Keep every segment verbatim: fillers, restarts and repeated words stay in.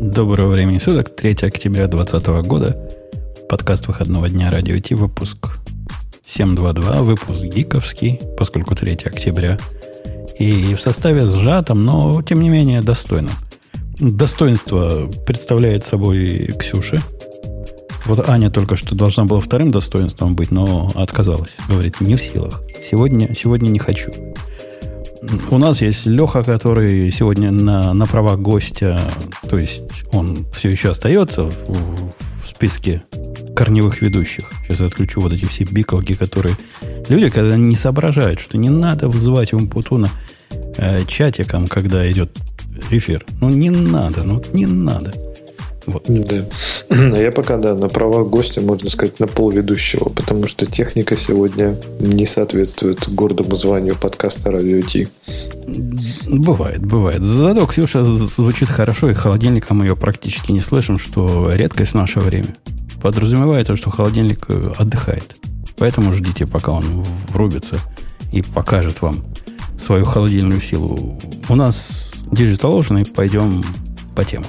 Доброго времени суток, третьего октября двадцатого года, подкаст выходного дня Радио Ти, выпуск семь двадцать два, выпуск гиковский, поскольку третьего октября, и в составе сжатом, но тем не менее достойном. Достоинство представляет собой Ксюша. Вот Аня только что должна была вторым достоинством быть, но отказалась. Говорит, не в силах. Сегодня, сегодня не хочу. У нас есть Леха, который сегодня на, на правах гостя, то есть он все еще остается в, в списке корневых ведущих. Сейчас я отключу вот эти все бикалки, которые... Люди, когда не соображают, что не надо вызывать умпутуна э, чатиком, когда идет эфир. Ну, не надо, ну, не надо. Вот. Да. А я пока, да, на правах гостя, можно сказать, на пол ведущего, потому что техника сегодня не соответствует гордому званию подкаста Радио Ти. Бывает, бывает. Зато Ксюша звучит хорошо, и холодильником мы ее практически не слышим, что редкость в наше время. Подразумевается, что холодильник отдыхает. Поэтому ждите, пока он врубится и покажет вам свою холодильную силу. У нас Digital Ocean, и пойдем по темам.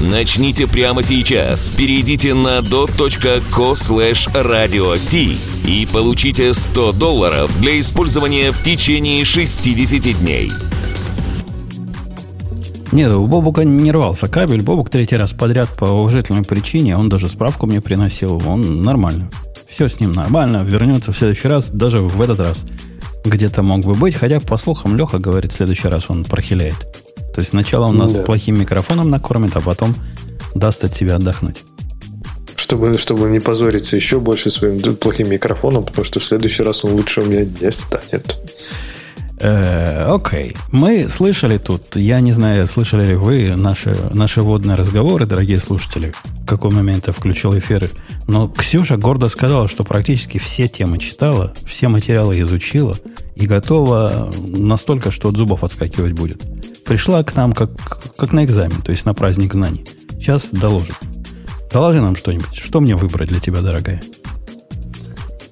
Начните прямо сейчас. Перейдите на ди о точка ко слэш радио ти и получите сто долларов для использования в течение шестьдесят дней. Нет, у Бобука не рвался кабель. Бобук третий раз подряд по уважительной причине. Он даже справку мне приносил. Он нормально. Все с ним нормально. Вернется в следующий раз. Даже в этот раз где-то мог бы быть. Хотя, по слухам, Леха говорит, в следующий раз он прохиляет. То есть сначала он нас да. плохим микрофоном накормит, а потом даст от себя отдохнуть. Чтобы, чтобы не позориться еще больше своим плохим микрофоном, потому что в следующий раз он лучше у меня не станет. Э-э, окей. Мы слышали тут, я не знаю, слышали ли вы наши, наши водные разговоры, дорогие слушатели, в какой момент я включил эфиры. Но Ксюша гордо сказала, что практически все темы читала, все материалы изучила и готова настолько, что от зубов отскакивать будет. Пришла к нам как, как на экзамен, то есть на праздник знаний. Сейчас доложит. Доложи нам что-нибудь. Что мне выбрать для тебя, дорогая?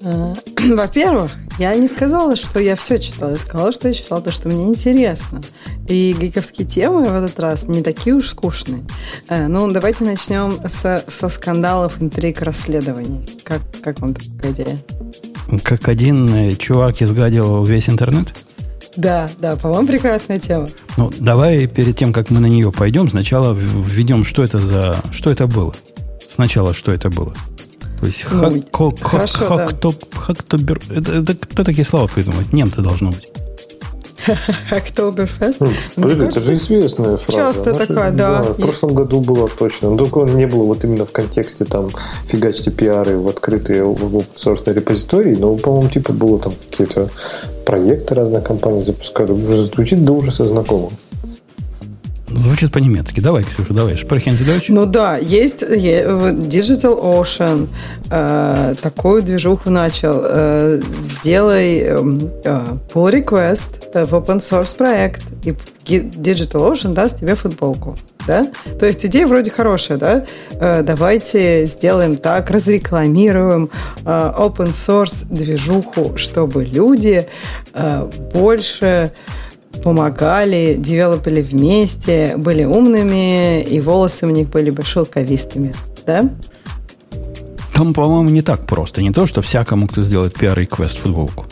Во-первых, я не сказала, что я все читала. Я сказала, что я читала то, что мне интересно. И гиковские темы в этот раз не такие уж скучные. Ну, давайте начнем со, со скандалов, интриг, расследований. Как, как вам такая идея? Как один чувак изгадил весь интернет? Да, да, по-моему, прекрасная тема. Ну, давай перед тем, как мы на нее пойдем, сначала введем, что это за... Что это было? Сначала, что это было? То есть, ну, хактобер... Да. Это, это кто такие слова придумает? Немцы должно быть. Октоберфест. Это же известная фраза. Часто такая, да. В прошлом году было точно. Но только не было вот именно в контексте там фигачьте пиары в открытые open-source репозитории, но, по-моему, типа было там какие-то проекты разных компаний запускали. Уже звучит до ужаса знакомым. Звучит по-немецки. Давай, Ксюша, давай. Sprechen Sie Deutsch? Ну да, есть Digital Ocean. Э, такую движуху начал. Э, сделай э, pull request в open source проект, и Digital Ocean даст тебе футболку. Да? То есть идея вроде хорошая, да? Э, давайте сделаем так, разрекламируем э, open source движуху, чтобы люди э, больше... помогали, девелопили вместе, были умными, и волосы у них были бы шелковистыми. Да? Там, по-моему, не так просто. Не то, что всякому, кто сделает пиар-реквест футболку.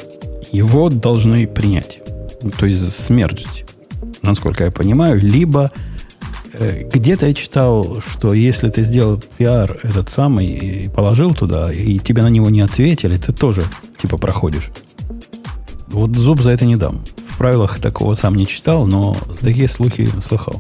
Его должны принять. То есть смерджить. Насколько я понимаю. Либо э, где-то я читал, что если ты сделал пиар этот самый и положил туда, и тебе на него не ответили, ты тоже типа проходишь. Вот зуб за это не дам. В правилах такого сам не читал, но такие слухи слыхал.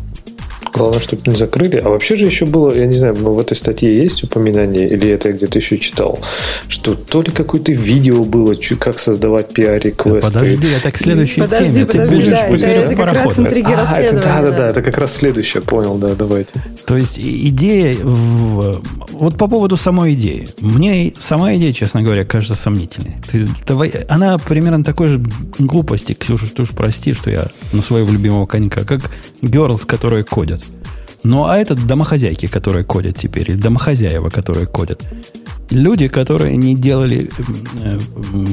Главное, чтобы не закрыли. А вообще же еще было, я не знаю, в этой статье есть упоминание, или это я где-то еще читал, что то ли какое-то видео было, как создавать пи ар-реквесты. Подожди, это к следующей подожди, теме. Подожди, подожди, да, это, это как раз интриги а, расследования. Да-да-да, это как раз следующее, понял, да, давайте. То есть идея, в... вот по поводу самой идеи. Мне сама идея, честно говоря, кажется сомнительной. То есть, давай... Она примерно такой же глупости, Ксюша, ты уж прости, что я на своего любимого конька, как girls, которые кодят. Ну, а это домохозяйки, которые кодят теперь, или домохозяева, которые кодят. Люди, которые не делали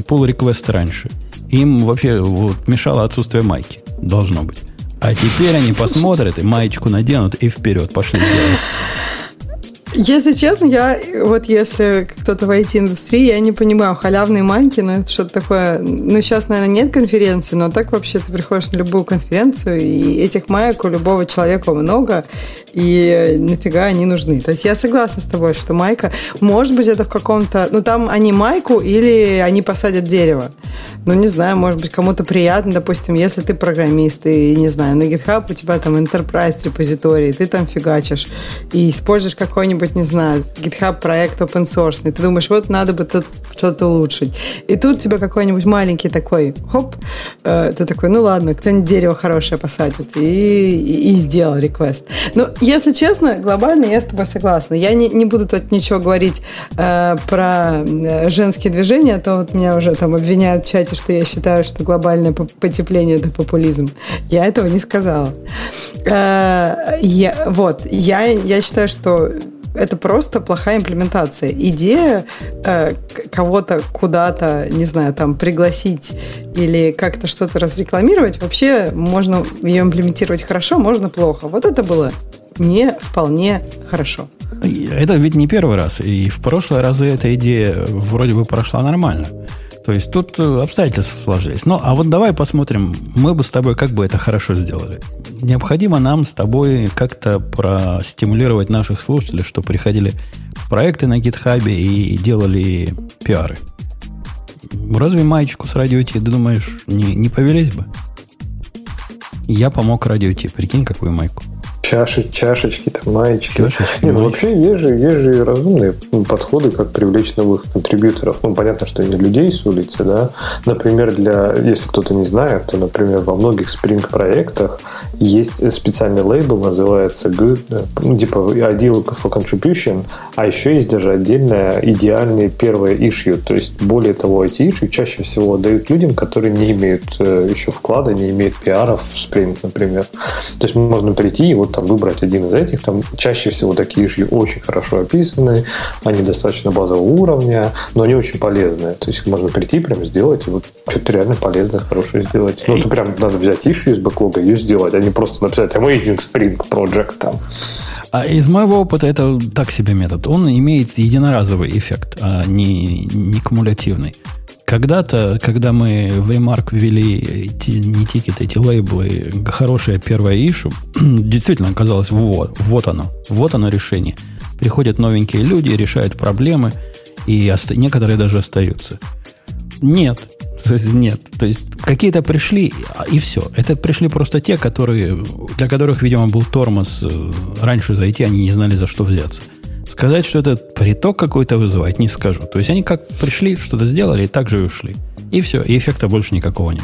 pull-request раньше. Им вообще вот, мешало отсутствие майки. Должно быть. А теперь они посмотрят, и маечку наденут, и вперед пошли делать. Если честно, я вот если кто-то в ай ти-индустрии, я не понимаю, халявные майки, ну это что-то такое... Ну, сейчас, наверное, нет конференции, но так вообще ты приходишь на любую конференцию, и этих маек у любого человека много... И нафига они нужны? То есть я согласна с тобой, что майка... Может быть, это в каком-то... Ну, там они майку или они посадят дерево. Ну, не знаю, может быть, кому-то приятно, допустим, если ты программист, и, не знаю, на GitHub у тебя там enterprise репозиторий, ты там фигачишь, и используешь какой-нибудь, не знаю, GitHub проект open source, и ты думаешь, вот надо бы тут что-то улучшить. И тут тебе какой-нибудь маленький такой, хоп, э, ты такой, ну ладно, кто-нибудь дерево хорошее посадит, и, и, и сделал реквест. Ну, если честно, глобально я с тобой согласна. Я не, не буду тут ничего говорить э, про женские движения, а то вот меня уже там обвиняют в чате, что я считаю, что глобальное потепление – это популизм. Я этого не сказала. Э, я, вот, я, я считаю, что это просто плохая имплементация. Идея э, кого-то куда-то, не знаю, там, пригласить или как-то что-то разрекламировать, вообще можно ее имплементировать хорошо, можно плохо. Вот это было не вполне хорошо. Это ведь не первый раз. И в прошлые разы эта идея вроде бы прошла нормально. То есть тут обстоятельства сложились. Ну, а вот давай посмотрим, мы бы с тобой как бы это хорошо сделали. Необходимо нам с тобой как-то простимулировать наших слушателей, что приходили в проекты на GitHub и делали пиары. Разве маечку с радио Ти, ты думаешь, не, не повелись бы? Я помог радио Ти, прикинь, какую майку. Чаши, чашечки, там, маечки. Чашечки, не, ну, вообще есть же, есть же разумные подходы, как привлечь новых контрибьюторов. Ну, понятно, что не людей с улицы, да. Например, для, если кто-то не знает, то, например, во многих Spring-проектах есть специальный лейбл, называется good, ну, типа Ideal for Contribution, а еще есть даже отдельное идеальное первое issue. То есть, более того, эти issue чаще всего дают людям, которые не имеют еще вклада, не имеют пиаров в Spring, например. То есть, можно прийти и вот там выбрать один из этих, там чаще всего такие ишью очень хорошо описаны, они достаточно базового уровня, но они очень полезные. То есть можно прийти, прям сделать, и вот что-то реально полезное, хорошее сделать. Ну, это прям надо взять ишью из бэклога и ее сделать, а не просто написать Amazing Spring Project там. А из моего опыта это так себе метод. Он имеет единоразовый эффект, а не, не кумулятивный. Когда-то, когда мы в Remark ввели эти, не тикеты, эти лейблы, хорошее первое ишу, действительно оказалось, вот, вот оно, вот оно решение. Приходят новенькие люди, решают проблемы, и оста- некоторые даже остаются. Нет, то есть нет. То есть какие-то пришли, и все. Это пришли просто те, которые, для которых, видимо, был тормоз раньше зайти, они не знали, за что взяться. Сказать, что это приток какой-то вызывает, не скажу. То есть они как пришли, что-то сделали, и так же и ушли. И все, и эффекта больше никакого нет.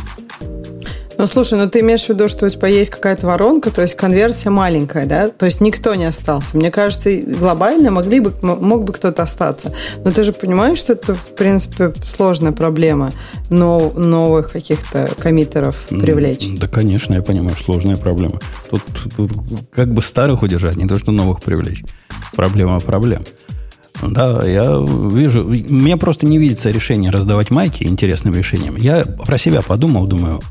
Ну, слушай, ну ты имеешь в виду, что у тебя есть какая-то воронка, то есть конверсия маленькая, да? То есть никто не остался. Мне кажется, глобально могли бы, мог бы кто-то остаться. Но ты же понимаешь, что это, в принципе, сложная проблема нов- новых каких-то коммитеров привлечь. Да, конечно, я понимаю, сложная проблема. Тут, тут как бы старых удержать, не то, что новых привлечь. Проблема проблем. Да, я вижу. Мне просто не видится решение раздавать майки интересным решением. Я про себя подумал, думаю...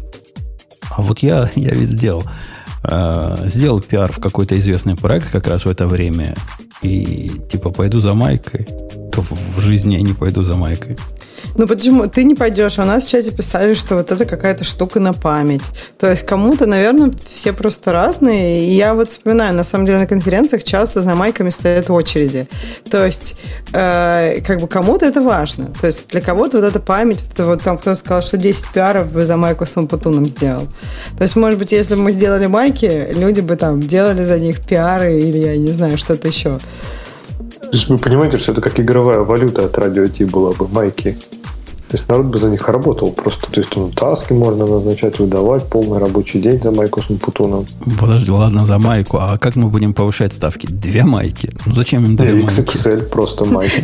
А вот я, я ведь сделал, э, сделал пиар в какой-то известный проект как раз в это время. И типа пойду за майкой. То в жизни я не пойду за майкой. Ну почему? Ты не пойдешь. У нас в чате писали, что вот это какая-то штука на память. То есть кому-то, наверное, все просто разные. И я вот вспоминаю, на самом деле на конференциях часто за майками стоят очереди. То есть э, как бы кому-то это важно. То есть для кого-то вот эта память, вот там кто-то сказал, что десять пиаров бы за майку с Умпутуном сделал. То есть, может быть, если бы мы сделали майки, люди бы там делали за них пиары или, я не знаю, что-то еще. Вы понимаете, что это как игровая валюта от радио Ти была бы, майки. То есть народ бы за них работал просто. То есть там таски можно назначать, выдавать, полный рабочий день за майку с Умпутуном. Подожди, ладно, за майку. А как мы будем повышать ставки? Две майки? Ну зачем им две майки? икс икс эль просто майки.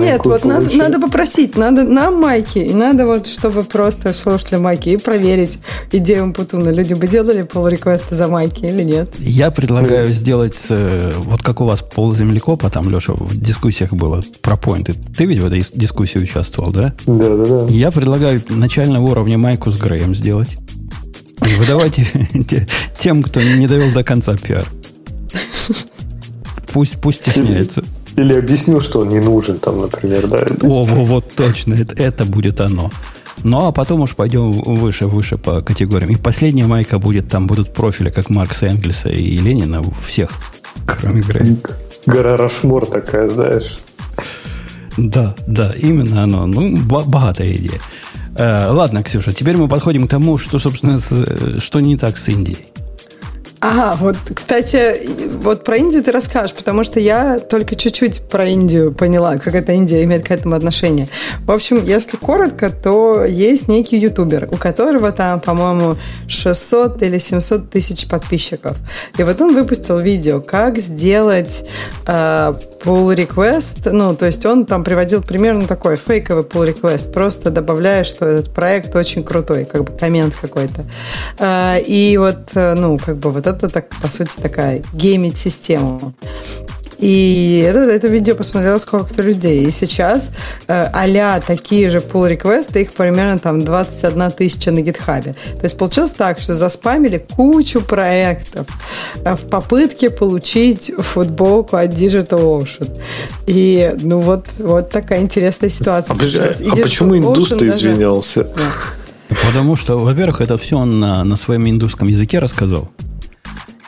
Нет, вот надо попросить. Надо нам майки. И надо вот, чтобы просто слушали майки и проверить идею Умпутуна. Люди бы делали пол-реквеста за майки или нет? Я предлагаю сделать, вот как у вас полземлекопа, там, Леша, в дискуссиях было про поинты. Ты ведь в этой дискуссии участвовал, да? Да, да, да. Я предлагаю начального уровня майку с Греем сделать. Выдавайте тем, кто не довел до конца пиар. Пусть, пусть стесняется. Или объяснил, что он не нужен, там, например, да. О, вот точно, это, это будет оно. Ну а потом уж пойдем выше, выше по категориям. И последняя майка будет, там будут профили, как Маркса, Энгельса и Ленина, всех, кроме Грея. Гора Рашмор такая, знаешь. Да, да, именно оно. Ну, богатая идея. Э, ладно, Ксюша, теперь мы подходим к тому, что, собственно, с, что не так с Индией. Ага, вот, кстати, вот про Индию ты расскажешь, потому что я только чуть-чуть про Индию поняла, как эта Индия имеет к этому отношение. В общем, если коротко, то есть некий ютубер, у которого там, по-моему, шестьсот или семьсот тысяч подписчиков. И вот он выпустил видео, как сделать э, pull request, ну, то есть он там приводил примерно такой фейковый pull request, просто добавляя, что этот проект очень крутой, как бы коммент какой-то. Э, и вот, ну, как бы вот это Это, так, по сути, такая гейминг-система. И это, это видео посмотрело сколько-то людей. И сейчас э, а-ля такие же pull-реквесты, их примерно там двадцать одна тысяча на гитхабе. То есть получилось так, что заспамили кучу проектов э, в попытке получить футболку от DigitalOcean. И ну вот, вот такая интересная ситуация. А, сейчас. а, а почему индус-то извинялся? Даже... Да. Потому что, во-первых, это все он на, на своем индусском языке рассказал.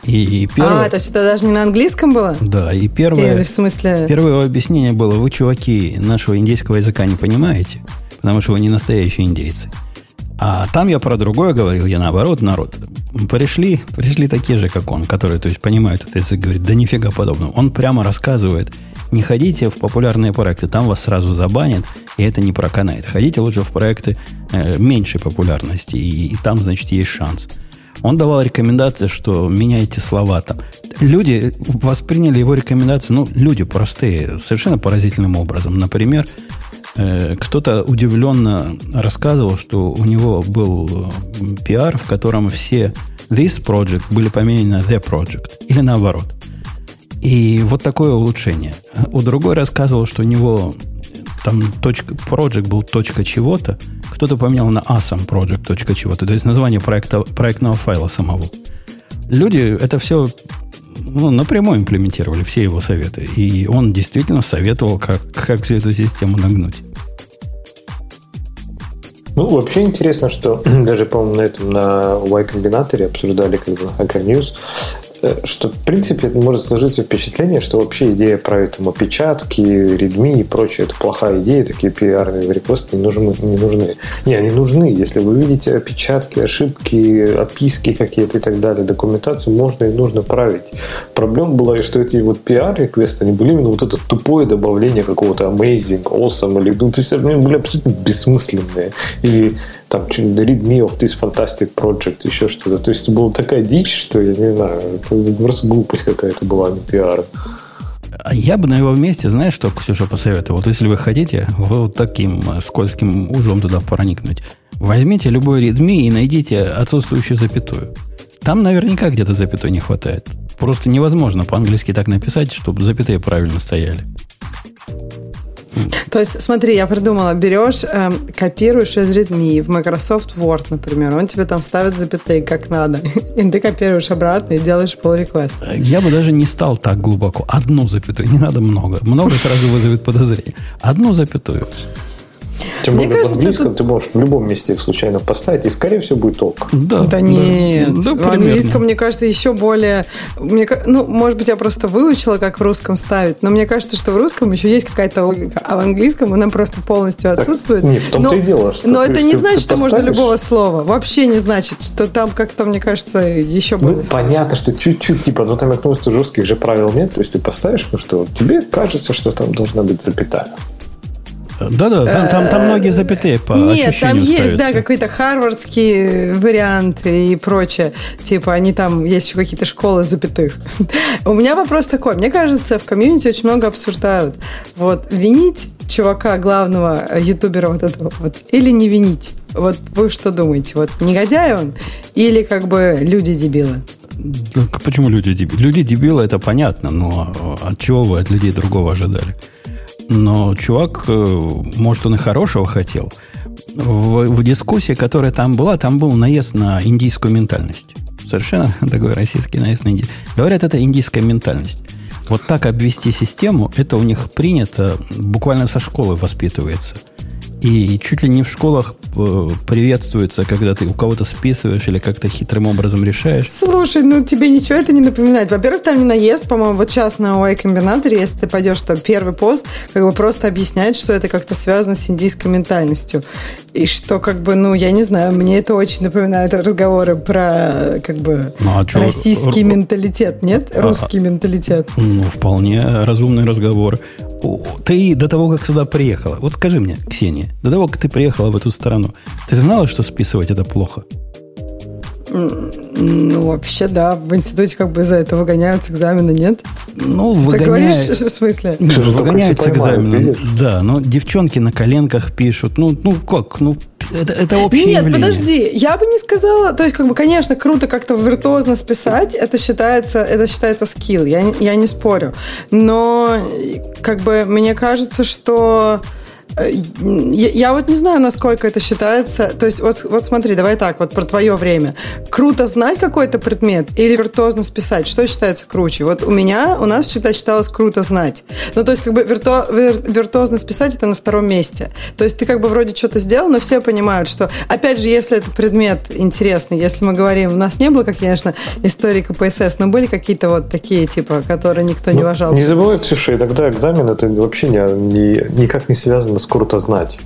И, и первое, а, то есть это даже не на английском было? Да, и первое, и, в смысле... первое его объяснение было: вы, чуваки, нашего индейского языка не понимаете, потому что вы не настоящие индейцы. А там я про другое говорил, я наоборот, народ. Пришли, пришли такие же, как он, которые, то есть, понимают этот язык, говорит, да нифига подобного. Он прямо рассказывает, не ходите в популярные проекты, там вас сразу забанят, и это не проканает. Ходите лучше в проекты э, меньшей популярности, и, и там, значит, есть шанс. Он давал рекомендации, что меняйте слова там. Люди восприняли его рекомендацию, ну, люди простые, совершенно поразительным образом. Например, э, кто-то удивленно рассказывал, что у него был пиар, в котором все this project были поменены на the project. Или наоборот. И вот такое улучшение. У другой рассказывал, что у него там точка, project был точка чего-то, кто-то поменял на awesome project точка чего-то, то есть название проекта, проектного файла самого. Люди это все, ну, напрямую имплементировали, все его советы. И он действительно советовал, как, как всю эту систему нагнуть. Ну, вообще интересно, что даже, по-моему, на этом, на Y-комбинаторе обсуждали как бы Hacker News, что, в принципе, это может сложиться впечатление, что вообще идея про там, опечатки, редми и прочее, это плохая идея, такие пиарные реквесты не нужны. Не, нужны. не они нужны. Если вы видите опечатки, ошибки, описки какие-то и так далее, документацию можно и нужно править. Проблема была, что эти вот пиар-реквесты, они были именно вот это тупое добавление какого-то amazing, awesome, или, ну, то есть они были абсолютно бессмысленные. Или там read me of this fantastic project, еще что-то. То есть это была такая дичь, что я не знаю, это просто глупость какая-то была, не пиар. Я бы на его месте, знаешь, что Ксюша посоветовал? Вот если вы хотите вот таким скользким ужом туда проникнуть, возьмите любой readme и найдите отсутствующую запятую. Там наверняка где-то запятой не хватает. Просто невозможно по-английски так написать, чтобы запятые правильно стояли. То есть, смотри, я придумала, берешь, э, копируешь из readme в Microsoft Word, например, он тебе там ставит запятые как надо, и ты копируешь обратно и делаешь pull request. Я бы даже не стал так глубоко. Одну запятую, не надо много. Много сразу вызовет подозрение. Одну запятую. Тем более в английском ты можешь в любом месте их случайно поставить, и скорее всего будет ок. Да, да нет. Да, в английском, мне кажется, еще более... Мне, ну, может быть, я просто выучила, как в русском ставить, но мне кажется, что в русском еще есть какая-то логика, а в английском она просто полностью отсутствует. Так, нет, в том-то и дело, что но ты, это не что, значит, что можно любого слова. Вообще не значит, что там как-то, мне кажется, еще более... Ну, понятно, что чуть-чуть, типа, но там, потому что жестких же правил нет, то есть ты поставишь, ну что, тебе кажется, что там должна быть запятая. Да-да, там, там, там многие запятые по нет, ощущению там есть, ставятся. Да, какие-то харвардские варианты и прочее. Типа, они там, есть еще какие-то школы запятых. У меня вопрос такой. Мне кажется, в комьюнити очень много обсуждают. Вот, винить чувака, главного ютубера вот этого, вот, или не винить? Вот вы что думаете? Вот негодяй он или как бы люди-дебилы? Да, почему люди-дебилы? Люди-дебилы, это понятно, но от чего вы от людей другого ожидали? Но чувак, может, он и хорошего хотел. В, в дискуссии, которая там была, там был наезд на индийскую ментальность. Совершенно такой российский наезд на индийскую. Говорят, это индийская ментальность. Вот так обвести систему, это у них принято, буквально со школы воспитывается. И чуть ли не в школах приветствуется, когда ты у кого-то списываешь или как-то хитрым образом решаешь. Слушай, ну тебе ничего это не напоминает. Во-первых, там не наезд, по-моему, вот сейчас на уай-комбинаторе, если ты пойдешь, там первый пост как бы просто объясняет, что это как-то связано с индийской ментальностью. И что, как бы, ну, я не знаю, мне это очень напоминает разговоры про, как бы, ну, а российский р- менталитет, нет? А- Русский менталитет. Ну, вполне разумный разговор. Ты до того, как сюда приехала, вот скажи мне, Ксения, до того, как ты приехала в эту страну, ты знала, что списывать это плохо? Ну, вообще, да. В институте как бы за это выгоняют с экзамена, нет? Ну, выгоняют. Ты говоришь, в смысле? Нет, выгоняют с экзамена. Да, но девчонки на коленках пишут. Ну, ну как? Ну, это, это общее явление. Нет, подожди. Я бы не сказала. То есть, как бы, конечно, круто как-то виртуозно списать. Это считается, это считается скилл. Я, я не спорю. Но, как бы, мне кажется, что... Я, я вот не знаю, насколько это считается. То есть, вот, вот смотри, давай так, вот про твое время. Круто знать какой-то предмет или виртуозно списать? Что считается круче? Вот у меня, у нас всегда считалось круто знать. Ну, то есть, как бы вирту, вир, виртуозно списать это на втором месте. То есть, ты как бы вроде что-то сделал, но все понимают, что, опять же, если этот предмет интересный, если мы говорим, у нас не было, конечно, истории КПСС, но были какие-то вот такие, типа, которые никто ну, не уважал. Не забывай, Ксюша, и тогда экзамен это вообще не, не, никак не связано с круто знать.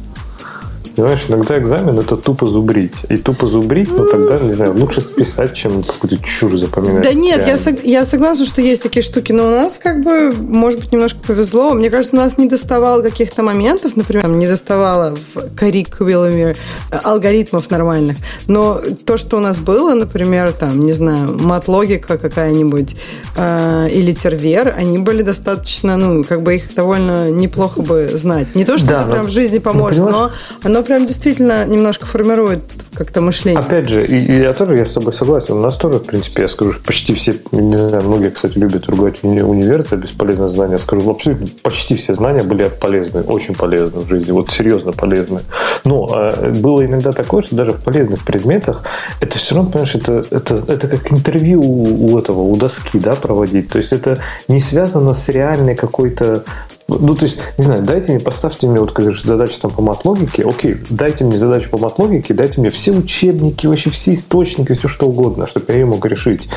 Понимаешь, иногда экзамен это тупо зубрить. И тупо зубрить, но тогда, не знаю, лучше списать, чем какую-то чушь запоминать. Да нет, я, сог, я согласна, что есть такие штуки, но у нас как бы, может быть, немножко повезло. Мне кажется, у нас не доставало каких-то моментов, например, не доставало в кариквилами алгоритмов нормальных. Но то, что у нас было, например, там, не знаю, матлогика какая-нибудь э, или тервер, они были достаточно, ну, как бы их довольно неплохо бы знать. Не то, что да, это но, прям в жизни поможет, но оно прям действительно немножко формирует как-то мышление. Опять же, и, и я тоже я с тобой согласен. У нас тоже, в принципе, я скажу, почти все, не знаю, многие, кстати, любят ругать уни- универ, это бесполезное знание. Я скажу, абсолютно почти все знания были полезны, очень полезны в жизни, вот серьезно полезны. Но э, было иногда такое, что даже в полезных предметах это все равно, понимаешь, это, это, это как интервью у, у этого, у доски, да, проводить. То есть это не связано с реальной какой-то. Ну, то есть, не знаю, дайте мне, поставьте мне вот, как же, задачу там по матлогике. Окей, дайте мне задачу по матлогике, дайте мне все учебники, вообще все источники, все что угодно, чтобы я ее мог решить.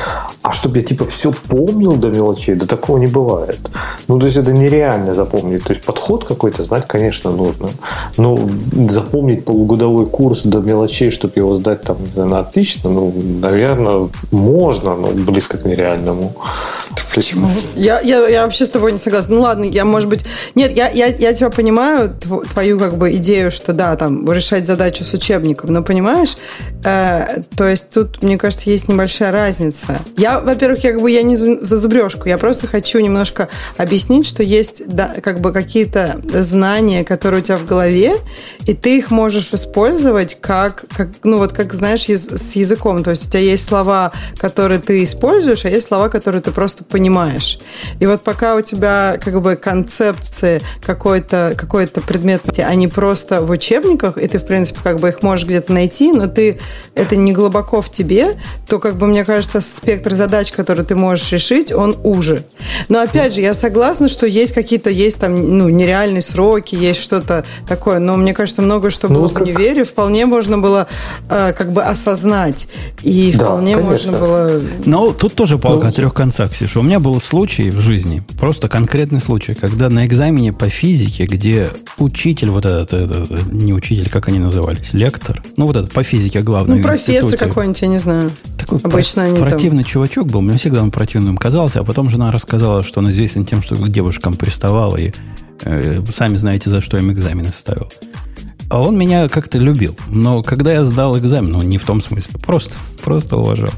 А чтобы я, типа, все помнил до мелочей, да такого не бывает. Ну, то есть, это нереально запомнить. То есть, подход какой-то знать, конечно, нужно. Но запомнить полугодовой курс до мелочей, чтобы его сдать, там, не знаю, на отлично, ну, наверное, можно, но близко к нереальному. Почему? Я, я, я вообще с тобой не согласна. Ну, ладно, я, может быть... Нет, я, я, я тебя понимаю, тв, твою как бы идею, что да, там, решать задачу с учебником, но понимаешь, э, то есть тут, мне кажется, есть небольшая разница. Я, во-первых, я как бы я не за зубрежку, я просто хочу немножко объяснить, что есть да, как бы какие-то знания, которые у тебя в голове, и ты их можешь использовать как, как ну вот как, знаешь, с языком. То есть у тебя есть слова, которые ты используешь, а есть слова, которые ты просто ты понимаешь. И вот пока у тебя как бы концепции какой-то, какой-то предметности, они просто в учебниках, и ты, в принципе, как бы их можешь где-то найти, но ты это не глубоко в тебе, то, как бы, мне кажется, спектр задач, которые ты можешь решить, он уже. Но, опять же, я согласна, что есть какие-то, есть там, ну, нереальные сроки, есть что-то такое, но мне кажется, многое, что было ну, в универе, как... вполне можно было э, как бы осознать, и да, вполне конечно. Можно было... Но тут тоже палка о трех концах, Ксюша. У меня был случай в жизни, просто конкретный случай, когда на экзамене по физике, где учитель, вот этот, этот не учитель, как они назывались, лектор, ну, вот этот по физике главный, ну, профессор какой-нибудь, я не знаю. Такой обычно про- они противный там... чувачок был, мне всегда он противным казался, а потом жена рассказала, что он известен тем, что к девушкам приставал, и э, сами знаете, за что им экзамены ставил. А он меня как-то любил. Но когда я сдал экзамен, ну, не в том смысле, просто, просто уважал.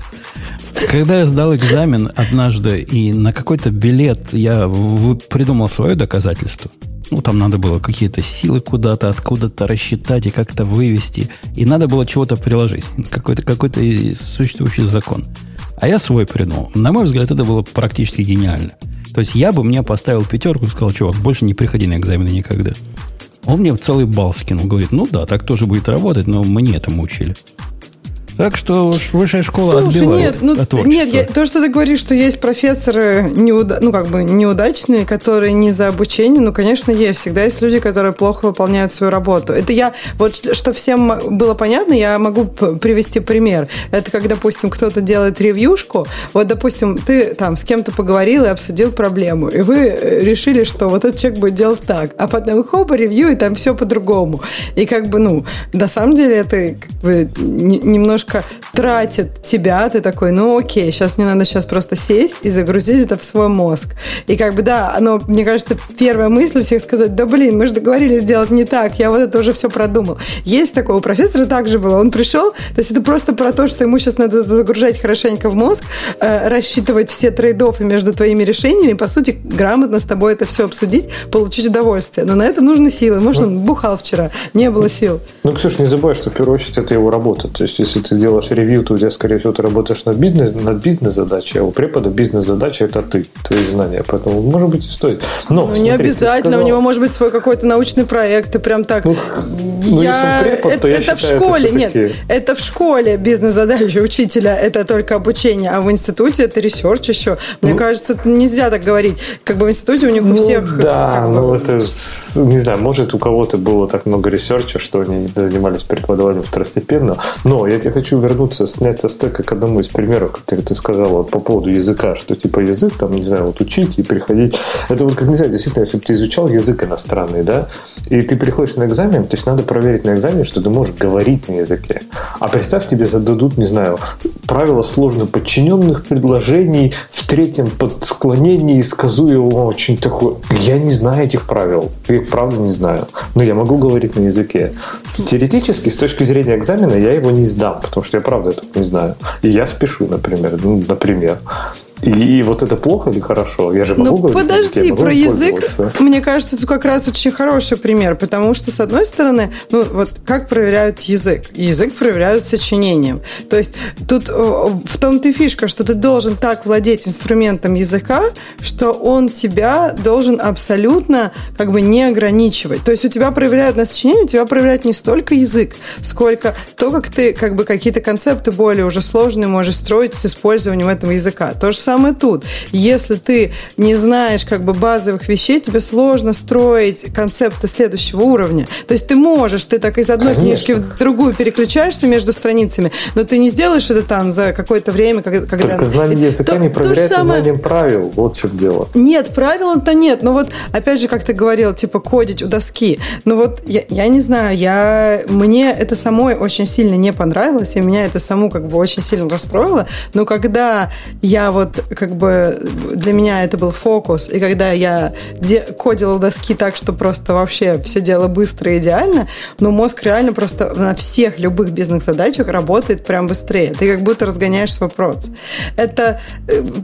Когда я сдал экзамен однажды, и на какой-то билет я в- придумал свое доказательство, ну, там надо было какие-то силы куда-то, откуда-то рассчитать и как-то вывести, и надо было чего-то приложить, какой-то, какой-то существующий закон. А я свой придумал. На мой взгляд, это было практически гениально. То есть я бы мне поставил пятерку и сказал: чувак, больше не приходи на экзамены никогда. Он мне целый бал скинул. Говорит, ну да, так тоже будет работать, но мы не этому учили. Так что высшая школа Слушай, отбила нет, ну, от творчества. Нет, я, то, что ты говоришь, что есть профессоры неуда, ну, как бы неудачные, которые не за обучение, ну, конечно, есть. Всегда есть люди, которые плохо выполняют свою работу. Это я, вот что всем было понятно, я могу привести пример. Это как, допустим, кто-то делает ревьюшку, вот, допустим, ты там с кем-то поговорил и обсудил проблему, и вы решили, что вот этот человек будет делать так, а потом хоп, ревью, и там все по-другому. И как бы, ну, на самом деле это как бы немножко тратит тебя, ты такой, ну окей, сейчас мне надо сейчас просто сесть и загрузить это в свой мозг. И как бы, да, оно, мне кажется, первая мысль у всех сказать, да блин, мы же договорились сделать не так, я вот это уже все продумал. Есть такое, у профессора так же было, он пришел, то есть это просто про то, что ему сейчас надо загружать хорошенько в мозг, э, рассчитывать все трейд-оффы между твоими решениями, по сути, грамотно с тобой это все обсудить, получить удовольствие. Но на это нужны силы. Может, он бухал вчера, не было сил. Ну, Ксюш, не забывай, что в первую очередь это его работа. То есть, если ты делаешь ревью, то у тебя, скорее всего, ты работаешь над бизнес, над бизнес-задачей, а у препода бизнес-задача – это ты, твои знания. Поэтому, может быть, и стоит. Но, ну, смотри, не обязательно. Сказал... У него может быть свой какой-то научный проект. Ты прям так… Ну, я... ну, препод, это, я это считаю, в школе. Это нет, это в школе бизнес-задача учителя – это только обучение, а в институте – это ресерч еще. Мне ну, кажется, нельзя так говорить. Как бы в институте у них ну, у всех… Да, ну бы... это, не знаю, может, у кого-то было так много ресерча, что они не занимались преподаванием второстепенно, но я тебе хочу вернуться, снять со стека к одному из примеров, который ты сказала вот, по поводу языка, что типа язык, там, не знаю, вот учить и приходить. Это вот, как не знаю, действительно, если бы ты изучал язык иностранный, да, и ты приходишь на экзамен, то есть надо проверить на экзамене, что ты можешь говорить на языке. А представь, тебе зададут, не знаю, правила сложно подчиненных предложений в третьем подсклонении сказуемого, очень такое. Я не знаю этих правил. Я их правда не знаю. Но я могу говорить на языке. Теоретически, с точки зрения экзамена, я его не сдам, потому что я правда этого не знаю. И я спешу, например. Ну, например. И, и вот это плохо или хорошо? Я же могу ну, говорить. Подожди, могу про язык, мне кажется, тут как раз очень хороший пример, потому что, с одной стороны, ну, вот как проверяют язык? Язык проверяют сочинением. То есть тут в том-то и фишка, что ты должен так владеть инструментом языка, что он тебя должен абсолютно как бы не ограничивать. То есть у тебя проверяют на сочинение, у тебя проверяют не столько язык, сколько то, как ты как бы какие-то концепты более уже сложные можешь строить с использованием этого языка. То же самое тут. Если ты не знаешь как бы базовых вещей, тебе сложно строить концепты следующего уровня. То есть ты можешь, ты так из одной Конечно. Книжки в другую переключаешься между страницами, но ты не сделаешь это там за какое-то время, когда... Только знание языка то, не проверяется самое... знанием правил. Вот в чем дело. Нет, правил-то нет. Но вот, опять же, как ты говорил, типа кодить у доски. Ну вот, я, я не знаю, я... мне это самой очень сильно не понравилось, и меня это саму как бы очень сильно расстроило. Но когда я вот как бы для меня это был фокус, и когда я де- кодила у доски так, что просто вообще все дело быстро и идеально, но мозг реально просто на всех любых бизнес-задачах работает прям быстрее. Ты как будто разгоняешь свой процесс. Это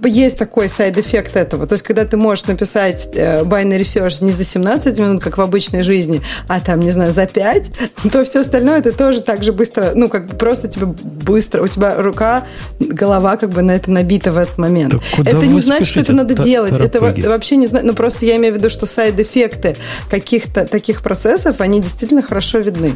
есть такой сайд-эффект этого. То есть, когда ты можешь написать binary search не за семнадцать минут, как в обычной жизни, а там, не знаю, за пять, то все остальное ты тоже так же быстро, ну, как бы просто тебе быстро, у тебя рука, голова как бы на это набита в этот момент. момент. Это не значит, что это надо делать. Это вообще не значит. Ну, просто я имею в виду, что сайд-эффекты каких-то таких процессов, они действительно хорошо видны.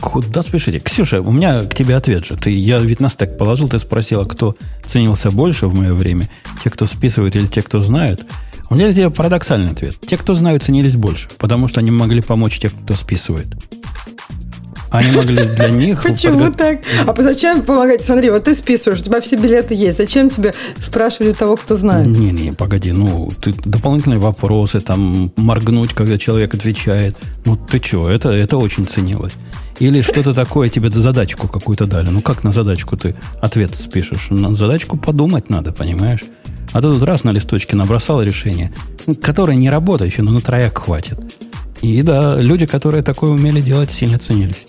Куда спешите? Ксюша, у меня к тебе ответ же. Ты, я ведь нас так положил, ты спросила, кто ценился больше в мое время, те, кто списывают или те, кто знают. У меня для тебя парадоксальный ответ. Те, кто знают, ценились больше, потому что они могли помочь тем, кто списывает. Они могли для них... Почему подго... так? А зачем помогать? Смотри, вот ты списываешь, у тебя все билеты есть. Зачем тебе спрашивать у того, кто знает? Не-не, погоди, ну, ты, дополнительные вопросы, там, моргнуть, когда человек отвечает. Ну, ты что, это, это очень ценилось. Или что-то такое, тебе задачку какую-то дали. Ну, как на задачку ты ответ спишешь? На задачку подумать надо, понимаешь? А ты тут раз на листочке набросал решение, которое не работающее, но на трояк хватит. И да, люди, которые такое умели делать, сильно ценились.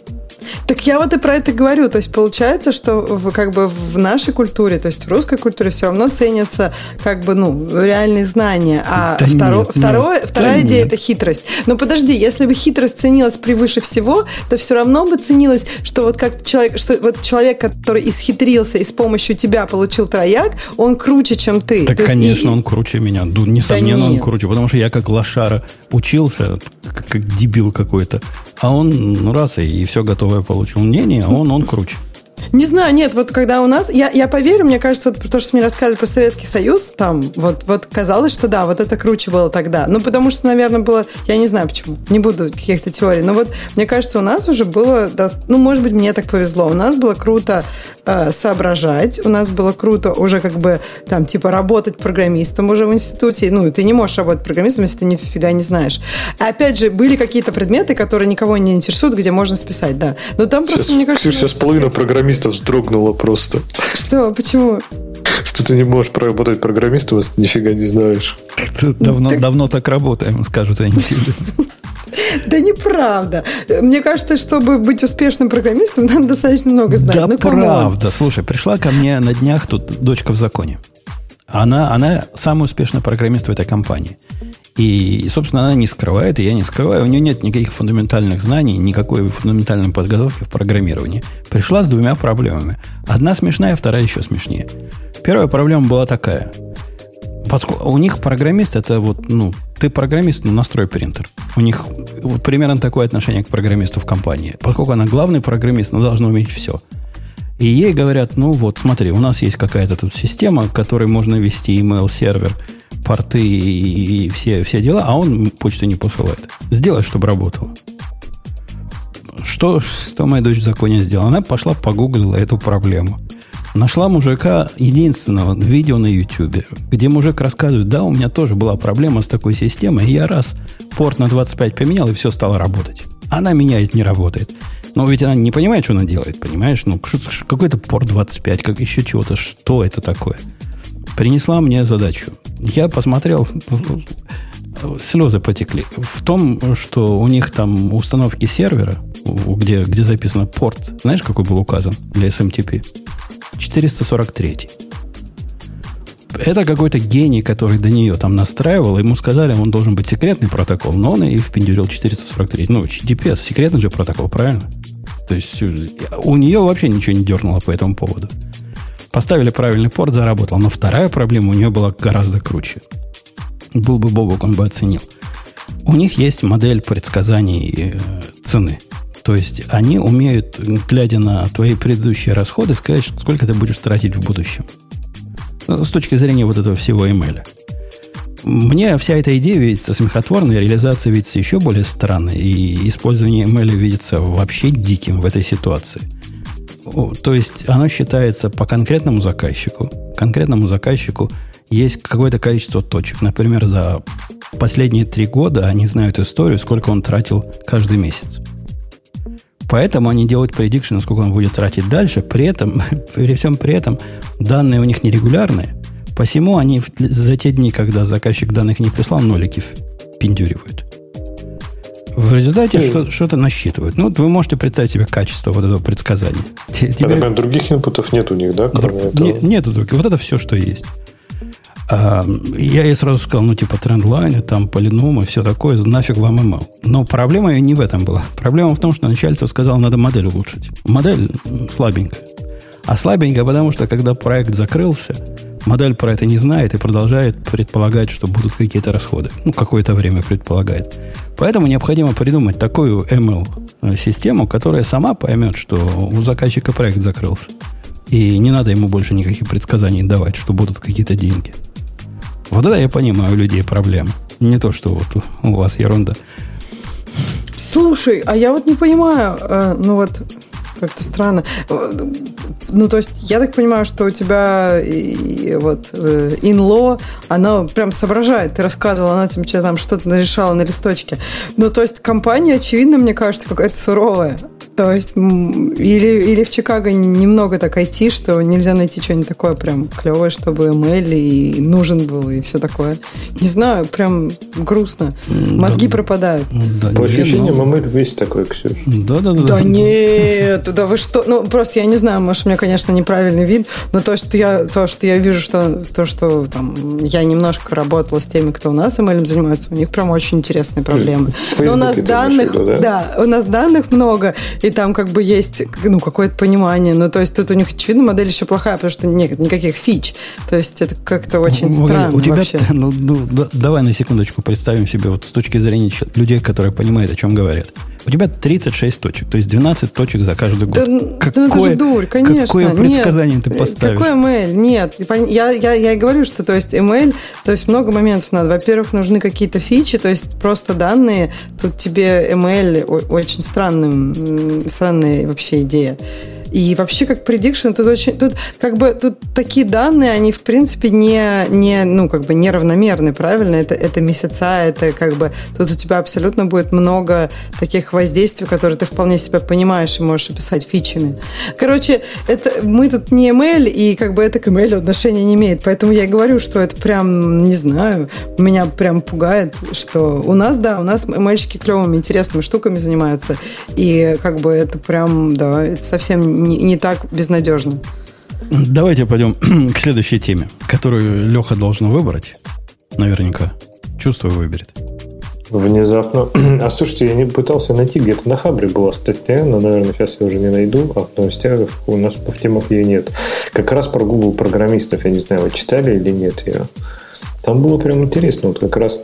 Так я вот и про это говорю. То есть получается, что в, как бы в нашей культуре, то есть в русской культуре все равно ценятся как бы, ну, реальные знания. А да второ, нет, второе, нет, вторая да идея – это хитрость. Но подожди, если бы хитрость ценилась превыше всего, то все равно бы ценилось, что вот как человек, что вот человек, который исхитрился и с помощью тебя получил трояк, он круче, чем ты. Так, то конечно, и... он круче меня. Да, несомненно, да он круче. Потому что я как лошара учился, как, как дебил какой-то. А он, ну, раз, и, и все готово. Получил. Не-не, он, он круче. Не знаю, нет, вот когда у нас... Я, я поверю, мне кажется, вот то, что мне рассказали про Советский Союз, там, вот, вот казалось, что да, вот это круче было тогда. Ну, потому что, наверное, было... Я не знаю, почему. Не буду каких-то теорий. Но вот, мне кажется, у нас уже было... Ну, может быть, мне так повезло. У нас было круто э, соображать, у нас было круто уже как бы, там, типа, работать программистом уже в институте. Ну, ты не можешь работать программистом, если ты нифига не знаешь. А опять же, были какие-то предметы, которые никого не интересуют, где можно списать, да. Но там сейчас, просто, мне кажется... Ксюша, сейчас половина программистов вздрогнула просто. Что? Почему? Что ты не можешь работать программистом, если ты нифига не знаешь. Давно, так... давно так работаем, скажут они тебе. Да неправда. Мне кажется, чтобы быть успешным программистом, надо достаточно много знать. Да ну, правда. Слушай, пришла ко мне на днях тут дочка в законе. Она, она самая успешная программист в этой компании. И, собственно, она не скрывает, и я не скрываю. У нее нет никаких фундаментальных знаний, никакой фундаментальной подготовки в программировании. Пришла с двумя проблемами. Одна смешная, вторая еще смешнее. Первая проблема была такая. Поскольку у них программист, это вот, ну, ты программист, ну, настрой принтер. У них вот примерно такое отношение к программисту в компании. Поскольку она главный программист, она должна уметь все. И ей говорят, ну вот, смотри, у нас есть какая-то тут система, в которой можно вести email-сервер, порты и все, все дела, а он почту не посылает. Сделай, чтобы работало. Что, что моя дочь в законе сделала? Она пошла погуглила эту проблему. Нашла мужика единственного видео на YouTube, где мужик рассказывает, да, у меня тоже была проблема с такой системой, и я раз порт на двадцать пять поменял, и все стало работать. Она меняет, не работает. Но ведь она не понимает, что она делает, понимаешь? Ну, какой-то порт двадцать пять, как еще чего-то. Что это такое? Принесла мне задачу. Я посмотрел, слезы потекли. В том, что у них там установки сервера, где, где записано порт, знаешь, какой был указан для эс эм ти пи? четыреста сорок три. Это какой-то гений, который до нее там настраивал. Ему сказали, он должен быть секретный протокол, но он и впендюрил четыреста сорок три. Ну, джи ди пи эс, секретный же протокол, правильно? То есть у нее вообще ничего не дернуло по этому поводу. Поставили правильный порт, заработал. Но вторая проблема у нее была гораздо круче. Был бы Бобок, он бы оценил. У них есть модель предсказаний цены. То есть они умеют, глядя на твои предыдущие расходы, сказать, сколько ты будешь тратить в будущем. С точки зрения вот этого всего email. Мне вся эта идея видится смехотворной, реализация видится еще более странной, и использование email видится вообще диким в этой ситуации. То есть оно считается по конкретному заказчику. Конкретному заказчику есть какое-то количество точек. Например, за последние три года они знают историю, сколько он тратил каждый месяц. Поэтому они делают предикшн, сколько он будет тратить дальше. При этом, при всем при этом, данные у них нерегулярные. Посему они за те дни, когда заказчик данных не прислал, нолики пиндюривают. В результате что, что-то насчитывают. Ну, вот вы можете представить себе качество вот этого предсказания. Тебя... А, например, других инпутов нет у них, да? Кроме Др... этого? Не, нету других. Вот это все, что есть. А, я ей сразу сказал, ну, типа, трендлайны, там, полиномы, все такое, нафиг вам email. Но проблема ее не в этом была. Проблема в том, что начальство сказало, надо модель улучшить. Модель слабенькая. А слабенькая, потому что, когда проект закрылся, Модель про это не знает и продолжает предполагать, что будут какие-то расходы. Ну, какое-то время предполагает. Поэтому необходимо придумать такую эм эл-систему, которая сама поймет, что у заказчика проект закрылся. И не надо ему больше никаких предсказаний давать, что будут какие-то деньги. Вот это я понимаю у людей проблемы. Не то, что вот у вас ерунда. Слушай, а я вот не понимаю, ну вот... Как-то странно. Ну, то есть, я так понимаю, что у тебя и, и, вот in-law, она прям соображает. Ты рассказывала, она тебе там что-то нарешала на листочке. Ну, то есть, компания, очевидно, мне кажется, какая-то суровая. То есть, или, или в Чикаго немного так ай ти, что нельзя найти что-нибудь такое прям клевое, чтобы эм эл и нужен был, и все такое. Не знаю, прям грустно. Мозги да, пропадают. Да, По ощущениям, но... эм эл весь такой, Ксюш. Да-да-да. Да нет, да вы что? Ну, просто я не знаю, может, у меня, конечно, неправильный вид, но то, что я, то, что я вижу, что, то, что там, я немножко работала с теми, кто у нас эм эл занимается, у них прям очень интересные проблемы. Но у нас данных, да? да, у нас данных много, и там как бы есть ну, какое-то понимание. Ну, то есть тут у них, очевидно, модель еще плохая, потому что нет никаких фич. То есть это как-то очень Погоди, странно у тебя, вообще. Ну, ну, да, давай на секундочку представим себе вот с точки зрения людей, которые понимают, о чем говорят. У тебя тридцать шесть точек, то есть двенадцать точек за каждый год. Да, какое, ну, это же дурь, конечно. Какое предсказание нет, ты поставишь? Какой эм эл? Нет. Я, я, я и говорю, что то есть эм эл, то есть много моментов надо. Во-первых, нужны какие-то фичи, то есть просто данные. Тут тебе эм эл очень странным, странная вообще идея. И вообще, как prediction, тут очень, тут как бы тут такие данные, они в принципе не, не, ну, как бы неравномерны, правильно? Это, это месяца, это как бы тут у тебя абсолютно будет много таких воздействий, которые ты вполне себя понимаешь и можешь описать фичами. Короче, это, мы тут не эм эл, и как бы это к эм эл отношения не имеет. Поэтому я и говорю, что это прям, не знаю, меня прям пугает, что у нас, да, у нас эм эль-щики клевыми, интересными штуками занимаются. И как бы это прям, да, это совсем не Не, не так безнадежно. Давайте пойдем к следующей теме, которую Леха должен выбрать. Наверняка. Чувствую, выберет. Внезапно. А слушайте, я не пытался найти, где-то на Хабре была статья, но, наверное, сейчас я уже не найду, а в новостях у нас в темах ее нет. Как раз про Google программистов, я не знаю, вы читали или нет ее. Там было прям интересно. Вот как раз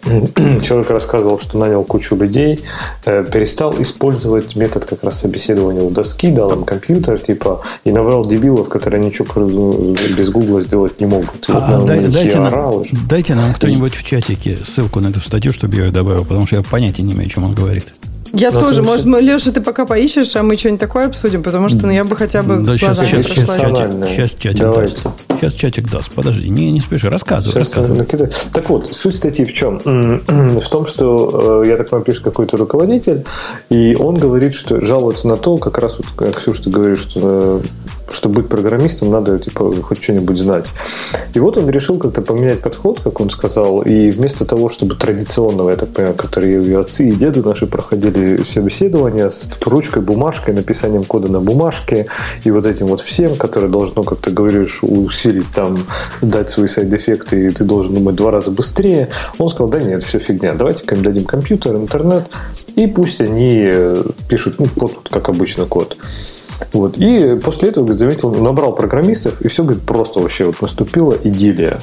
человек рассказывал, что нанял кучу людей, э, перестал использовать метод как раз собеседования у доски, дал им компьютер, типа, и набрал дебилов, которые ничего без Гугла сделать не могут. И, а, вот, дай, дайте, нам, дайте нам кто-нибудь в чатике ссылку на эту статью, чтобы я ее добавил, потому что я понятия не имею, о чем он говорит. Я Но тоже. Может, все... Леша, ты пока поищешь, а мы что-нибудь такое обсудим, потому что ну, я бы хотя бы да, глазами сейчас, сейчас, чатик, сейчас чатик даст. Сейчас чатик даст. Подожди, не, не спеши. Рассказывай. рассказывай. Так вот, суть статьи в чем? В том, что, я так понимаю, пишет какой-то руководитель, и он говорит, что жалуется на то, как раз вот, Ксюша, ты говоришь, что... чтобы быть программистом, надо типа хоть что-нибудь знать. И вот он решил как-то поменять подход, как он сказал, и вместо того, чтобы традиционного, я так понимаю, которые отцы и деды наши проходили собеседования с ручкой, бумажкой, написанием кода на бумажке, и вот этим вот всем, которое должно, как ты говоришь, усилить там, дать свои сайд-эффекты, и ты должен думать два раза быстрее, он сказал, да нет, все фигня, давайте-ка им дадим компьютер, интернет, и пусть они пишут, ну, код, как обычно, код. Вот. И после этого, говорит, заметил, набрал программистов, и все, говорит, просто вообще вот наступила идиллия.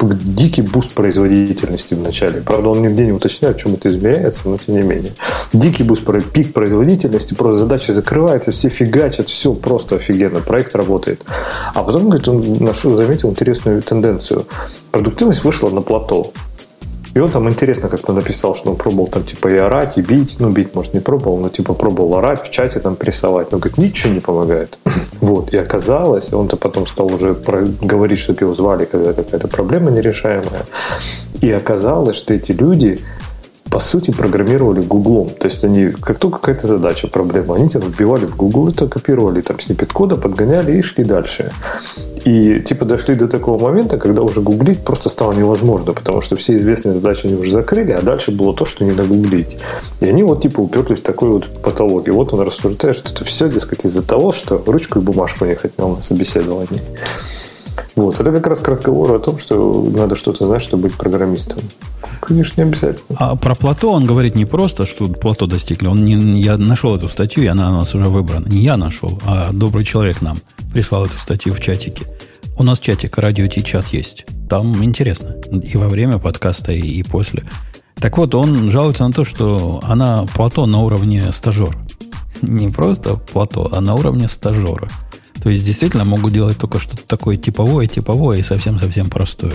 Дикий буст производительности в начале. Правда, он нигде не уточняет, в чем это измеряется, но тем не менее. Дикий буст, пик производительности, просто задача закрывается, все фигачат, все просто офигенно, проект работает. А потом, говорит, он нашел, заметил интересную тенденцию. Продуктивность вышла на плато. И он там интересно как-то написал, что он пробовал там типа и орать, и бить. Ну, бить, может, не пробовал, но типа пробовал орать, в чате там прессовать. Но, говорит, ничего не помогает. Вот. И оказалось, он-то потом стал уже говорить, чтобы его звали, когда какая-то проблема нерешаемая. И оказалось, что эти люди... по сути, программировали Гуглом. То есть, они, как только какая-то задача, проблема, они там вбивали в Google, это копировали, там, сниппет кода, подгоняли и шли дальше. И, типа, дошли до такого момента, когда уже гуглить просто стало невозможно, потому что все известные задачи они уже закрыли, а дальше было то, что не догуглить. И они вот, типа, уперлись в такой вот потолок. И вот он рассуждает, что это все, дескать, из-за того, что ручку и бумажку не хотел на собеседовании. Вот. Это как раз к разговору о том, что надо что-то знать, чтобы быть программистом. Конечно, не обязательно. А про плато он говорит не просто, что плато достигли. Он не, я нашел эту статью, и она у нас уже выбрана. Не я нашел, а добрый человек нам прислал эту статью в чатике. У нас чатик, радио Ти-чат есть. Там интересно. И во время подкаста, и, и после. Так вот, он жалуется на то, что она плато на уровне стажера. Не просто плато, а на уровне стажера. То есть, действительно, могут делать только что-то такое типовое, типовое и совсем-совсем простое.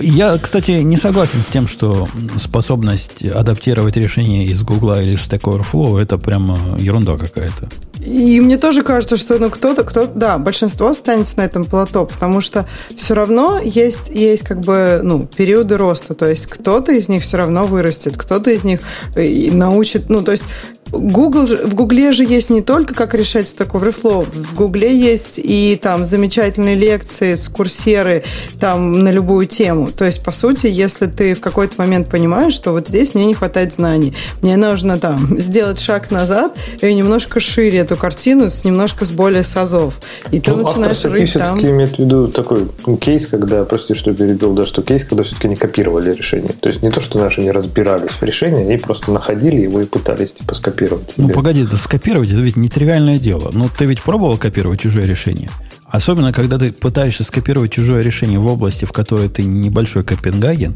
Я, кстати, не согласен с тем, что способность адаптировать решение из Гугла или Stack Overflow – это прямо ерунда какая-то. И мне тоже кажется, что ну, кто-то, кто-то, да, большинство останется на этом плато, потому что все равно есть, есть как бы ну, периоды роста, то есть кто-то из них все равно вырастет, кто-то из них научит, ну, то есть Google, в Гугле же есть не только как решать Stack Overflow, в Гугле есть и там замечательные лекции с курсеры там на любую тему. То есть, по сути, если ты в какой-то момент понимаешь, что вот здесь мне не хватает знаний, мне нужно там сделать шаг назад и немножко шире эту картину, с немножко с более сазов. И ты ну, начинаешь рыть там. Автор имеет в виду такой кейс, когда, прости, что перебил, да, что кейс, когда все-таки не копировали решение. То есть не то, что наши не разбирались в решении, они просто находили его и пытались типа скопировать. Ну, погоди, да, скопировать это ведь нетривиальное дело. Но ты ведь пробовал копировать чужое решение? Особенно, когда ты пытаешься скопировать чужое решение в области, в которой ты небольшой Копенгаген,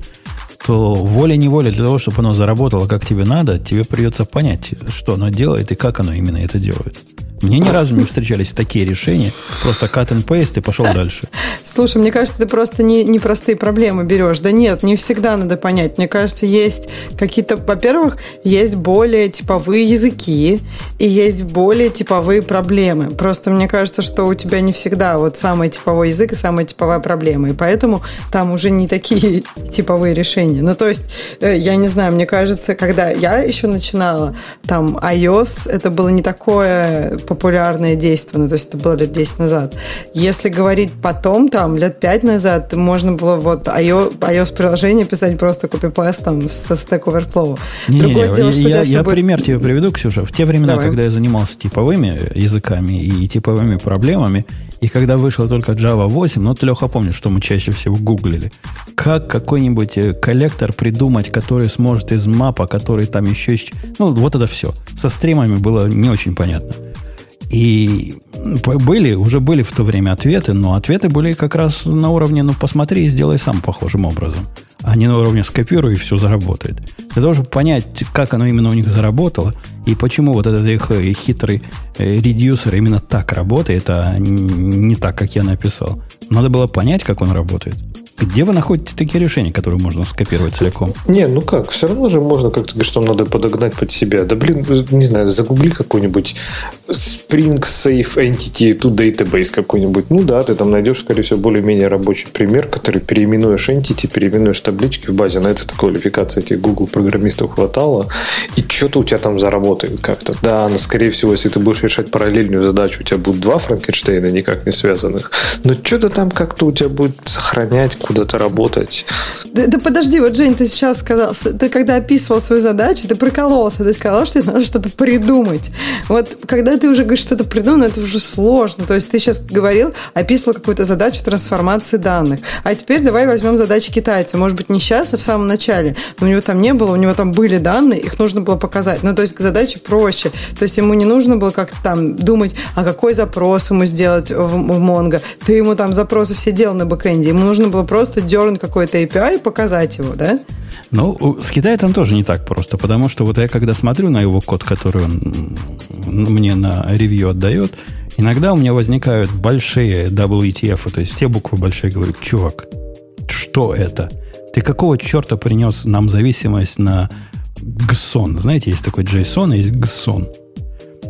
то волей-неволей для того, чтобы оно заработало как тебе надо, тебе придется понять, что оно делает и как оно именно это делает. Мне ни разу не встречались такие решения. Просто cut and paste и пошел дальше. Слушай, мне кажется, ты просто не, не простые проблемы берешь. Да нет, не всегда надо понять. Мне кажется, есть какие-то... Во-первых, есть более типовые языки и есть более типовые проблемы. Просто мне кажется, что у тебя не всегда вот самый типовой язык и самая типовая проблема. И поэтому там уже не такие типовые решения. Ну, то есть, я не знаю, мне кажется, когда я еще начинала, там, iOS, это было не такое... популярное действие, ну, то есть это было лет десять назад. Если говорить потом, там, лет пять назад, можно было вот iOS-приложение писать просто копипастом со Stack Overflow. Не, Другое не, дело, я, что я, я будет... пример тебе приведу, Ксюша. В те времена, Давай. когда я занимался типовыми языками и типовыми проблемами, и когда вышла только Java восемь, ну, ты, Леха, помнишь, что мы чаще всего гуглили. Как какой-нибудь коллектор придумать, который сможет из мапа, который там еще... Ну, вот это все. Со стримами было не очень понятно. И были, уже были в то время ответы, но ответы были как раз на уровне, ну, посмотри и сделай сам похожим образом, а не на уровне скопируй и все заработает. Для того, чтобы понять, как оно именно у них заработало и почему вот этот их хитрый редюсер именно так работает, а не так, как я написал, надо было понять, как он работает. Где вы находите такие решения, которые можно скопировать целиком? Не, ну как, все равно же можно как-то, что надо подогнать под себя. Да блин, не знаю, загугли какой-нибудь Spring Safe Entity to Database какой-нибудь. Ну да, ты там найдешь, скорее всего, более-менее рабочий пример, который переименуешь entity, переименуешь таблички в базе. На это квалификации этих Google-программистов хватало. И что-то у тебя там заработает как-то. Да, но, скорее всего, если ты будешь решать параллельную задачу, у тебя будут два Франкенштейна никак не связанных. Но что-то там как-то у тебя будет сохранять куда-то работать. Да, да подожди, вот, Жень, ты сейчас сказал, ты когда описывал свою задачу, ты прикололся, ты сказал, что тебе надо что-то придумать. Вот, когда ты уже говоришь, что-то придумано, это уже сложно. То есть, ты сейчас говорил, описывал какую-то задачу трансформации данных. А теперь давай возьмем задачи китайца. Может быть, не сейчас, а в самом начале. У него там не было, у него там были данные, их нужно было показать. Ну, то есть, задача проще. То есть, ему не нужно было как-то там думать, а какой запрос ему сделать в, в Mongo. Ты ему там запросы все делал на бэкэнде. Ему нужно было просто Просто дернуть какой-то эй пи ай и показать его, да? Ну, с Китаем тоже не так просто, потому что вот я когда смотрю на его код, который он мне на ревью отдает, иногда у меня возникают большие дабл ю ти эф, то есть все буквы большие, говорю, чувак, что это? Ты какого черта принес нам зависимость на джейсон? Знаете, есть такой JSON, есть джейсон.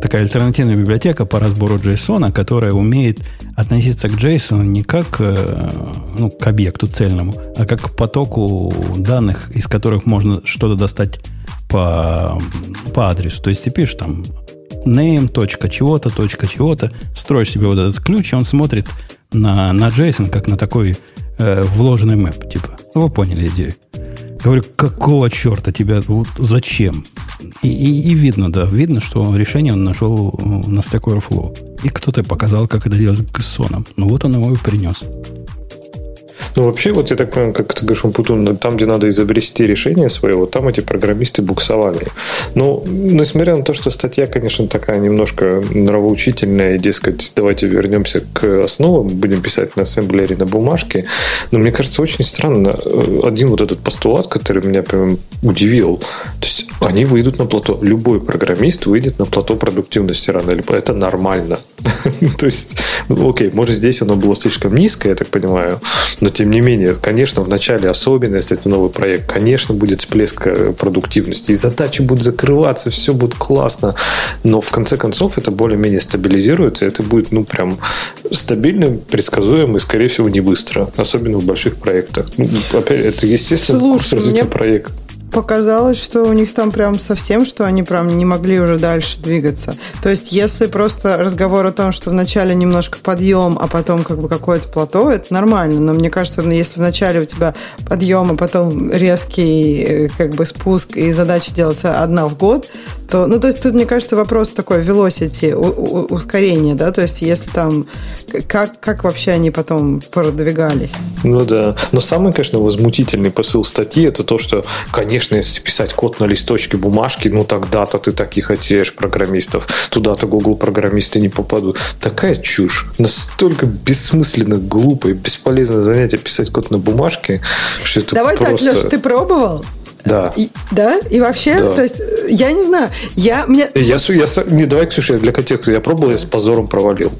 Такая альтернативная библиотека по разбору JSON, которая умеет относиться к JSON не как ну, к объекту цельному, а как к потоку данных, из которых можно что-то достать по, по адресу. То есть ты пишешь там name, точка, чего-то, точка, чего-то, строишь себе вот этот ключ, и он смотрит на, на JSON как на такой э, вложенный мэп. Типа. Ну, вы поняли идею. Говорю, какого черта тебя, вот зачем? И, и, и видно, да, видно, что решение он нашел на Stack Overflow. И кто-то показал, как это делать с джейсоном. Ну, вот он его и принес. Ну, вообще, вот я так понимаю, как ты говоришь, Путун, там, где надо изобрести решение своего, там эти программисты буксовали. Ну, несмотря на то, что статья, конечно, такая немножко нравоучительная, и, дескать, давайте вернемся к основам, будем писать на ассемблере, на бумажке, но мне кажется, очень странно. Один вот этот постулат, который меня прям удивил, то есть они выйдут на плато, любой программист выйдет на плато продуктивности рано или поздно. Это нормально. То есть, окей, может, здесь оно было слишком низко, я так понимаю, но тем не менее, конечно, в начале, особенно если это новый проект, конечно, будет всплеск продуктивности, и задачи будут закрываться, все будет классно, но в конце концов это более-менее стабилизируется, и это будет, ну, прям стабильным, предсказуемым и, скорее всего, не быстро, особенно в больших проектах. Ну, опять, это, естественно, Слушай, курс развития мне... проекта. Показалось, что у них там прям совсем, что они прям не могли уже дальше двигаться. То есть, если просто разговор о том, что вначале немножко подъем, а потом как бы какое-то плато, это нормально. Но мне кажется, если вначале у тебя подъем, а потом резкий как бы спуск, и задача делается одна в год, то, ну, то есть, тут, мне кажется, вопрос такой velocity, ускорения, да, то есть, если там, как, как вообще они потом продвигались. Ну, да. Но самый, конечно, возмутительный посыл статьи, это то, что, конечно, Конечно, если писать код на листочке бумажки, ну тогда-то ты таких отсеешь программистов. Туда-то Google программисты не попадут. Такая чушь. Настолько бессмысленно, глупо и бесполезное занятие писать код на бумажке, что это Давай просто... так, Леш, ты пробовал? Да. И, да? И вообще, да. То есть, я не знаю. Я, меня... я, я, я, не, давай, Ксюша, для контекста. Я пробовал, я с позором провалил.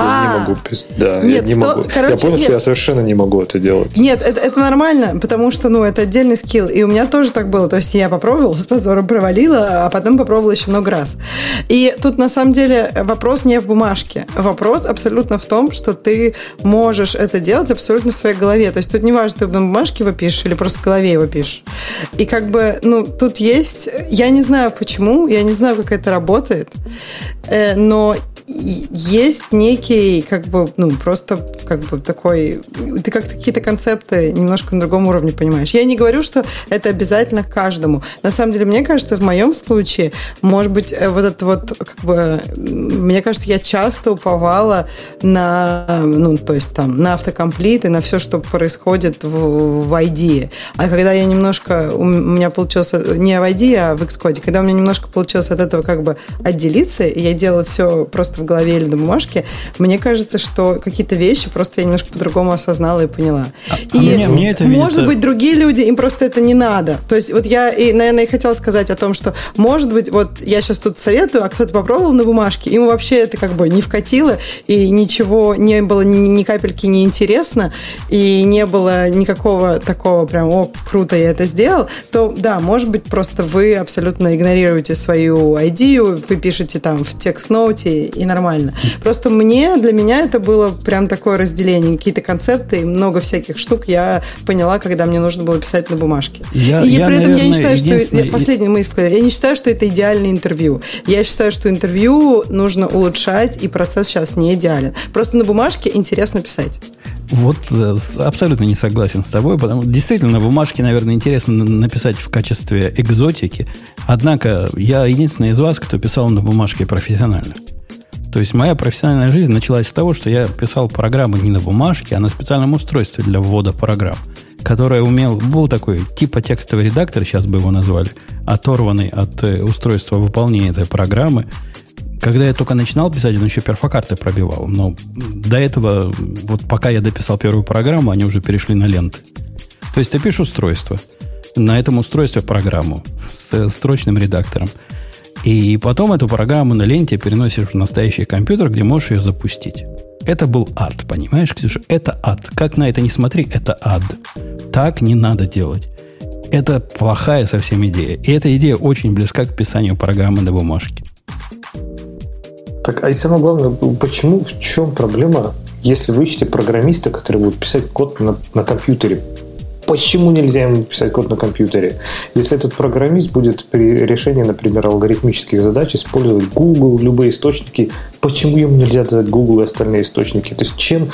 Я а, не могу писать. Да, нет, я не сто... могу. Короче, я понял, нет. что я совершенно не могу это делать. Нет, это, это нормально, потому что, ну, это отдельный скилл. И у меня тоже так было. То есть я попробовала, с позором провалила, а потом попробовала еще много раз. И тут, на самом деле, вопрос не в бумажке. Вопрос абсолютно в том, что ты можешь это делать абсолютно в своей голове. То есть тут не важно, ты на бумажке его пишешь или просто в голове его пишешь. И как бы, ну, тут есть... Я не знаю, почему, я не знаю, как это работает, но... есть некий, как бы, ну, просто, как бы, такой... Ты как-то какие-то концепты немножко на другом уровне понимаешь. Я не говорю, что это обязательно каждому. На самом деле, мне кажется, в моем случае, может быть, вот это вот, как бы... Мне кажется, я часто уповала на, ну, то есть, там, на автокомплит и на все, что происходит в, в ай ди. А когда я немножко... У меня получилось... Не в ай ди, а в Xcode. Когда у меня немножко получилось от этого, как бы, отделиться, и я делала все просто в голове или на бумажке, мне кажется, что какие-то вещи просто я немножко по-другому осознала и поняла. А, и мне, мне это может видится... быть, другие люди, им просто это не надо. То есть вот я, и, наверное, и хотела сказать о том, что, может быть, вот я сейчас тут советую, а кто-то попробовал на бумажке, ему вообще это как бы не вкатило, и ничего не было, ни, ни капельки не интересно, и не было никакого такого прям, о, круто, я это сделал, то, да, может быть, просто вы абсолютно игнорируете свою идею, вы пишете там в текст-ноуте, и нормально. Просто мне, для меня это было прям такое разделение. Какие-то концепты и много всяких штук я поняла, когда мне нужно было писать на бумажке. Я, и я, при этом наверное, я не считаю, единственное... что... Я, последняя мысль сказала. Я не считаю, что это идеальное интервью. Я считаю, что интервью нужно улучшать, и процесс сейчас не идеален. Просто на бумажке интересно писать. Вот абсолютно не согласен с тобой, потому что действительно на бумажке, наверное, интересно написать в качестве экзотики. Однако я единственный из вас, кто писал на бумажке профессионально. То есть моя профессиональная жизнь началась с того, что я писал программы не на бумажке, а на специальном устройстве для ввода программ, которое умел... Был такой типа текстовый редактор, сейчас бы его назвали, оторванный от устройства выполнения этой программы. Когда я только начинал писать, он еще перфокарты пробивал. Но до этого, вот пока я дописал первую программу, они уже перешли на ленты. То есть ты пишешь устройство, на этом устройстве программу с строчным редактором. И потом эту программу на ленте переносишь в настоящий компьютер, где можешь ее запустить. Это был ад, понимаешь, Ксюша? Это ад. Как на это ни смотри, это ад. Так не надо делать. Это плохая совсем идея. И эта идея очень близка к писанию программы на бумажке. Так, а и самое главное, почему, в чем проблема, если вы ищете программиста, который будет писать код на, на компьютере? Почему нельзя ему писать код на компьютере? Если этот программист будет при решении, например, алгоритмических задач использовать Google, любые источники, почему ему нельзя дать Google и остальные источники? То есть чем,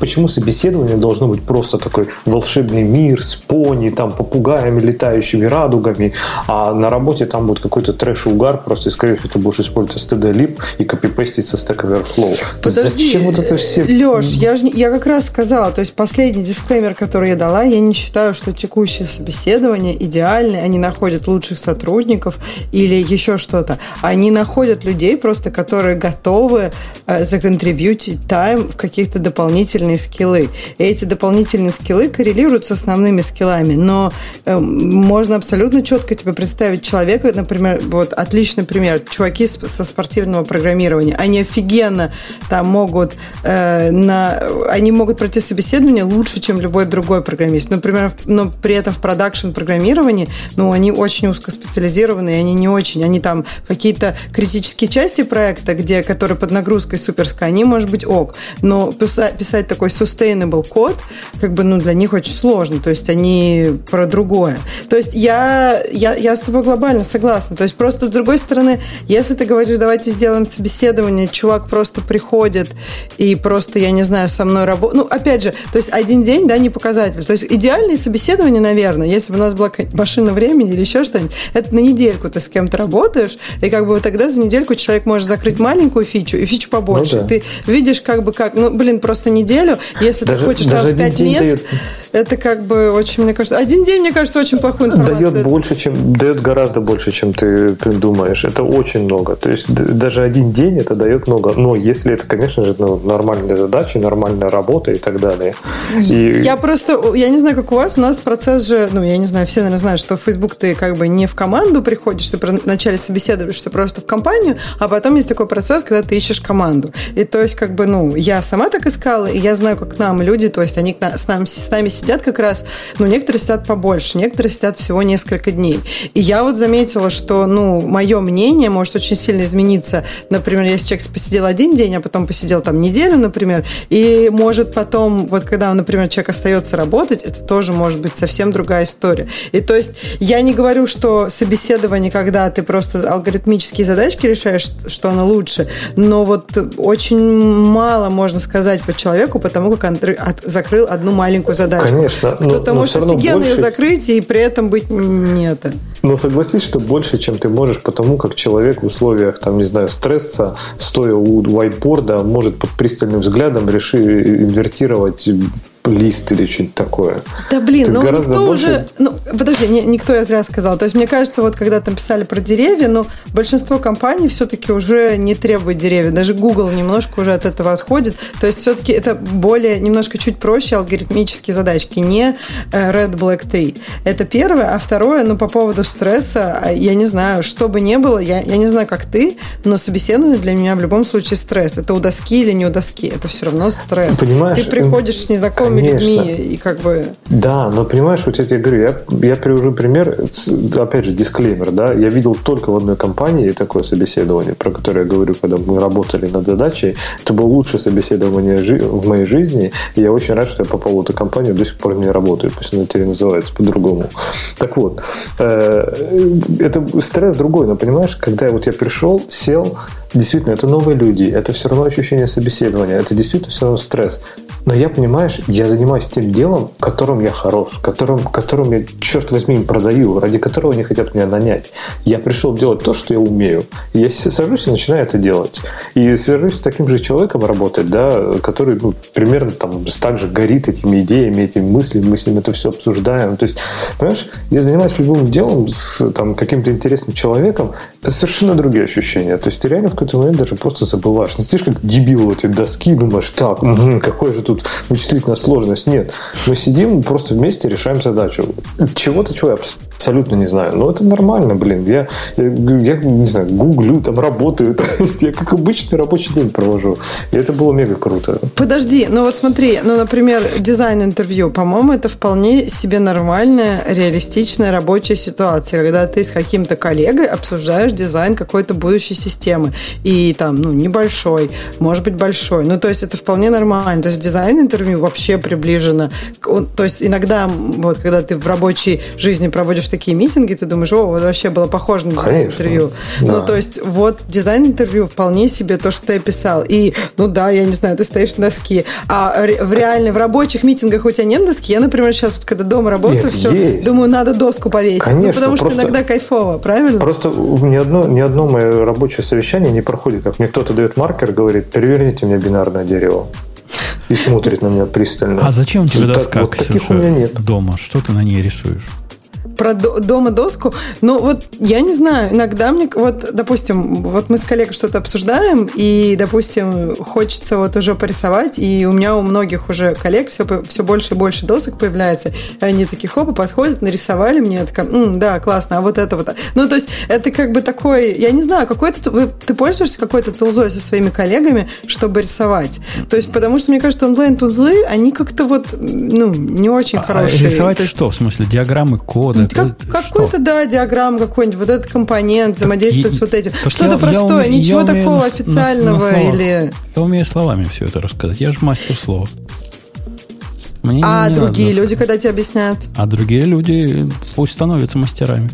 почему собеседование должно быть просто такой волшебный мир с пони, там, попугаями, летающими радугами, а на работе там будет какой-то трэш-угар, просто, и, скорее всего, ты будешь использовать std.lib и копипестить со Stack Overflow. Подожди, зачем вот это все? Леш, я, же, я как раз сказала, то есть последний дисклеймер, который я дала, я не считаю, считаю, что текущие собеседования идеальны, они находят лучших сотрудников или еще что-то. Они находят людей просто, которые готовы законтрибьютить тайм в каких-то дополнительные скиллы. И эти дополнительные скиллы коррелируют с основными скиллами, но э, можно абсолютно четко тебе представить человека, например, вот отличный пример, чуваки со спортивного программирования, они офигенно там могут, э, на, они могут пройти собеседование лучше, чем любой другой программист. Например, но при этом в продакшн программировании, ну, они очень узкоспециализированные, они не очень, они там какие-то критические части проекта, где, которые под нагрузкой суперской, они, может быть, ок, но писать, писать такой sustainable код, как бы, ну, для них очень сложно, то есть они про другое. То есть я, я, я с тобой глобально согласна, то есть просто с другой стороны, если ты говоришь, давайте сделаем собеседование, чувак просто приходит и просто, я не знаю, со мной работает, ну, опять же, то есть один день, да, не показатель, то есть идеальное собеседование, наверное, если бы у нас была машина времени или еще что-нибудь, это на недельку ты с кем-то работаешь, и как бы вот тогда за недельку человек может закрыть маленькую фичу и фичу побольше. Ну, да. Ты видишь как бы как, ну, блин, просто неделю, если даже, ты хочешь там в пять мест, дает... это как бы очень, мне кажется, один день, мне кажется, очень плохую информацию. Дает больше, чем, дает гораздо больше, чем ты думаешь. Это очень много. То есть даже один день это дает много. Но если это, конечно же, ну, нормальные задачи, нормальная работа и так далее. И... Я просто, я не знаю, как у вас, у нас процесс же, ну, я не знаю, все, наверное, знают, что в Facebook ты как бы не в команду приходишь, ты вначале собеседуешься просто в компанию, а потом есть такой процесс, когда ты ищешь команду. И то есть, как бы, ну, я сама так искала, и я знаю, как к нам люди, то есть они к нам, с, нами, с нами сидят как раз, ну, некоторые сидят побольше, некоторые сидят всего несколько дней. И я вот заметила, что, ну, мое мнение может очень сильно измениться, например, если человек посидел один день, а потом посидел там неделю, например, и может потом, вот когда, например, человек остается работать, это тоже может быть совсем другая история. И то есть я не говорю, что собеседование, когда ты просто алгоритмические задачки решаешь, что оно лучше, но вот очень мало можно сказать по человеку, потому как он от, закрыл одну маленькую задачку. Конечно. Кто-то но, может но офигенно больше... ее закрыть и при этом быть не это. Но согласись, что больше, чем ты можешь, потому как человек в условиях, там, не знаю, стресса, стоя у whiteboard, может под пристальным взглядом решить инвертировать лист или что-нибудь такое. Да, блин, ну никто больше... уже... Ну, подожди, не, никто, я зря сказала. То есть, мне кажется, вот когда там писали про деревья, но большинство компаний все-таки уже не требует деревья. Даже Google немножко уже от этого отходит. То есть, все-таки это более, немножко чуть проще алгоритмические задачки, не Red Black три. Это первое. А второе, ну, по поводу стресса, я не знаю, что бы ни было, я, я не знаю, как ты, но собеседование для меня в любом случае стресс. Это у доски или не у доски. Это все равно стресс. Понимаешь? Ты приходишь с незнакомым людьми, и как бы... Да, но понимаешь, вот я тебе говорю, я, я привожу пример, опять же, дисклеймер, да, я видел только в одной компании такое собеседование, про которое я говорю, когда мы работали над задачей, это было лучшее собеседование жи- в моей жизни, и я очень рад, что я попал в эту компанию, до сих пор в ней работаю, пусть она теперь называется по-другому. Так вот, это стресс другой, но понимаешь, когда вот я пришел, сел, действительно, это новые люди, это все равно ощущение собеседования, это действительно все равно стресс. Но я, понимаешь, я занимаюсь тем делом, которым я хорош, которым, которым я, черт возьми, им продаю, ради которого они хотят меня нанять. Я пришел делать то, что я умею. Я сажусь и начинаю это делать. И сажусь с таким же человеком работать, да, который, ну, примерно там так же горит этими идеями, этими мыслями, мы с ним это все обсуждаем. То есть, понимаешь, я занимаюсь любым делом с там, каким-то интересным человеком, совершенно другие ощущения. То есть ты реально в какой-то момент даже просто забываешь. Не сидишь как дебил у этой доски, думаешь, так, угу, какой же тут вычислительная сложность. Нет. Мы сидим, просто вместе решаем задачу. Чего-то, чего я абсолютно не знаю. Но это нормально, блин. Я, я, я не знаю, гуглю, там работаю. То есть я как обычный рабочий день провожу. И это было мега круто. Подожди, ну вот смотри, ну, например, дизайн-интервью, по-моему, это вполне себе нормальная, реалистичная рабочая ситуация, когда ты с каким-то коллегой обсуждаешь дизайн какой-то будущей системы. И там, ну, небольшой, может быть, большой. Ну, то есть это вполне нормально. То есть дизайн интервью вообще приближено. То есть иногда, вот когда ты в рабочей жизни проводишь такие митинги, ты думаешь, о, вот вообще было похоже на дизайн-интервью. Да. Ну, то есть вот дизайн-интервью вполне себе то, что ты описал. И, ну да, я не знаю, ты стоишь на доске. А в реально в рабочих митингах у тебя нет доски. Я, например, сейчас, вот, когда дома работаю, Нет, все, есть. думаю, надо доску повесить. Конечно, ну, потому просто, что иногда кайфово, правильно? Просто ни одно, ни одно мое рабочее совещание не проходит, как мне кто-то дает маркер, говорит, переверните мне бинарное дерево. и смотрит на меня пристально. А зачем тебе так, доска, вот таких у меня нет дома? Что ты на ней рисуешь? Про до, дома доску. Ну, вот я не знаю, иногда мне, вот, допустим, вот мы с коллегой что-то обсуждаем, и, допустим, хочется вот уже порисовать, и у меня у многих уже коллег все, все больше и больше досок появляется, и они такие, хоп, подходят, нарисовали мне, я такая, м-м, да, классно, а вот это вот. Ну, то есть, это как бы такой, я не знаю, какой-то, вы, ты пользуешься какой-то тулзой со своими коллегами, чтобы рисовать? То есть, потому что, мне кажется, онлайн-тулзы, они как-то вот, ну, не очень хорошие. А рисовать есть... что? В смысле, диаграммы кода? Как, какой-то, да, диаграмм какой-нибудь, вот этот компонент, взаимодействие с вот этим. Что-то я, простое, я уме, ничего я такого на, официального на, на или... Я умею словами все это рассказать. Я же мастер слова. Мне а не другие надо, люди, когда тебе объясняют? А другие люди пусть становятся мастерами.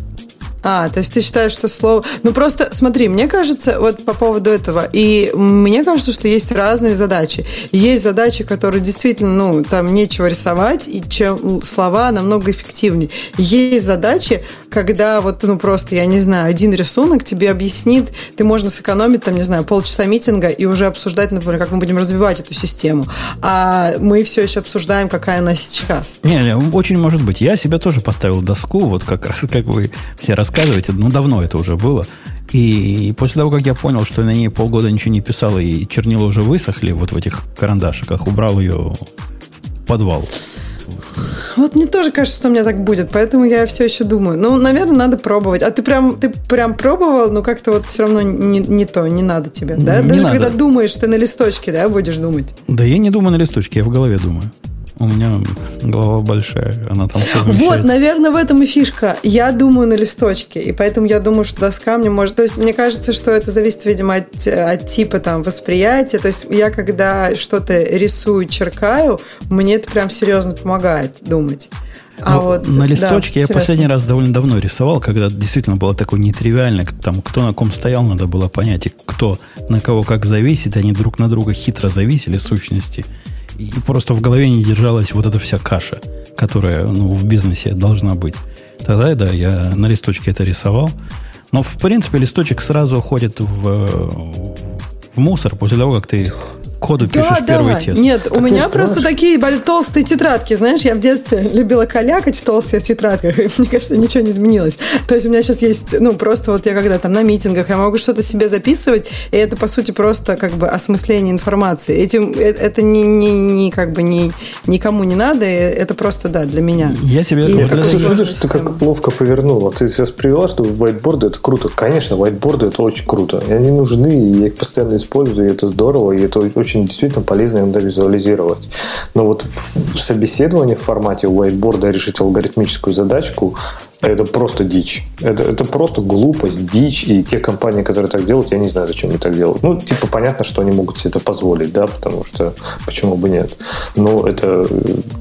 А, то есть ты считаешь, что слово... Ну, просто, смотри, мне кажется, вот по поводу этого, и мне кажется, что есть разные задачи. Есть задачи, которые действительно, ну, там нечего рисовать, и чем слова намного эффективнее. Есть задачи, когда вот, ну, просто, я не знаю, один рисунок тебе объяснит, ты можно сэкономить, там, не знаю, полчаса митинга и уже обсуждать, например, как мы будем развивать эту систему. А мы все еще обсуждаем, какая она сейчас. Не, не, очень может быть. Я себя тоже поставил доску, вот как раз, как вы все рассказывали. Рассказывайте, ну, давно это уже было. И после того, как я понял, что я на ней полгода ничего не писал, и чернила уже высохли вот в этих карандашиках, убрал ее в подвал. Вот мне тоже кажется, что у меня так будет, поэтому я все еще думаю. Ну, наверное, надо пробовать. А ты прям, ты прям пробовал, но как-то вот все равно не, не то, не надо тебе, да? Не Даже надо. Когда думаешь, ты на листочке, да, будешь думать? Да я не думаю на листочке, я в голове думаю. У меня голова большая, она там все вмещается. Вот, наверное, в этом и фишка. Я думаю на листочке, и поэтому я думаю, что доска мне может... То есть мне кажется, что это зависит, видимо, от, от типа там восприятия. То есть я, когда что-то рисую, черкаю, мне это прям серьезно помогает думать. А вот, на листочке да, я интересно. Последний раз довольно давно рисовал, когда действительно было такое нетривиальное, там, кто на ком стоял, надо было понять, и кто на кого как зависит, они друг на друга хитро зависели сущности. И просто в голове не держалась вот эта вся каша, которая, ну, в бизнесе должна быть. Тогда, да, я на листочке это рисовал. Но, в принципе, листочек сразу уходит в, в мусор после того, как ты коду да, пишешь да. первый тест. Нет, так у меня вот, просто понимаешь? Такие толстые тетрадки. Знаешь, я в детстве любила калякать в толстых тетрадках, и, мне кажется, ничего не изменилось. То есть у меня сейчас есть, ну, просто вот я когда там на митингах, я могу что-то себе записывать, и это, по сути, просто как бы осмысление информации. Этим, это не, не, не, как бы не, никому не надо, это просто, да, для меня. Я себе... Вот так, ты видишь, ты как ловко повернула. Ты сейчас привела, что whiteboard это круто. Конечно, whiteboard это очень круто. И они нужны, и я их постоянно использую, и это здорово, и это очень действительно полезно иногда визуализировать. Но вот в собеседовании в формате whiteboard решить алгоритмическую задачку это просто дичь. Это, это просто глупость, дичь. И те компании, которые так делают, я не знаю, зачем они так делают. Ну, типа, понятно, что они могут себе это позволить, да, потому что почему бы нет. Но это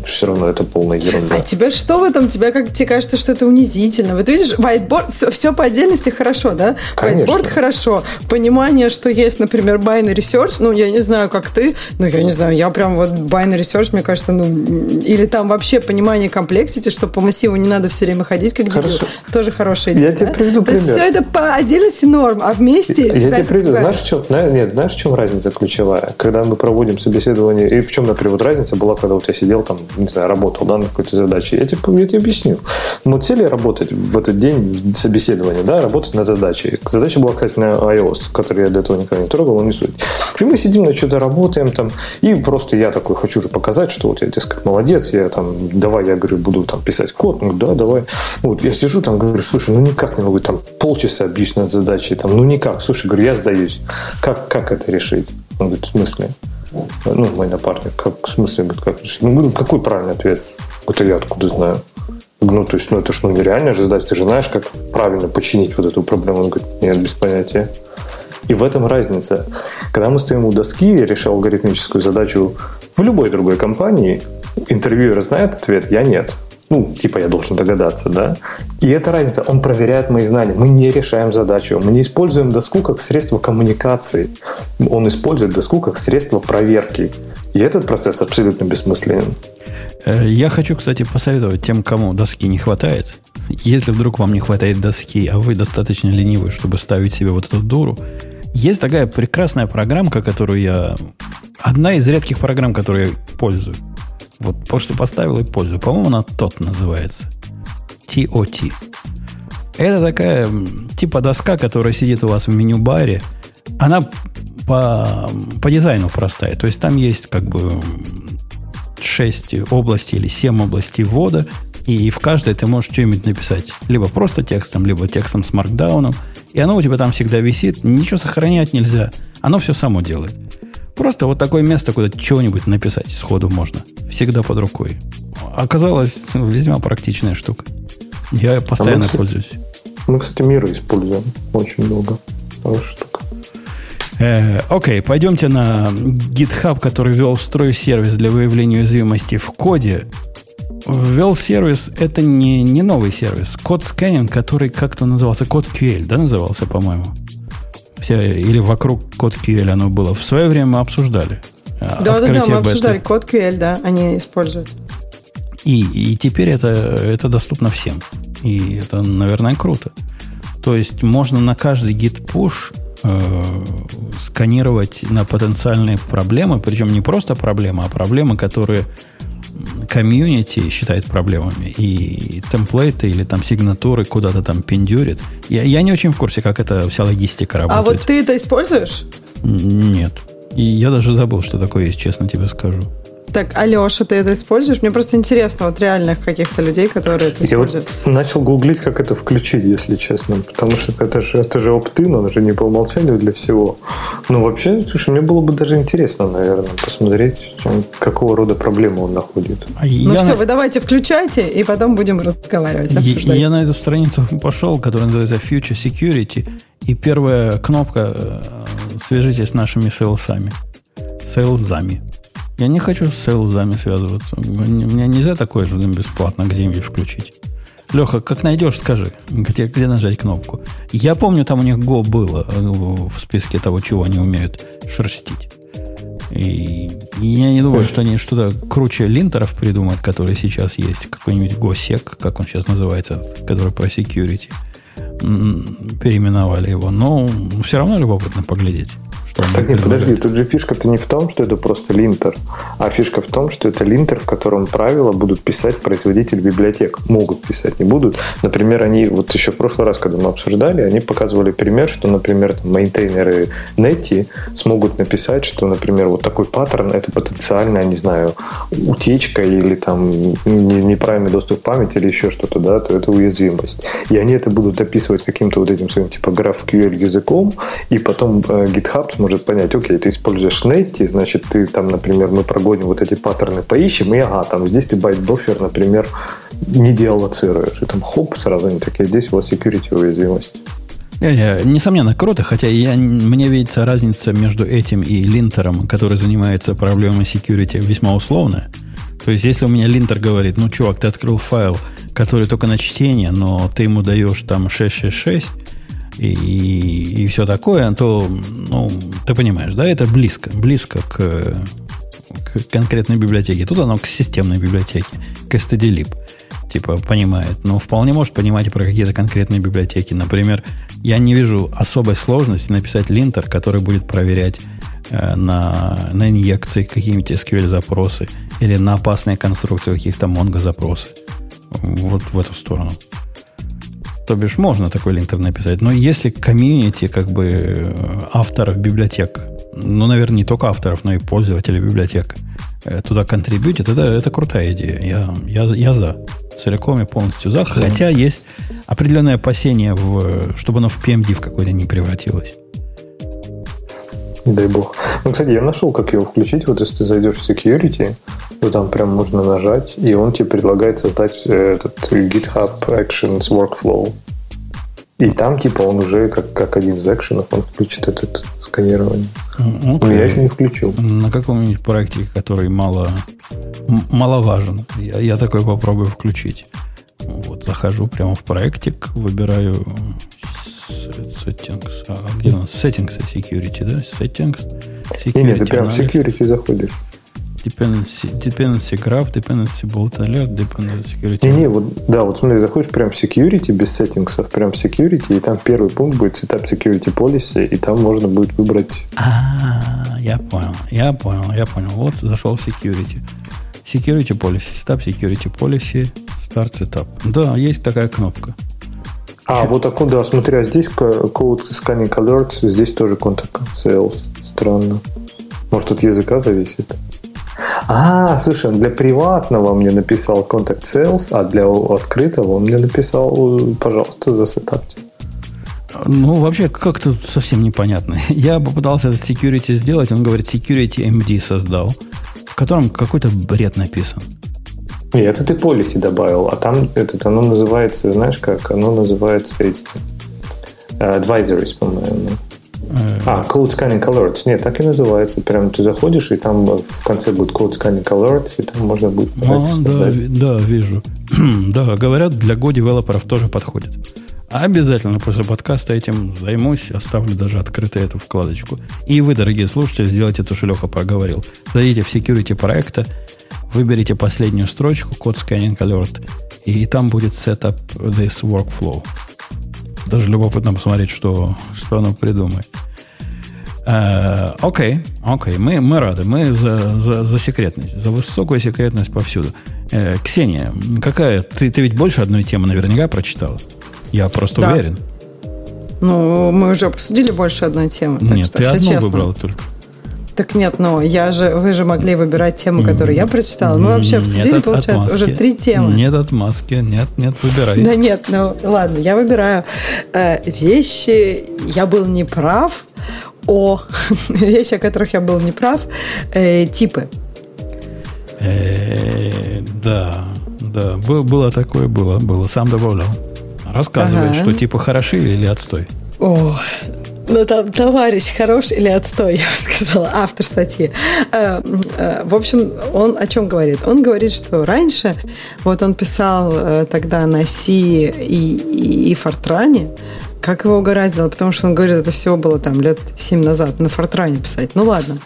все равно это полная ерунда. А тебе что в этом? Тебе, как, тебе кажется, что это унизительно. Вот видишь, whiteboard, все, все по отдельности хорошо, да? Конечно. Whiteboard хорошо. Понимание, что есть, например, binary search, ну, я не знаю, как ты, но я не знаю, я прям вот binary search, мне кажется, ну, или там вообще понимание комплексити, что по массиву не надо все время ходить, как Хорошо. Тоже хорошая идея. Я тебе приведу пример. То есть все это по отдельности норм, а вместе... Я тебе приведу. Знаешь, в чем, нет, знаешь, в чем разница ключевая? Когда мы проводим собеседование, и в чем, например, вот разница была, когда вот я сидел там, не знаю, работал, да, на какой-то задаче. Я тебе, я тебе объясню. Но цель работать в этот день собеседования, да, работать над задачей. Задача была, кстати, на iOS, который я до этого никогда не трогал, но не суть. И мы сидим, на что-то работаем там, и просто я такой хочу же показать, что вот я, дескать, молодец, я там, давай, я говорю, буду там писать код, ну да, давай. Вот. Я сижу там, говорю, слушай, ну никак не могу, там полчаса бьюсь над задачей, там, ну никак, слушай, говорю, я сдаюсь. Как, как это решить? Он говорит, в смысле? Ну, мой напарник, как, в смысле, говорит, как решить? Ну, говорю, какой правильный ответ? Это я откуда знаю? Ну, то есть, ну это ж ну, нереально же сдать, ты же знаешь, как правильно починить вот эту проблему. Он говорит, нет, без понятия. И в этом разница. Когда мы стоим у доски, я решал алгоритмическую задачу в любой другой компании, интервьюер знает ответ, я нет. Ну, типа я должен догадаться, да? И это разница. Он проверяет мои знания. Мы не решаем задачу. Мы не используем доску как средство коммуникации. Он использует доску как средство проверки. И этот процесс абсолютно бессмысленен. Я хочу, кстати, посоветовать тем, кому доски не хватает. Если вдруг вам не хватает доски, а вы достаточно ленивы, чтобы ставить себе вот эту дуру, есть такая прекрасная программка, которую я Одна из редких программ, которые пользую. Вот просто поставил и пользую. По-моему, она тот называется. ти о ти. Это такая типа доска, которая сидит у вас в меню-баре. Она по, по дизайну простая. То есть там есть как бы шесть областей или семь областей ввода. И в каждой ты можешь что-нибудь написать. Либо просто текстом, либо текстом с маркдауном. И оно у тебя там всегда висит. Ничего сохранять нельзя. Оно все само делает. Просто вот такое место, куда чего-нибудь написать сходу можно. Всегда под рукой. Оказалось, весьма практичная штука. Я постоянно а мы, пользуюсь. Мы, кстати, Миру используем очень много. Хорошая штука. Э, окей, пойдемте на GitHub, который ввел в строй сервис для выявления уязвимости в коде. Ввел сервис, это не, не новый сервис. Код-сканинг, который как-то назывался CodeQL, да, назывался, по-моему? Вся, или вокруг CodeQL оно было. В свое время мы обсуждали. Да, да, да, мы обсуждали CodeQL, да, они используют. И, и теперь это, это доступно всем. И это, наверное, круто. То есть можно на каждый git-push э, сканировать на потенциальные проблемы, причем не просто проблемы, а проблемы, которые комьюнити считает проблемами. И темплейты или там сигнатуры куда-то там пиндюрит. Я, я не очень в курсе, как эта вся логистика работает. А вот ты это используешь? Нет. И я даже забыл, что такое есть, честно тебе скажу. Так, Алеша, ты это используешь? Мне просто интересно, вот реальных каких-то людей, которые это я используют. Вот начал гуглить, как это включить, если честно. Потому что это, это же, это же опт-ин, он же не по умолчанию для всего. Ну, вообще, слушай, мне было бы даже интересно, наверное, посмотреть, чем, какого рода проблемы он находит. А ну все, на... вы давайте включайте, и потом будем разговаривать, обсуждать. Я, я на эту страницу пошел, которая называется Future Security, и первая кнопка «Свяжитесь с нашими сейлсами». Сейлсами. Я не хочу с сейлзами связываться. Мне нельзя такое же бесплатно где-нибудь включить. Леха, как найдешь, скажи, где, где нажать кнопку. Я помню, там у них Go было в списке того, чего они умеют шерстить. И я не думаю, что они что-то круче линтеров придумают, которые сейчас есть. Какой-нибудь GoSec, как он сейчас называется, который про security. Переименовали его. Но все равно любопытно поглядеть. Так нет, подожди, тут же фишка-то не в том, что это просто линтер, а фишка в том, что это линтер, в котором правила будут писать производители библиотек. Могут писать, не будут. Например, они вот еще в прошлый раз, когда мы обсуждали, они показывали пример, что, например, там, мейнтейнеры Netty смогут написать, что, например, вот такой паттерн, это потенциально, не знаю, утечка или там неправильный доступ к памяти или еще что-то, да, то это уязвимость. И они это будут описывать каким-то вот этим своим типа GraphQL языком, и потом э, GitHub сможет может понять, окей, ты используешь Netty, значит, ты там, например, мы прогоним вот эти паттерны, поищем, и ага, там здесь ты байт-буфер, например, не диалоцируешь. И там хоп, сразу не такие, здесь у вас security уязвимость. Не-не, несомненно, круто, хотя я, мне видится разница между этим и линтером, который занимается проблемой security, весьма условная. То есть, если у меня линтер говорит, ну, чувак, ты открыл файл, который только на чтение, но ты ему даешь там шесть шесть шесть, И, и, и все такое, то, ну, ты понимаешь, да, это близко, близко к, к конкретной библиотеке. Тут оно к системной библиотеке, к stdlib, типа, понимает. Но вполне может понимать и про какие-то конкретные библиотеки. Например, я не вижу особой сложности написать линтер, который будет проверять э, на, на инъекции какие-нибудь эс кью эль-запросы или на опасные конструкции каких-то Mongo-запросы. Вот в эту сторону. То бишь, можно такой линтер написать. Но если комьюнити, как бы, авторов библиотек, ну, наверное, не только авторов, но и пользователей библиотек, туда контрибьютит, это, это крутая идея. Я, я, я за. Целиком и полностью за. Хотя есть определенное опасение, в, чтобы оно в пи эм ди в какой-то не превратилось. Дай бог. Ну, кстати, я нашел, как его включить. Вот если ты зайдешь в security, то там прям можно нажать, и он тебе предлагает создать этот GitHub Actions Workflow. И там, типа, он уже как, как один из экшенов, он включит этот сканирование. Okay. Но я еще не включил. На каком-нибудь проекте, который мало, м- маловажен, я, я такой попробую включить. Вот, захожу прямо в проектик, выбираю... Settings. А где у нас? Settings security, да? Settings. Security. Нет, ты прям в security заходишь. Dependency, dependency graph, dependency bolt alert, dependency security. Не, не, вот, да, вот смотри, заходишь прям в security без settings, прям в security, и там первый пункт будет setup security policy, и там можно будет выбрать. А, я понял, я понял, я понял. Вот зашел в security. Security policy, stop security policy, start setup. Да, есть такая кнопка. А, Чуть. вот так, да, смотри, а здесь code scanning alerts, здесь тоже contact sales. Странно. Может, от языка зависит? А, слушай, для приватного мне написал contact sales, а для открытого он мне написал, пожалуйста, засетапьте. Ну, вообще, как-то совсем непонятно. Я попытался этот security сделать, он говорит, security эм ди создал, в котором какой-то бред написан. Нет, это ты policy добавил, а там этот, оно называется, знаешь как, оно называется эти, advisories, по-моему. А, Code Scanning Alerts. Нет, так и называется. Прям ты заходишь, и там в конце будет Code Scanning Alerts, и там можно будет... А, да, да, вижу. Да, говорят, для Go-девелоперов тоже подходит. Обязательно после подкаста этим займусь, оставлю даже открытой эту вкладочку. И вы, дорогие слушатели, сделайте то, что Леха поговорил. Зайдите в Security проекта, выберите последнюю строчку Code Scanning Alert, и там будет Setup This Workflow. Даже любопытно посмотреть, что, что оно придумает. Э, окей, окей, мы, мы рады. Мы за, за, за секретность, за высокую секретность повсюду. Э, Ксения, какая? Ты, ты ведь больше одной темы наверняка прочитала. Я просто да. уверен. Ну, мы уже обсудили больше одной темы. Так нет, что, ты одну честно. выбрала только. Так нет, но я же, вы же могли выбирать тему, которую я прочитала. Мы вообще обсудили, нет, получается, отмазки. Уже три темы. Нет отмазки, нет, нет, выбирай. Да нет, ну ладно, я выбираю э, вещи, я был неправ, о, вещи, о которых я был неправ, э, типы. Э, да, да, было, было такое, было, было, сам добавлял. Рассказывает, ага. что типы хороши или отстой. Ох, ну, там, товарищ хорош или отстой, я бы сказала, автор статьи. Э, э, в общем, он о чем говорит? Он говорит, что раньше, вот он писал э, тогда на Си и, и Фортране, как его угораздило, потому что он говорит, это всего было там лет семь назад на Фортране писать. Ну ладно,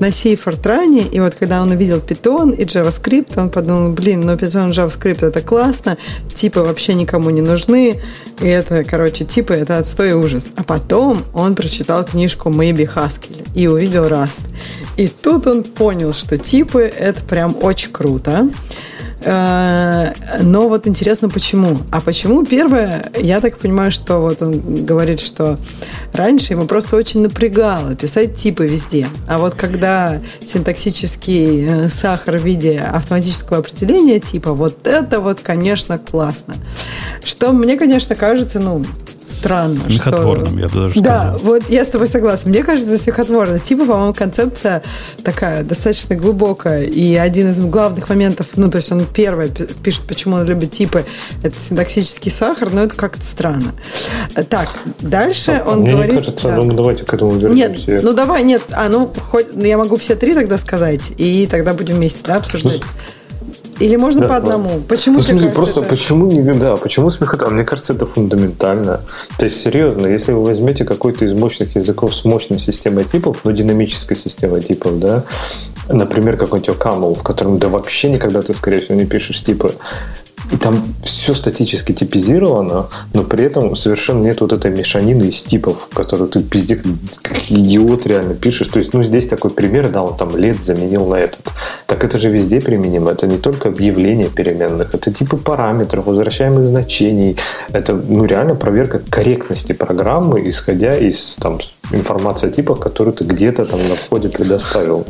на Си и Фортране, и вот когда он увидел Python и JavaScript, он подумал, блин, ну Python и JavaScript это классно, типы вообще никому не нужны, и это, короче, типы это отстой и ужас. А потом он прочитал книжку Мэйби Хаскеля и увидел Rust. И тут он понял, что типы это прям очень круто. Но вот интересно, почему. А почему? Первое, я так понимаю, что вот он говорит, что раньше ему просто очень напрягало писать типы везде. А вот когда синтаксический сахар в виде автоматического определения типа, вот это вот, конечно, классно. Что мне, конечно, кажется, ну... странно. Смехотворным, что... я бы даже сказал. Да, вот я с тобой согласна. Мне кажется, смехотворно. Типа, по-моему, концепция такая достаточно глубокая. И один из главных моментов, ну, то есть он первый пишет, почему он любит типы, это синтаксический сахар, но это как-то странно. Так, дальше а, он мне говорит... Мне кажется, да. ну, давайте к этому вернемся. Нет, я... ну, давай, нет, а, ну, хоть, я могу все три тогда сказать, и тогда будем вместе, да, обсуждать. Или можно да, по одному? Почему ну, смысле, просто это... почему не да, почему смехотворно? Мне кажется, это фундаментально. То есть, серьезно, если вы возьмете какой-то из мощных языков с мощной системой типов, ну, динамической системой типов, да, например, какой-нибудь Camel, в котором да вообще никогда ты, скорее всего, не пишешь типы, и там все статически типизировано, но при этом совершенно нет вот этой мешанины из типов, которую ты пиздец, как идиот реально пишешь. То есть, ну, здесь такой пример, да, он там лет заменил на этот. Так это же везде применимо. Это не только объявления переменных, это типы параметров, возвращаемых значений. Это, ну, реально проверка корректности программы, исходя из, там, информации о типах, которую ты где-то там на входе предоставил.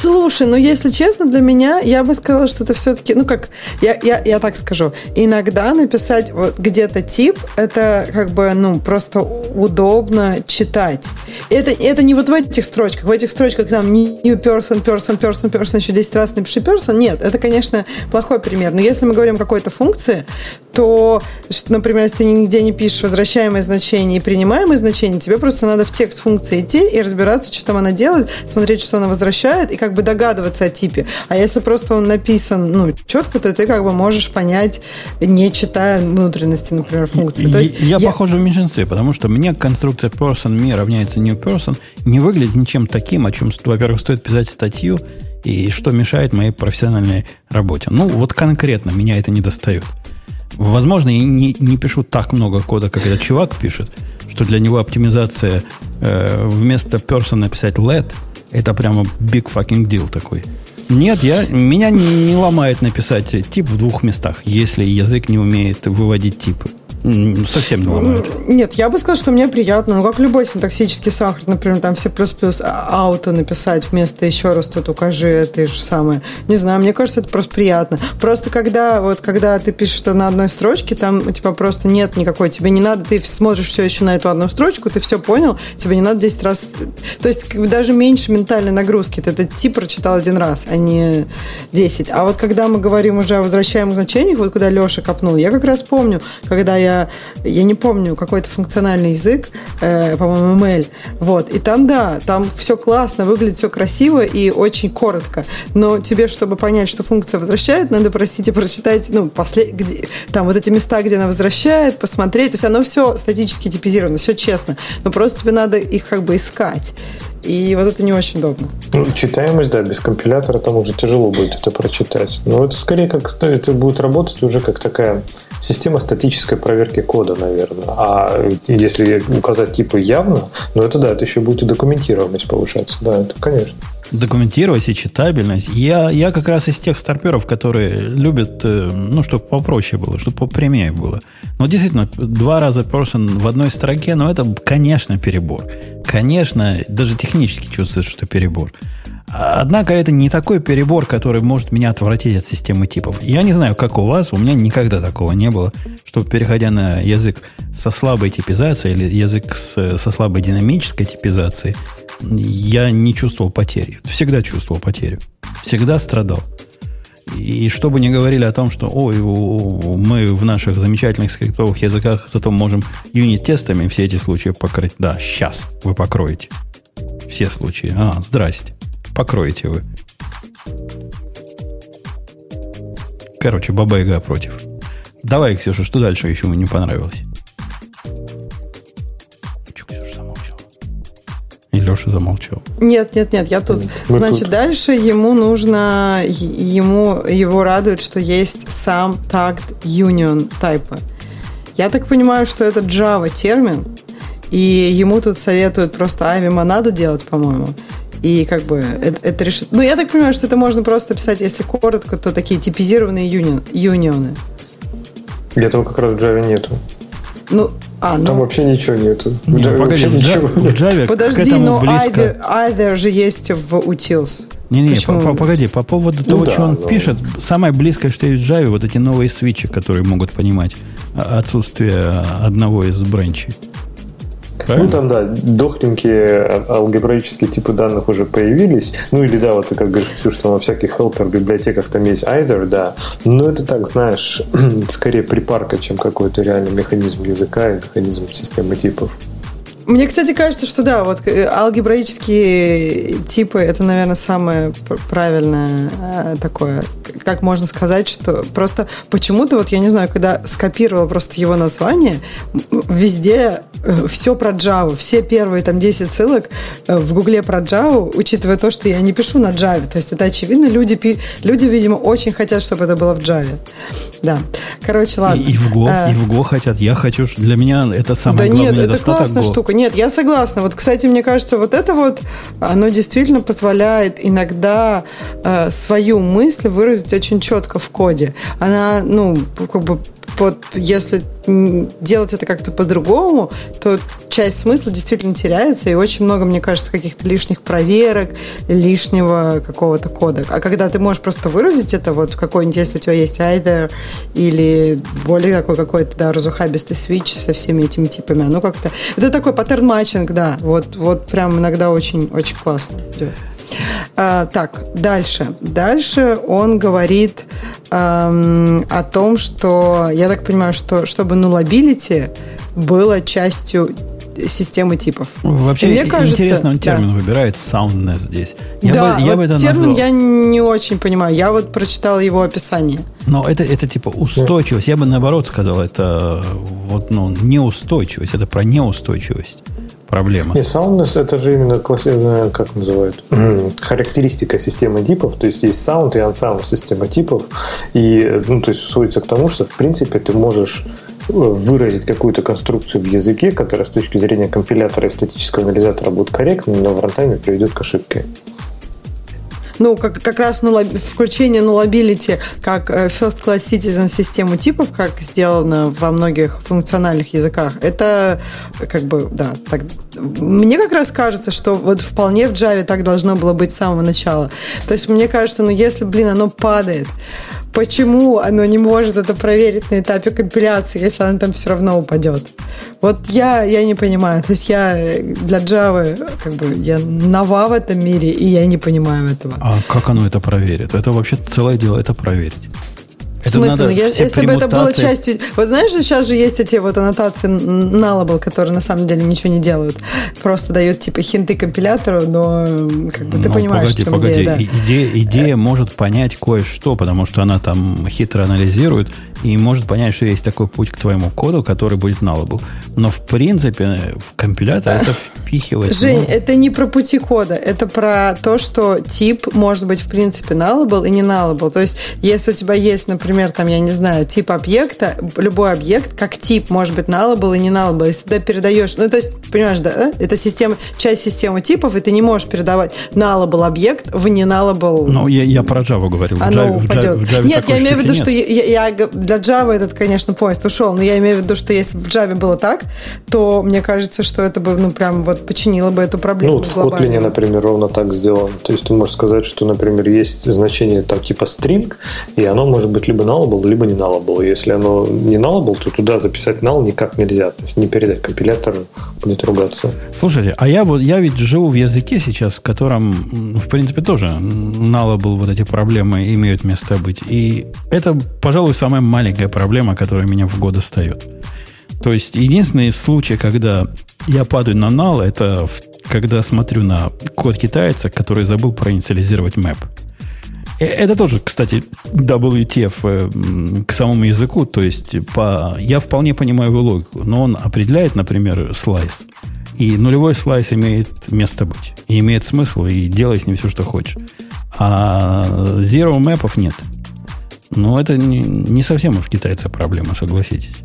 Слушай, ну, если честно, для меня, я бы сказала, что это все-таки, ну, как, я, я, я так скажу, иногда написать вот где-то тип, это как бы, ну, просто удобно читать. Это, это не вот в этих строчках. В этих строчках там new person, person, person, person, еще десять раз напиши person. Нет, это, конечно, плохой пример. Но если мы говорим о какой-то функции, то, например, если ты нигде не пишешь возвращаемое значение и принимаемое значение, тебе просто надо в текст функции идти и разбираться, что там она делает, смотреть, что она возвращает, и как бы догадываться о типе. А если просто он написан, ну, четко, то ты как бы можешь понять, не читая внутренности, например, функции. То есть я, я, похоже, в меньшинстве, потому что мне конструкция person me равняется new person не выглядит ничем таким, о чем, во-первых, стоит писать статью, и что мешает моей профессиональной работе. Ну, вот конкретно меня это не достает. Возможно, я не, не пишу так много кода, как этот чувак пишет, что для него оптимизация э, вместо person написать let, Это прямо big fucking deal такой. Нет, я, меня не ломает написать тип в двух местах, если язык не умеет выводить типы. Совсем не ломает. Нет, я бы сказала, что мне приятно. Ну, как любой синтаксический сахар, например, там все плюс-плюс ауто написать вместо еще раз тут укажи это же самое. Не знаю, мне кажется, это просто приятно. Просто когда, вот, когда ты пишешь это на одной строчке, там у тебя просто нет никакой, тебе не надо, ты смотришь все еще на эту одну строчку, ты все понял, тебе не надо десять раз. То есть даже меньше ментальной нагрузки. Ты этот тип прочитал один раз, а не десять. А вот когда мы говорим уже о возвращаемых значениях, вот куда Леша копнул, я как раз помню, когда я Я, я не помню, какой-то функциональный язык, э, по-моему, эм эл. Вот. И там, да, там все классно, выглядит все красиво и очень коротко. Но тебе, чтобы понять, что функция возвращает, надо, простите, прочитать, ну, после, где, там вот эти места, где она возвращает, посмотреть. То есть оно все статически типизировано, все честно. Но просто тебе надо их как бы искать. И вот это не очень удобно. Ну, читаемость, да, без компилятора там уже тяжело будет это прочитать. Но это скорее как это будет работать уже как такая система статической проверки кода, наверное. А если указать типы явно, ну это да, это еще будет и документируемость повышаться. Да, это конечно. Документируемость и читабельность. Я, я как раз из тех старперов, которые любят, ну, чтобы попроще было, чтобы попрямее было. Но действительно, два раза просто в одной строке, ну, это, конечно, перебор. Конечно, даже технически чувствуется, что перебор. Однако это не такой перебор, который может меня отвратить от системы типов. Я не знаю, как у вас, у меня никогда такого не было, что, переходя на язык со слабой типизацией или язык с, со слабой динамической типизацией, я не чувствовал потери. Всегда чувствовал потерю. Всегда страдал. И чтобы не говорили о том, что ой, мы в наших замечательных скриптовых языках зато можем юнит-тестами все эти случаи покрыть. Да, сейчас вы покроете. Все случаи. А, здрасте. Покроете вы. Короче, баба-яга против. Давай, Ксюша, что дальше еще мне не понравилось? И Леша замолчал. Нет, нет, нет, я тут. Вы Значит, тут. Дальше ему нужно, ему, его радует, что есть сам tagged union type. Я так понимаю, что это Java термин, и ему тут советуют просто Ави Монаду делать, по-моему. И как бы это, это решит. Ну, я так понимаю, что это можно просто писать, если коротко, то такие типизированные юнион, юнионы. Этого как раз в Java нету. Ну, а, ну... Там вообще ничего нету. Не, Java, погоди, в Java, в Java подожди, к этому близко. Подожди, но either же есть в утилс. Не-не, по, погоди, по поводу ну, того, да, что он да. пишет, самое близкое, что есть в Java, вот эти новые свитчи, которые могут понимать отсутствие одного из бренчей. Правильно? Ну, там, да, дохленькие алгебраические типы данных уже появились. Ну, или, да, вот ты как говоришь, все, что во всяких helper-библиотеках там есть either, да. Но это так, знаешь, скорее припарка, чем какой-то реальный механизм языка и механизм системы типов. Мне, кстати, кажется, что да, вот алгебраические типы, это, наверное, самое правильное такое, как можно сказать, что просто почему-то, вот я не знаю, когда скопировала просто его название, везде все про Java, все первые там десять ссылок в Гугле про Java, учитывая то, что я не пишу на Java, то есть это очевидно, люди, люди видимо, очень хотят, чтобы это было в Java. Да, короче, ладно. И, и в Go, а, и в Go хотят, я хочу, для меня это самое да главное нет, недостаток. Это классная штука. Нет, я согласна. Вот, кстати, мне кажется, вот это вот, оно действительно позволяет иногда э, свою мысль выразить очень четко в коде. Она, ну, как бы, под, если делать это как-то по-другому, то часть смысла действительно теряется, и очень много, мне кажется, каких-то лишних проверок, лишнего какого-то кода. А когда ты можешь просто выразить это, вот в какой-нибудь, если у тебя есть either, или более такой какой-то, да, разухабистый свитч со всеми этими типами, оно как-то... Это такой паттерн-матчинг, да, вот, вот прям иногда очень-очень классно идет. А, так, дальше. Дальше он говорит эм, о том, что, я так понимаю, что чтобы nullability было частью системы типов. Вообще, мне кажется, интересно, он термин да. выбирает soundness здесь. Я да, бы, я вот бы это термин назвал. Я не очень понимаю. Я вот прочитала его описание. Но это, это типа устойчивость. Я бы наоборот сказал, это вот, ну, неустойчивость. Это про неустойчивость. Проблема. Нет, soundness это же именно классическая, как называют, характеристика системы типов, то есть есть sound и unsound система типов, и, ну, то есть сводится к тому, что в принципе ты можешь выразить какую-то конструкцию в языке, которая с точки зрения компилятора и статического анализатора будет корректной, но в рантайме приведет к ошибке. ну, как, как раз нулаб... включение нулабилити как first class citizen систему типов, как сделано во многих функциональных языках, это как бы, да, так... мне как раз кажется, что вот вполне в Java так должно было быть с самого начала. То есть мне кажется, ну, если, блин, оно падает, почему оно не может это проверить на этапе компиляции, если оно там все равно упадет? Вот я, я не понимаю. То есть я для Java, как бы, я нова в этом мире, и я не понимаю этого. А как оно это проверит? Это вообще целое дело, это проверить. В смысле, ну, я, если премутации... бы это было частью... Вот знаешь, сейчас же есть эти вот аннотации nullable, которые на самом деле ничего не делают. Просто дают типа хинты компилятору, но как бы, ты ну, понимаешь, погоди, что погоди. Идея, да. идея, идея может понять кое-что, потому что она там хитро анализирует и может понять, что есть такой путь к твоему коду, который будет nullable. Но в принципе в компилятор это впихивает. Жень, ну... это не про пути кода, это про то, что тип может быть в принципе nullable и не nullable. То есть если у тебя есть, например, Например, там, я не знаю, тип объекта, любой объект, как тип, может быть, nullable и не nullable, если туда передаешь, ну, то есть, понимаешь, да, это система, часть системы типов, и ты не можешь передавать nullable объект в не nullable. Ну, я, я про Java говорил. Оно в Java, в Java, в Java нет, я имею в виду, нет. что я, я, для Java этот, конечно, поезд ушел, но я имею в виду, что если в Java было так, то мне кажется, что это бы, ну, прям вот починило бы эту проблему. Ну, вот в Kotlin, например, ровно так сделано. То есть, ты можешь сказать, что, например, есть значение там типа string, и оно может быть либо nullable, либо не nullable. Если оно не nullable, то туда записать null никак нельзя. То есть не передать компилятору, будет ругаться. Слушайте, а я вот я ведь живу в языке сейчас, в котором, в принципе, тоже nullable, вот эти проблемы имеют место быть. И это, пожалуй, самая маленькая проблема, которая меня в год остает. То есть единственный случай, когда я падаю на null, это в, когда смотрю на код китайца, который забыл проинициализировать map. Это тоже, кстати, дабл ю ти эф к самому языку, то есть по, я вполне понимаю его логику, но он определяет, например, слайс, и нулевой слайс имеет место быть, и имеет смысл, и делай с ним все, что хочешь. А zero map'ов нет. Но это не, не совсем уж китайская проблема, согласитесь.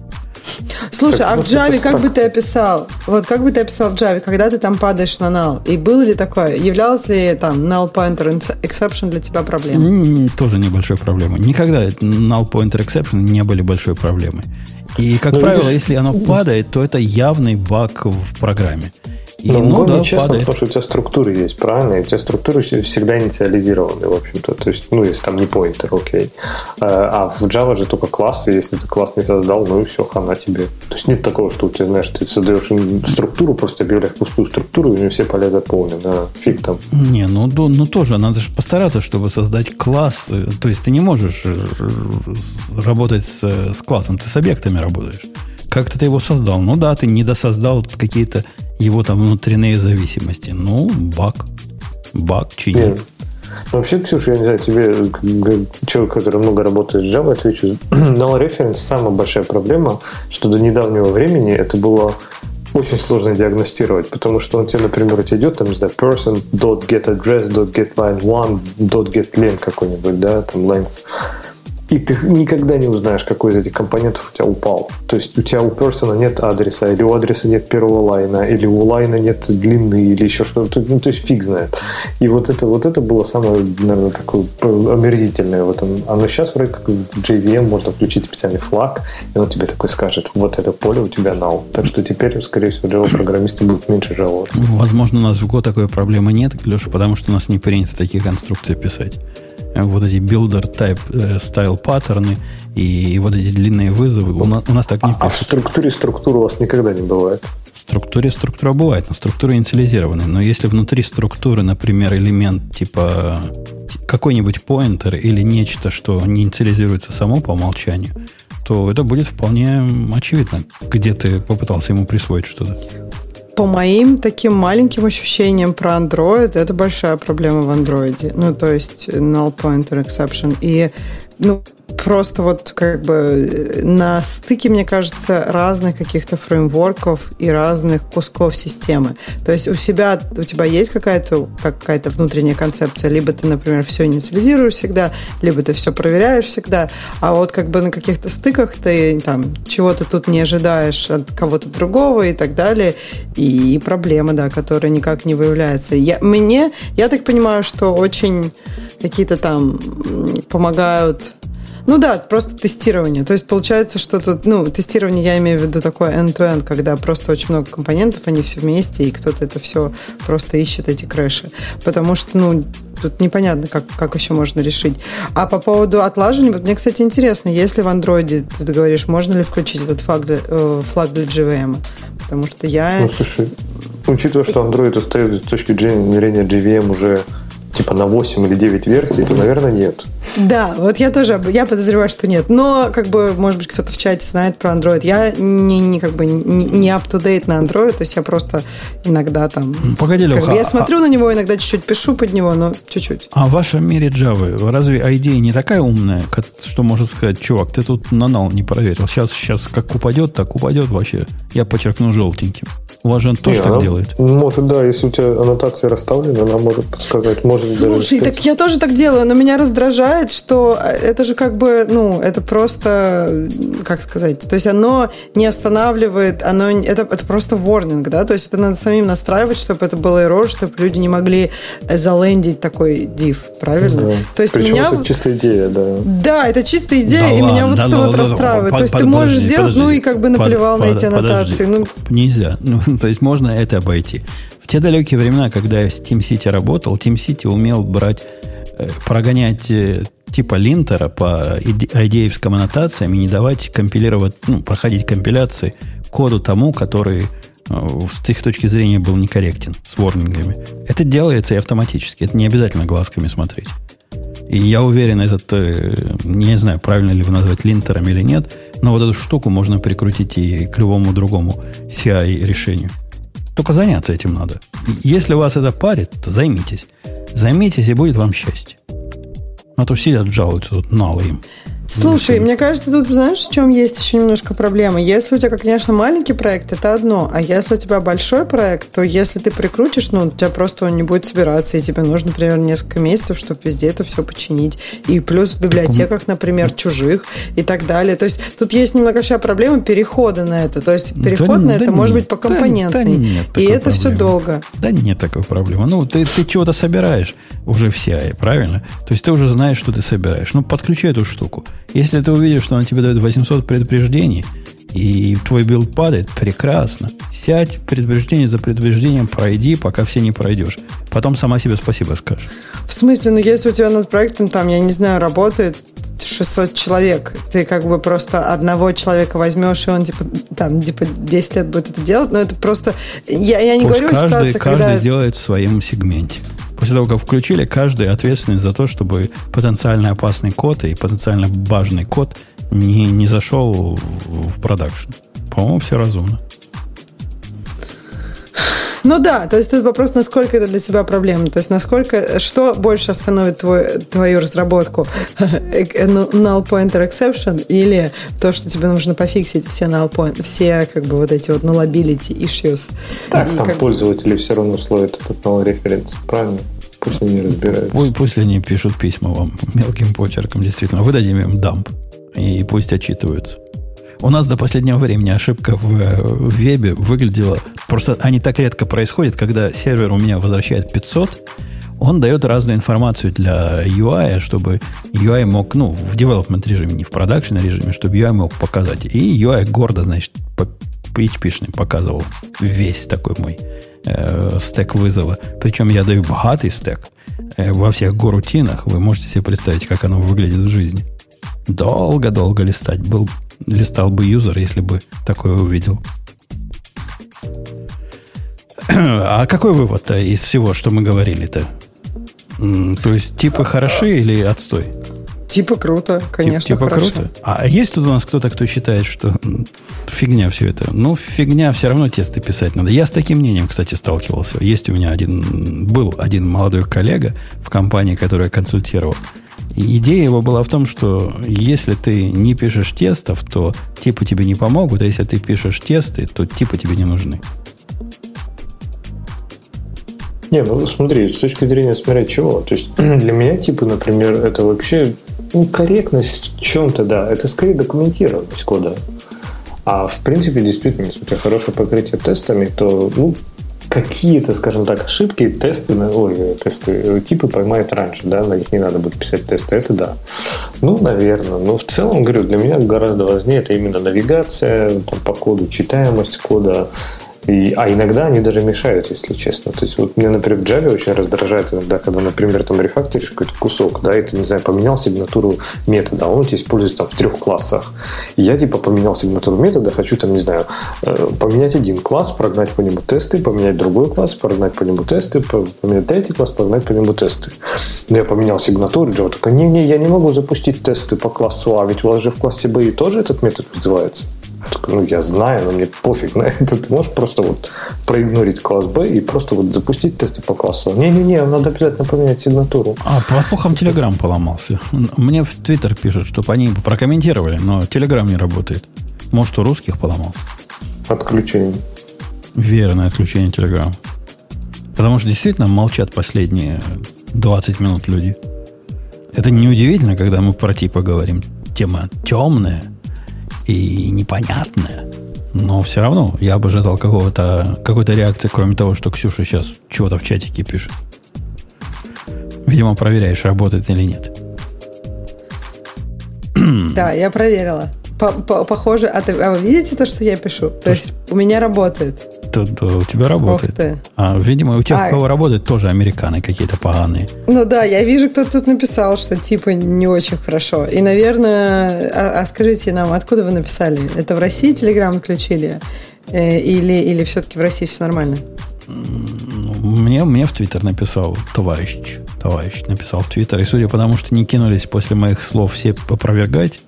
Слушай, так, а в Java как бы ты описал? Вот как бы ты описал в Java, когда ты там падаешь на null? И было ли такое? Являлось ли там null pointer exception для тебя проблемой? Тоже небольшой проблемой. Никогда null pointer exception не были большой проблемой. И, как Но правило, видишь, если оно падает, то это явный баг в программе. И, ну, ну, да, нечестно, падает. Потому что у тебя структуры есть, правильно? И у тебя структуры всегда инициализированы, в общем-то. То есть, ну, если там не поинтер, окей. А в Java же только классы, если ты класс не создал, ну и все, хана тебе. То есть нет такого, что у тебя, знаешь, ты создаешь структуру, просто объявляешь пустую структуру, и у нее все поля заполнены. Да, фиг там. Не, ну, да, ну тоже, надо же постараться, чтобы создать класс. То есть ты не можешь работать с, с классом, ты с объектами работаешь. Как-то ты его создал. Ну да, ты недосоздал какие-то его там внутренние зависимости. Ну, баг. Баг чинит. Ну, вообще, Ксюша, я не знаю, тебе, человек, который много работает с Java, отвечу. Null reference – самая большая проблема, что до недавнего времени это было очень сложно диагностировать, потому что он тебе, например, у тебя идет, там, не знаю, person.getAddress.getLine1.getLength какой-нибудь, да, там, length. И ты никогда не узнаешь, какой из этих компонентов у тебя упал. То есть у тебя у персона нет адреса, или у адреса нет первого лайна, или у лайна нет длины, или еще что-то. Ну, то есть фиг знает. И вот это, вот это было самое, наверное, такое омерзительное в этом. А ну сейчас вроде как в джей ви эм можно включить специальный флаг, и он тебе такой скажет, вот это поле у тебя null. Так что теперь, скорее всего, Java-программисты будут меньше жаловаться. Возможно, у нас в год такой проблемы нет, Леша, потому что у нас не принято такие конструкции писать. Вот эти builder type style паттерны и вот эти длинные вызовы. У нас, у нас так не а, пишут. А в структуре структура у вас никогда не бывает? В структуре структура бывает, но структура инициализирована. Но если внутри структуры, например, элемент типа какой-нибудь поинтер или нечто, что не инициализируется само по умолчанию, то это будет вполне очевидно, где ты попытался ему присвоить что-то. По моим таким маленьким ощущениям про Android, это большая проблема в Android. Ну, то есть null pointer exception. И, ну, просто вот как бы на стыке, мне кажется, разных каких-то фреймворков и разных кусков системы. То есть у себя, у тебя есть какая-то, какая-то внутренняя концепция, либо ты, например, все инициализируешь всегда, либо ты все проверяешь всегда, а вот как бы на каких-то стыках ты там чего-то тут не ожидаешь от кого-то другого и так далее, и проблема, да, которая никак не выявляется. Я, мне, я так понимаю, что очень какие-то там помогают. Ну да, просто тестирование. То есть получается, что тут, ну, тестирование, я имею в виду такое end-to-end, когда просто очень много компонентов, они все вместе, и кто-то это все просто ищет, эти крэши. Потому что, ну, тут непонятно, как, как еще можно решить. А по поводу отлаживания, вот мне, кстати, интересно, если в Android, ты говоришь, можно ли включить этот флаг для, э, флаг для джи ви эм? Потому что я... Ну, слушай, учитывая, что Android остается с точки зрения джи ви эм уже... типа на восемь или девять версий, то, наверное, нет. Да, вот я тоже, я подозреваю, что нет. Но, как бы, может быть, кто-то в чате знает про Android. Я не, не как бы, не, не up-to-date на Android, то есть я просто иногда там... Погоди, Леха, как бы, я смотрю а... на него, иногда чуть-чуть пишу под него, но чуть-чуть. А в вашем мире Java, разве идея не такая умная, как, что можно сказать, чувак, ты тут на нал не проверил. Сейчас, сейчас как упадет, так упадет вообще. Я подчеркну желтеньким. У вас же он тоже так делает. Может, да, если у тебя аннотации расставлены, она может подсказать, может. Слушай, так я тоже так делаю, но меня раздражает, что это же как бы, ну, это просто, как сказать, то есть оно не останавливает, оно, это, это просто warning, да, то есть это надо самим настраивать, чтобы это было error, чтобы люди не могли залендить такой div, правильно? Да. То есть причем меня... это чистая идея, да. Да, это чистая идея, да, и ладно, меня вот да, это да, вот да, расстраивает. Под, то есть под, ты можешь подожди, сделать, подожди, ну и как бы наплевал под, на эти аннотации. Ну... Нельзя, ну, то есть можно это обойти. В те далекие времена, когда я в TeamCity работал, TeamCity умел брать, прогонять типа линтера по айдеевским аннотациям и не давать компилировать, ну, проходить компиляции коду тому, который с их точки зрения был некорректен, с ворнингами. Это делается и автоматически. Это не обязательно глазками смотреть. И я уверен, этот, не знаю, правильно ли его назвать линтером или нет, но вот эту штуку можно прикрутить и к любому другому си ай-решению. Только заняться этим надо. Если вас это парит, то займитесь. Займитесь, и будет вам счастье. А то сидят, жалуются тут налы им. Слушай, мне кажется, тут, знаешь, в чем есть еще немножко проблема? Если у тебя, конечно, маленький проект, это одно. А если у тебя большой проект, то если ты прикрутишь, ну, у тебя просто он не будет собираться. И тебе нужно, например, несколько месяцев, чтобы везде это все починить. И плюс в библиотеках, например, чужих и так далее. То есть тут есть небольшая проблема перехода на это. То есть переход да, на да это нет, может быть по компонентной. Да, да нет и это проблемы. Все долго. Да нет такой проблемы. Ну, ты, ты чего-то собираешь уже в си ай, правильно? То есть ты уже знаешь, что ты собираешь. Ну, подключи эту штуку. Если ты увидишь, что он тебе дает восемьсот предупреждений, и твой билд падает, прекрасно. Сядь, предупреждение за предупреждением пройди, пока все не пройдешь. Потом сама себе спасибо скажешь. В смысле? Ну, если у тебя над проектом, там, я не знаю, работает шестьсот человек, ты как бы просто одного человека возьмешь, и он типа, там, типа десять лет будет это делать, но это просто... Я, я не Пусть говорю каждый, о ситуации, каждый когда... Каждый делает в своем сегменте. После того, как включили, каждый ответственный за то, чтобы потенциально опасный код и потенциально важный код не, не зашел в продакшн. По-моему, все разумно. Ну да, то есть тут вопрос, насколько это для тебя проблема. То есть насколько, что больше остановит твой, твою разработку? Null pointer exception или то, что тебе нужно пофиксить все null point, все как бы вот эти вот nullability issues? Так, и там как... пользователи все равно словят этот null reference, правильно? Пусть они разбираются. Ой, пусть они пишут письма вам мелким почерком, действительно. Выдадим им дамп, и пусть отчитываются. У нас до последнего времени ошибка в, в вебе выглядела... Просто они так редко происходят, когда сервер у меня возвращает пятьсот, он дает разную информацию для ю ай, чтобы ю ай мог... Ну, в development режиме, не в продакшн режиме, чтобы ю ай мог показать. и ю ай гордо, значит, пи эйч пи-шный показывал весь такой мой э, стэк вызова. Причем я даю богатый стэк. Э, во всех горутинах вы можете себе представить, как оно выглядит в жизни. Долго-долго листать был... Листал бы юзер, если бы такое увидел. А какой вывод-то из всего, что мы говорили-то? То есть типы хороши или отстой? Типа круто, конечно, типа хорошо. Круто? А есть тут у нас кто-то, кто считает, что фигня все это? Ну, фигня, все равно тесты писать надо. Я с таким мнением, кстати, сталкивался. Есть у меня один... Был один молодой коллега в компании, которую я консультировал. Идея его была в том, что если ты не пишешь тестов, то типы тебе не помогут, а если ты пишешь тесты, то типы тебе не нужны. Не, ну смотри, с точки зрения смотря чего. То есть для меня типы, например, это вообще ну, корректность в чем-то, да. Это скорее документированность кода. А в принципе, действительно, если у тебя хорошее покрытие тестами, то ну, какие-то, скажем так, ошибки, тесты, ой, тесты, типы поймают раньше, да, на них не надо будет писать тесты, это да. Ну, наверное. Но в целом, говорю, для меня гораздо важнее это именно навигация, там, по коду, читаемость кода. И, а иногда они даже мешают, если честно. То есть вот меня, например, в Java очень раздражает иногда, когда, например, там рефакторишь какой-то кусок, да, и ты, не знаю, поменял сигнатуру метода, он у тебя используется там в трех классах. И я, типа, поменял сигнатуру метода, хочу там, не знаю, поменять один класс, прогнать по нему тесты, поменять другой класс, прогнать по нему тесты, поменять третий класс, прогнать по нему тесты. Но я поменял сигнатуру, Java такой, не-не, я не могу запустить тесты по классу А, ведь у вас же в классе Б тоже этот метод вызывается. Ну, я знаю, но мне пофиг на это. Ты можешь просто вот проигнорить класс Б и просто вот запустить тесты по классу. Не-не-не, надо обязательно поменять сигнатуру. А, по слухам, Telegram поломался. Мне в Twitter пишут, чтобы они прокомментировали, но Telegram не работает. Может, у русских поломался? Отключение. Верное отключение Telegram. Потому что действительно молчат последние двадцать минут люди. Это неудивительно, когда мы про типы говорим. Тема темная и непонятное. Но все равно я бы ожидал какого-то, какой-то реакции, кроме того, что Ксюша сейчас чего-то в чатике пишет. Видимо, проверяешь, работает или нет. Да, я проверила. Похоже, а, ты, а вы видите то, что я пишу? То, то есть, есть у меня работает. То, то у тебя работает. А, видимо, у тех, а, у кого работает, тоже американы какие-то поганые. Ну да, я вижу, кто тут написал, что типа не очень хорошо. И, наверное, а, а скажите нам, откуда вы написали? Это в России Telegram отключили? Или, или все-таки в России все нормально? Мне, мне в Твиттер написал товарищ. Товарищ написал в Твиттер. И судя по тому, что не кинулись после моих слов все опровергать,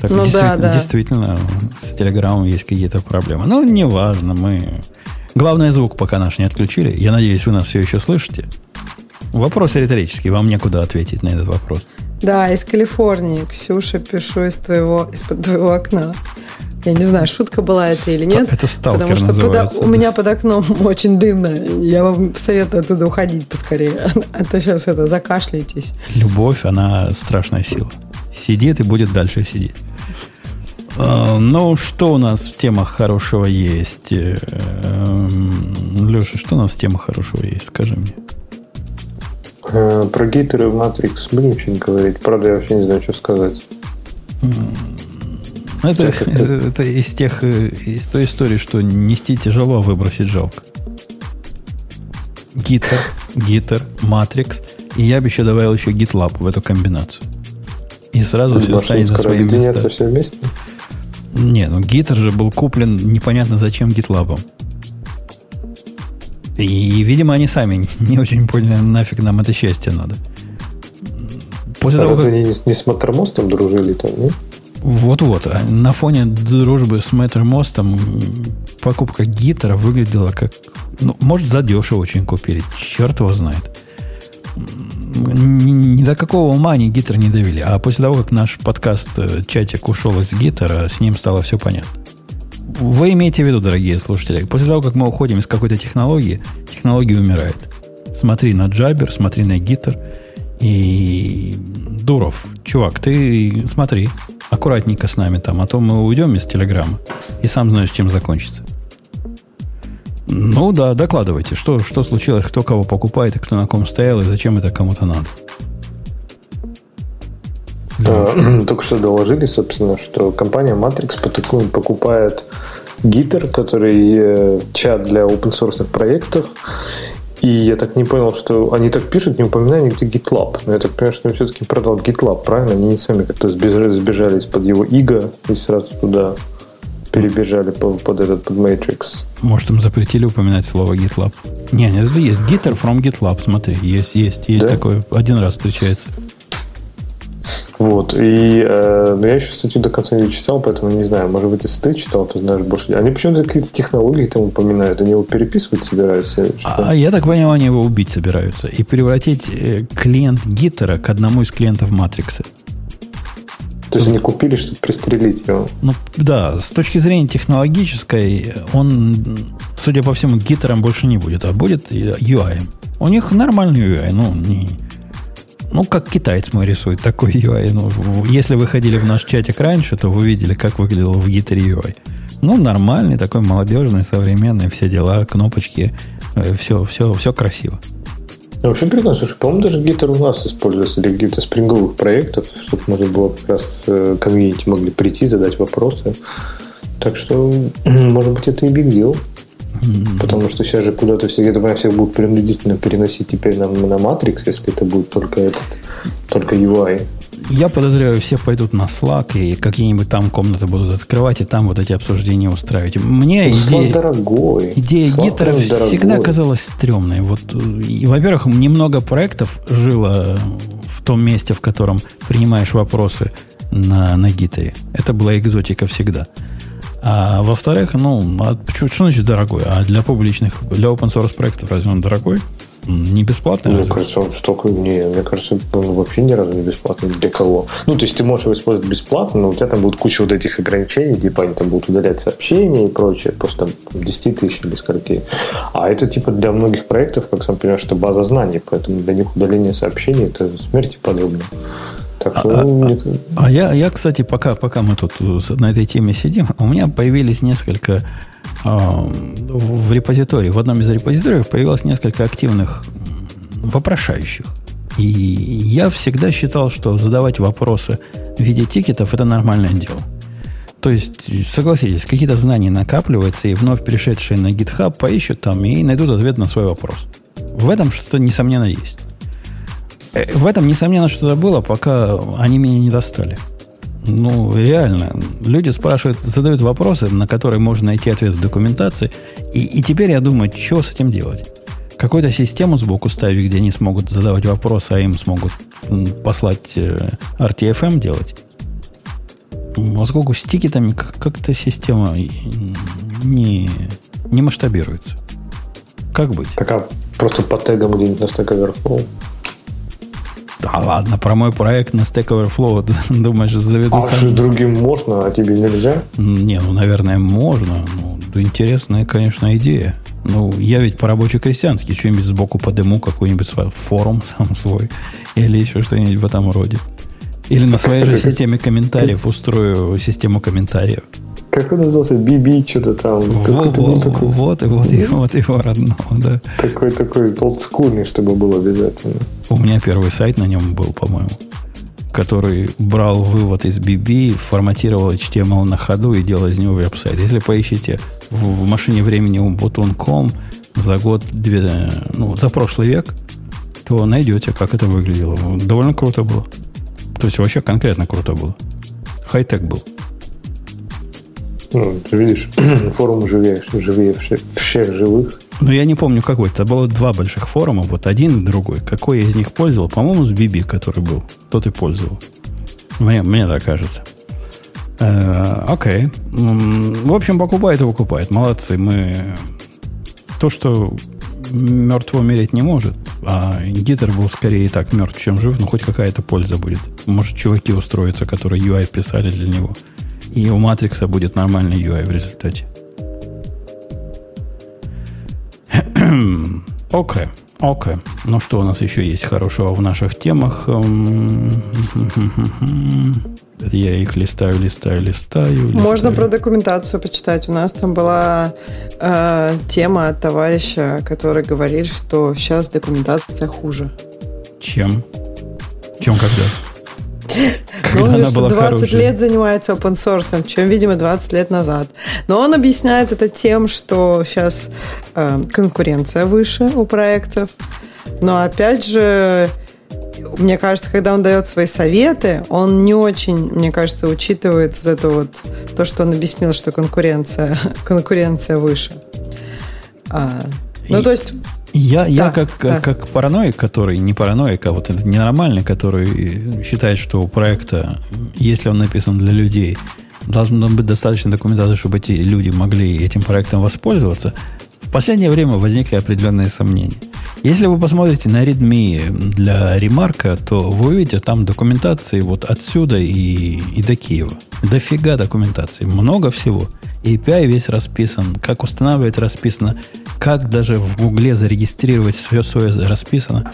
так, ну, действительно, да, да. Действительно, с Телеграмом есть какие-то проблемы. Ну, неважно, мы... Главное, звук пока наш не отключили. Я надеюсь, вы нас все еще слышите. Вопрос риторический, вам некуда ответить на этот вопрос. Да, из Калифорнии. Ксюша, пишу из твоего, из-под твоего окна. Я не знаю, шутка была это или нет. Это сталкер потому что называется. Под, у меня под окном очень дымно. Я вам советую оттуда уходить поскорее. А то сейчас это, закашляетесь. Любовь, она страшная сила. Сидит и будет дальше сидеть. Ну, что у нас в темах хорошего есть? Леша, что у нас в темах хорошего есть? Скажи мне. Про гитеры в Matrix будем что-нибудь говорить. Правда, я вообще не знаю, что сказать. Это, это, это из тех, из той истории, что нести тяжело, а выбросить жалко. Гитер, гитер, Matrix. И я бы еще добавил еще GitLab в эту комбинацию. И сразу все станет на свои места. Все вместе? Не, ну Гитер же был куплен непонятно зачем GitLab. И, и, видимо, они сами не очень поняли, нафиг нам это счастье надо. После а того, разве как... они не, не с Маттермостом дружили там, нет? Вот-вот. А на фоне дружбы с Маттермостом покупка Гитера выглядела как... Ну, может, задешево очень купили. Черт его знает. Ни, ни до какого ума они Гитер не довели. А после того, как наш подкаст чатик ушел из Гитера, с ним стало все понятно. Вы имеете в виду, дорогие слушатели, после того, как мы уходим из какой-то технологии, технология умирает. Смотри на Джабер, смотри на Гитер. И Дуров, чувак, ты смотри аккуратненько с нами там, а то мы уйдем из Телеграма и сам знаешь, чем закончится. Ну да, докладывайте, что, что случилось, кто кого покупает, и кто на ком стоял, и зачем это кому-то надо. А, только что доложили, собственно, что компания Matrix покупает Гитер, который чат для open-source проектов. И я так не понял, что они так пишут, не упоминая нигде GitLab. Но я так понимаю, что он все-таки продал GitLab, правильно? Они не сами как-то сбежали, сбежали из-под его иго и сразу туда... перебежали под этот под Matrix. Может, им запретили упоминать слово GitLab? Не, нет, это есть Gitter from GitLab, смотри, есть, есть, есть да? Такое, один раз встречается. Вот, и э, но я еще статью до конца не читал, поэтому не знаю, может быть, если ты читал, то знаешь больше. Они почему-то какие-то технологии там упоминают, они его переписывать собираются. Что? А я так понимаю, они его убить собираются и превратить клиент Гиттера к одному из клиентов Матрикса. То есть они купили, чтобы пристрелить его. Ну да, с точки зрения технологической, он, судя по всему, гиттером больше не будет, а будет ю ай. У них нормальный ю ай, ну, не, ну как китаец мой рисует такой ю ай. Ну, если вы ходили в наш чатик раньше, то вы видели, как выглядел в гиттере ю ай. Ну, нормальный, такой молодежный, современный, все дела, кнопочки, все, все, все красиво. Я вообще прикольно, слушай, по-моему, даже Гиттер у нас используется для каких-то спринговых проектов, чтобы можно было как раз комьюнити могли прийти, задать вопросы. Так что, может быть, это и big deal. Mm-hmm. Потому что сейчас же куда-то все, я думаю, всех будут принудительно переносить теперь на, на Matrix, если это будет только этот, только ю ай. Я подозреваю, все пойдут на Slack и какие-нибудь там комнаты будут открывать и там вот эти обсуждения устраивать. Мне ну, идея, дорогой. идея Гиттера всегда казалась стрёмной. Вот, и, во-первых, немного проектов жило в том месте, в котором принимаешь вопросы на, на Гиттере. Это была экзотика всегда. А во-вторых, ну, а, что значит дорогой? А для публичных, для open-source проектов разве он дорогой? Не бесплатный? Мне кажется, он столько... Не, мне кажется, он вообще ни разу не бесплатный. Для кого? Ну, то есть, ты можешь его использовать бесплатно, но у тебя там будет куча вот этих ограничений, типа они там будут удалять сообщения и прочее, просто там десять тысяч или скольки. А это, типа, для многих проектов, как сам понимаешь, это база знаний, поэтому для них удаление сообщений – это смерти подобно. Так, а, ну, а, а я, я, кстати, пока, пока мы тут на этой теме сидим, у меня появились несколько... в репозитории, в одном из репозиториев появилось несколько активных вопрошающих. И я всегда считал, что задавать вопросы в виде тикетов – это нормальное дело. То есть, согласитесь, какие-то знания накапливаются, и вновь пришедшие на GitHub поищут там и найдут ответ на свой вопрос. В этом что-то, несомненно, есть. В этом, несомненно, что-то было, пока они меня не достали. Ну, реально. Люди спрашивают, задают вопросы, на которые можно найти ответ в документации. И, и теперь я думаю, что с этим делать? Какую-то систему сбоку ставить, где они смогут задавать вопросы, а им смогут послать эр ти эф эм делать? Поскольку с тикетами как-то система не, не масштабируется. Как быть? Так, а просто по тегам где-нибудь на Stack Overflow? Да ладно, про мой проект на Stack Overflow, думаешь, заведут... А что, другим можно, а тебе нельзя? Не, ну, наверное, можно. Ну, интересная, конечно, идея. Ну, я ведь по-рабоче-крестьянски что-нибудь сбоку подыму, какой-нибудь свой форум там свой, или еще что-нибудь в этом роде. Или на своей же системе комментариев устрою систему комментариев. Как он назывался? би би, что-то там. Вот, вот, такой... вот, и вот, и вот его родного, да. Такой-такой олдскульный, чтобы было обязательно. У меня первый сайт на нем был, по-моему, который брал вывод из би би, форматировал эйч ти эм эл на ходу и делал из него веб-сайт. Если поищите в, в машине времени ubuntu точка com за год, две, ну, за прошлый век, то найдете, как это выглядело. Довольно круто было. То есть вообще конкретно круто было. Хай-тек был. Ну, ты видишь, форум живее, живее всех живых. Ну, я не помню, какой. Это было два больших форума, вот один и другой. Какой я из них пользовал? По-моему, с би би, который был. Тот и пользовал. Мне, мне так кажется. Э, окей. В общем, покупает и выкупает. Молодцы. Мы... То, что мертво умереть не может, а Гиттер был скорее и так мертв, чем жив, но хоть какая-то польза будет. Может, чуваки устроятся, которые ю ай писали для него. И у Матрикса будет нормальный ю ай в результате. Окей, окей. Ну, что у нас еще есть хорошего в наших темах? Я их листаю, листаю, листаю, листаю. Можно про документацию почитать. У нас там была э, тема от товарища, который говорит, что сейчас документация хуже. Чем? Чем когда? Когда он уже двадцать лет занимается open-source, чем, видимо, двадцать лет назад. Но он объясняет это тем, что сейчас э, конкуренция выше у проектов. Но, опять же, мне кажется, когда он дает свои советы, он не очень, мне кажется, учитывает вот это вот, то, что он объяснил, что конкуренция, конкуренция выше. А, ну, и... то есть... Я, да, я как, да. как параноик, который не параноик, а вот этот ненормальный, который считает, что у проекта, если он написан для людей, должно быть достаточно документации, чтобы эти люди могли этим проектом воспользоваться. В последнее время возникли определенные сомнения. Если вы посмотрите на README для ремарка, то вы увидите там документации вот отсюда и, и до Киева. Дофига документации, много всего. эй пи ай весь расписан, как устанавливать расписано, как даже в Гугле зарегистрировать все свое расписано.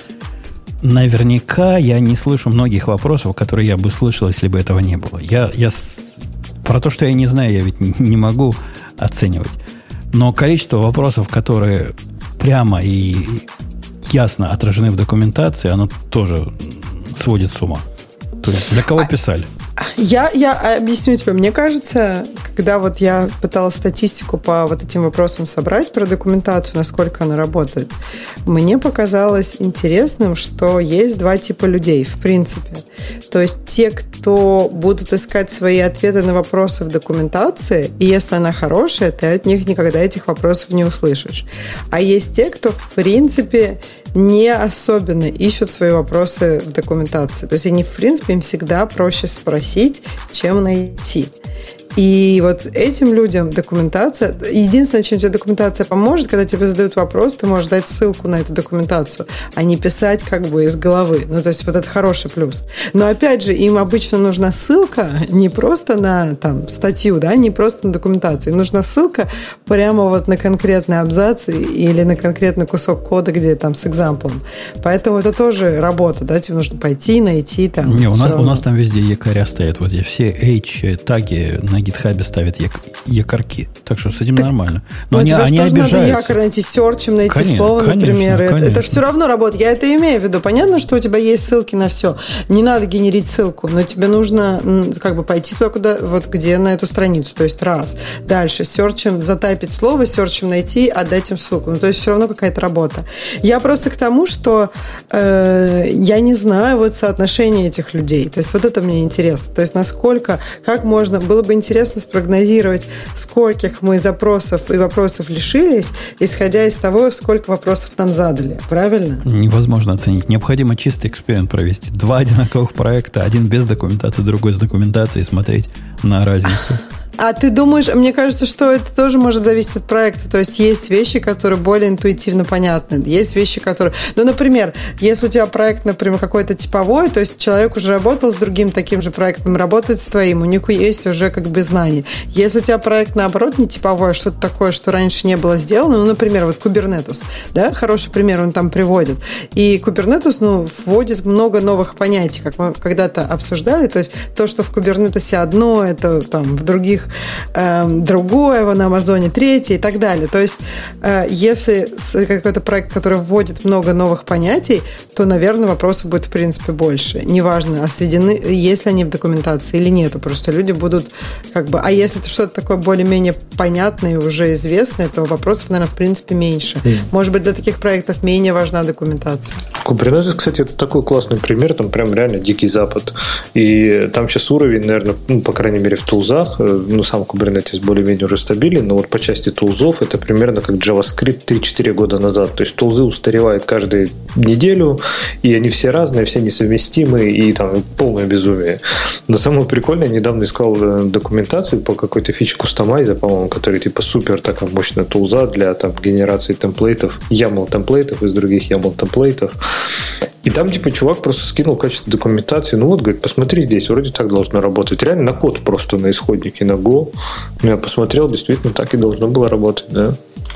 Наверняка я не слышу многих вопросов, которые я бы слышал, если бы этого не было. Я, я про то, что я не знаю, я ведь не, не могу оценивать. Но количество вопросов, которые прямо и ясно отражены в документации, оно тоже сводит с ума. То есть для кого писали? Я, я объясню тебе. Мне кажется, когда вот я пыталась статистику по вот этим вопросам собрать про документацию, насколько она работает, мне показалось интересным, что есть два типа людей, в принципе. То есть те, кто будут искать свои ответы на вопросы в документации, и если она хорошая, ты от них никогда этих вопросов не услышишь. А есть те, кто, в принципе, не особенно ищут свои вопросы в документации. То есть они, в принципе, им всегда проще спросить, чем найти. И вот этим людям документация... Единственное, чем тебе документация поможет, когда тебе задают вопрос, ты можешь дать ссылку на эту документацию, а не писать как бы из головы. Ну, то есть вот это хороший плюс. Но, опять же, им обычно нужна ссылка не просто на там, статью, да, не просто на документацию. Им нужна ссылка прямо вот на конкретный абзац или на конкретный кусок кода, где там с экзамплом. Поэтому это тоже работа, да, тебе нужно пойти, найти там. Не, у нас, у нас там везде якоря стоят. Вот все H-таги на гитхабе ставят якорки. Так что с этим так, нормально. Но, но они, они обижаются. Надо якорь найти, серчем найти, конечно, слово, конечно, например. Конечно. Это все равно работает. Я это имею в виду. Понятно, что у тебя есть ссылки на все. Не надо генерить ссылку, но тебе нужно как бы пойти туда, куда, вот где на эту страницу. То есть раз. Дальше серчем затайпить слово, серчем найти, отдать им ссылку. Ну, то есть все равно какая-то работа. Я просто к тому, что э, я не знаю вот соотношение этих людей. То есть вот это мне интересно. То есть насколько, как можно, было бы интересно Интересно спрогнозировать, скольких мы запросов и вопросов лишились, исходя из того, сколько вопросов нам задали. Правильно? Невозможно оценить. Необходимо чистый эксперимент провести. Два одинаковых проекта, один без документации, другой с документацией, и смотреть на разницу. А ты думаешь, мне кажется, что это тоже может зависеть от проекта. То есть есть вещи, которые более интуитивно понятны. Есть вещи, которые... Ну, например, если у тебя проект, например, какой-то типовой, то есть человек уже работал с другим таким же проектом, работает с твоим, у него есть уже как бы знания. Если у тебя проект, наоборот, не типовой, а что-то такое, что раньше не было сделано, ну, например, вот Kubernetes, да, хороший пример он там приводит. И Kubernetes, ну, вводит много новых понятий, как мы когда-то обсуждали. То есть то, что в Kubernetes одно, это там в других другое, на Амазоне третье и так далее. То есть если какой-то проект, который вводит много новых понятий, то, наверное, вопросов будет, в принципе, больше. Неважно, а сведены, есть ли они в документации или нет. Просто люди будут как бы... А если это что-то такое более-менее понятное и уже известное, то вопросов, наверное, в принципе, меньше. Mm. Может быть, для таких проектов менее важна документация. Kubernetes, кстати, это такой классный пример. Там прям реально дикий запад. И там сейчас уровень, наверное, ну, по крайней мере, в тулзах, ну, сам Kubernetes более-менее уже стабилен, но вот по части тулзов это примерно как JavaScript три-четыре года назад. То есть тулзы устаревают каждую неделю, и они все разные, все несовместимые, и там полное безумие. Но самое прикольное, я недавно искал документацию по какой-то фиче кустомайза, по-моему, который типа супер такая мощная тулза для там генерации темплейтов, YAML темплейтов из других YAML темплейтов. И там типа чувак просто скинул качество документации. Ну вот, говорит, посмотри здесь, вроде так должно работать. Реально на код просто, на исходнике, на Go. Ну я посмотрел, действительно так и должно было работать, да.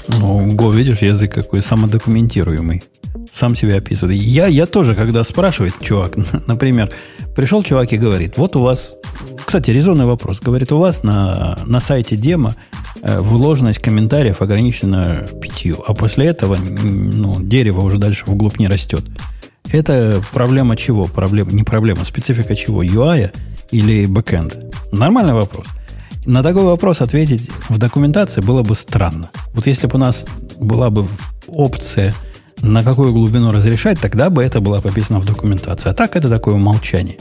Ну, Go, видишь, язык какой самодокументируемый. Сам себя описывает. Я, я тоже, когда спрашивает чувак, например, пришел чувак и говорит, вот у вас, кстати, резонный вопрос, говорит, у вас на, на сайте демо вложенность комментариев ограничена пятью, а после этого ну, дерево уже дальше вглубь не растет. Это проблема чего? Проблема, не проблема, специфика чего? ю ай или бэкэнд? Нормальный вопрос. На такой вопрос ответить в документации было бы странно. Вот если бы у нас была бы опция, на какую глубину разрешать, тогда бы это было пописано в документации. А так это такое умолчание.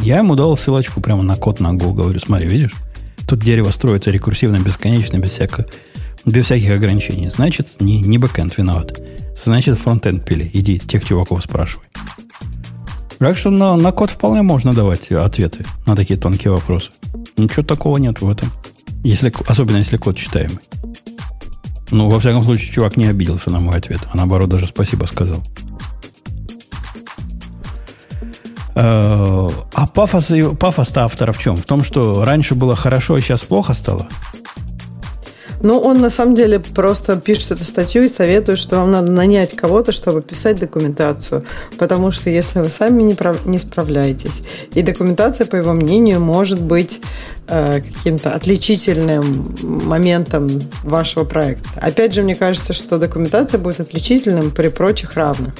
Я ему дал ссылочку прямо на код на Go. Говорю, смотри, видишь? Тут дерево строится рекурсивно, бесконечно, без всякого без всяких ограничений. Значит, не, не бэкэнд виноват. Значит, фронтенд пили. Иди тех чуваков спрашивай. Так что на, на код вполне можно давать ответы на такие тонкие вопросы. Ничего такого нет в этом. Если, особенно если код читаемый. Ну, во всяком случае, чувак не обиделся на мой ответ, а наоборот даже спасибо сказал. А пафос, пафос-то автора в чем? В том, что раньше было хорошо, а сейчас плохо стало? Ну, он на самом деле просто пишет эту статью и советует, что вам надо нанять кого-то, чтобы писать документацию. Потому что если вы сами не, прав... не справляетесь, и документация, по его мнению, может быть э, каким-то отличительным моментом вашего проекта. Опять же, мне кажется, что документация будет отличительным при прочих равных.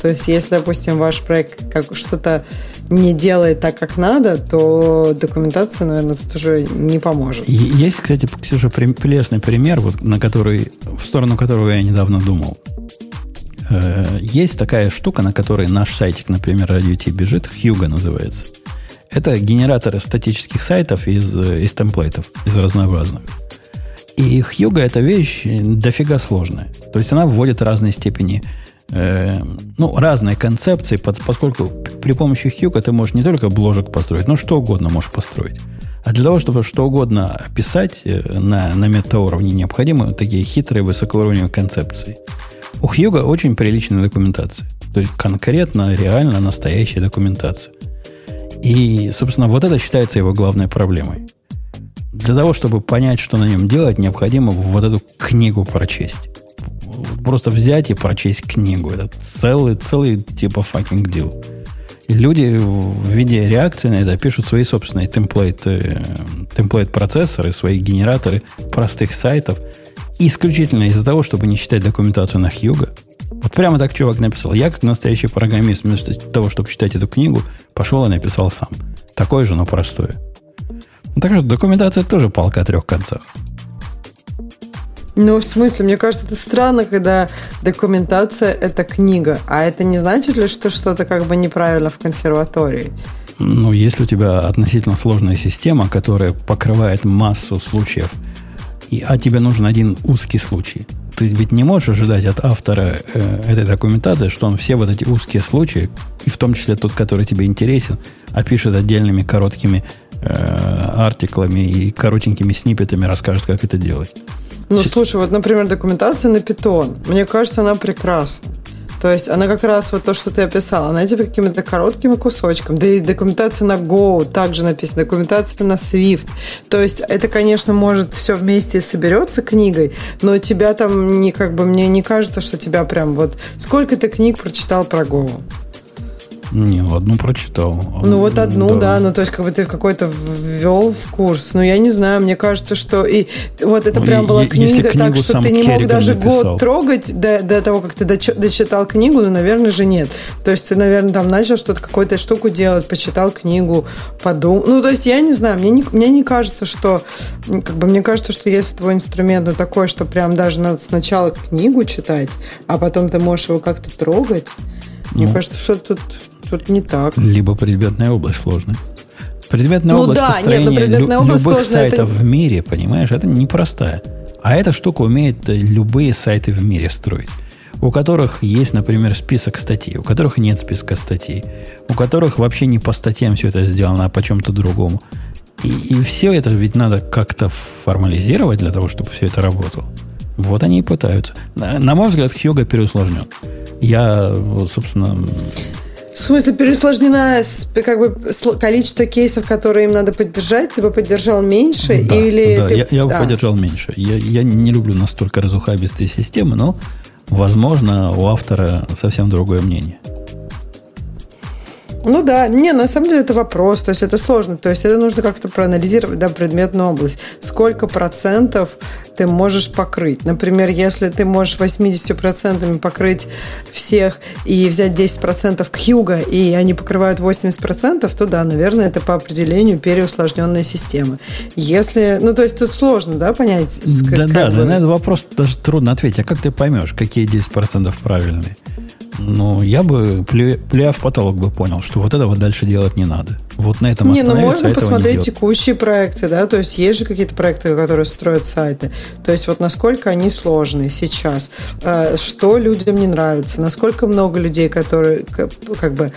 То есть, если, допустим, ваш проект как... что-то не делает так, как надо, то документация, наверное, тут уже не поможет. Есть, кстати, Ксюша, прелестный пример, вот, на который, в сторону которого я недавно думал. Есть такая штука, на которой наш сайтик, например, Радио Ти бежит, Хьюго называется. Это генератор статических сайтов из, из темплейтов, из разнообразных. И Хьюго – это вещь дофига сложная. То есть она вводит разные степени, ну, разные концепции, поскольку при помощи Хьюго ты можешь не только бложек построить, но что угодно можешь построить. А для того, чтобы что угодно описать на, на метауровне, необходимы такие хитрые высокоуровневые концепции. У Хьюго очень приличная документация. То есть конкретно, реально настоящая документация. И, собственно, вот это считается его главной проблемой. Для того, чтобы понять, что на нем делать, необходимо вот эту книгу прочесть. Просто взять и прочесть книгу. Это целый, целый типа fucking deal. И люди в виде реакции на это пишут свои собственные темплейты, темплейт-процессоры, свои генераторы простых сайтов. Исключительно из-за того, чтобы не читать документацию на Хьюго. Вот прямо так чувак написал. Я, как настоящий программист, вместо того, чтобы читать эту книгу, пошел и написал сам. Такое же, но простое. Так что документация тоже палка о трех концах. Ну, в смысле, мне кажется, это странно, когда документация – это книга. А это не значит ли, что что-то как бы неправильно в консерватории? Ну, если у тебя относительно сложная система, которая покрывает массу случаев, и, а тебе нужен один узкий случай, ты ведь не можешь ожидать от автора э, этой документации, что он все вот эти узкие случаи, и в том числе тот, который тебе интересен, опишет отдельными короткими э, артиклами и коротенькими сниппетами, расскажет, как это делать. Ну, слушай, вот, например, документация на Python. Мне кажется, она прекрасна. То есть она как раз вот то, что ты описала, она тебе какими-то короткими кусочками. Да и документация на Go также написана, документация на Swift. То есть это, конечно, может все вместе соберется книгой, но у тебя там, не, как бы, мне не кажется, что тебя прям вот... Сколько ты книг прочитал про Go? Не, ну одну прочитал. Ну вот одну, да. да, ну то есть как бы ты какой-то ввел в курс. Ну я не знаю, мне кажется, что и вот это ну, прям была книга, так что ты не Керриган мог даже написал. Год трогать до, до того, как ты дочитал книгу, ну наверное же нет. То есть ты, наверное, там начал что-то, какую-то штуку делать, почитал книгу, подумал. Ну то есть я не знаю, мне не, мне не кажется, что как бы мне кажется, что если твой инструмент ну такой, что прям даже надо сначала книгу читать, а потом ты можешь его как-то трогать. Мне ну, кажется, что тут, тут не так. Либо предметная область сложная. Предметная ну, область да, построения нет, предметная лю- область любых сайтов это... в мире, понимаешь, это непростая. А эта штука умеет любые сайты в мире строить. У которых есть, например, список статей, у которых нет списка статей, у которых вообще не по статьям все это сделано, а по чем-то другому. И, и все это ведь надо как-то формализировать для того, чтобы все это работало. Вот они и пытаются. На, на мой взгляд, Хьюго переусложнен. Я, собственно... В смысле, переусложнено как бы, количество кейсов, которые им надо поддержать? Ты бы поддержал меньше? Да, или да ты... я, я бы да. поддержал меньше. Я, я не люблю настолько разухабистые системы, но, возможно, у автора совсем другое мнение. Ну да, не, на самом деле это вопрос, то есть это сложно, то есть это нужно как-то проанализировать, да, предметную область. Сколько процентов ты можешь покрыть? Например, если ты можешь восемьдесят процентов покрыть всех и взять десять процентов Хьюго, и они покрывают восемьдесят процентов, то да, наверное, это по определению переусложненная система. Если, ну то есть тут сложно, да, понять? Да, да, да, на этот вопрос даже трудно ответить. А как ты поймешь, какие десять процентов правильные? Ну, я бы, плюя в потолок бы понял, что вот этого дальше делать не надо. вот на этом остановиться. Не, ну можно посмотреть текущие проекты, да, то есть есть же какие-то проекты, которые строят сайты, то есть вот насколько они сложные сейчас, что людям не нравится, насколько много людей, которые, как бы,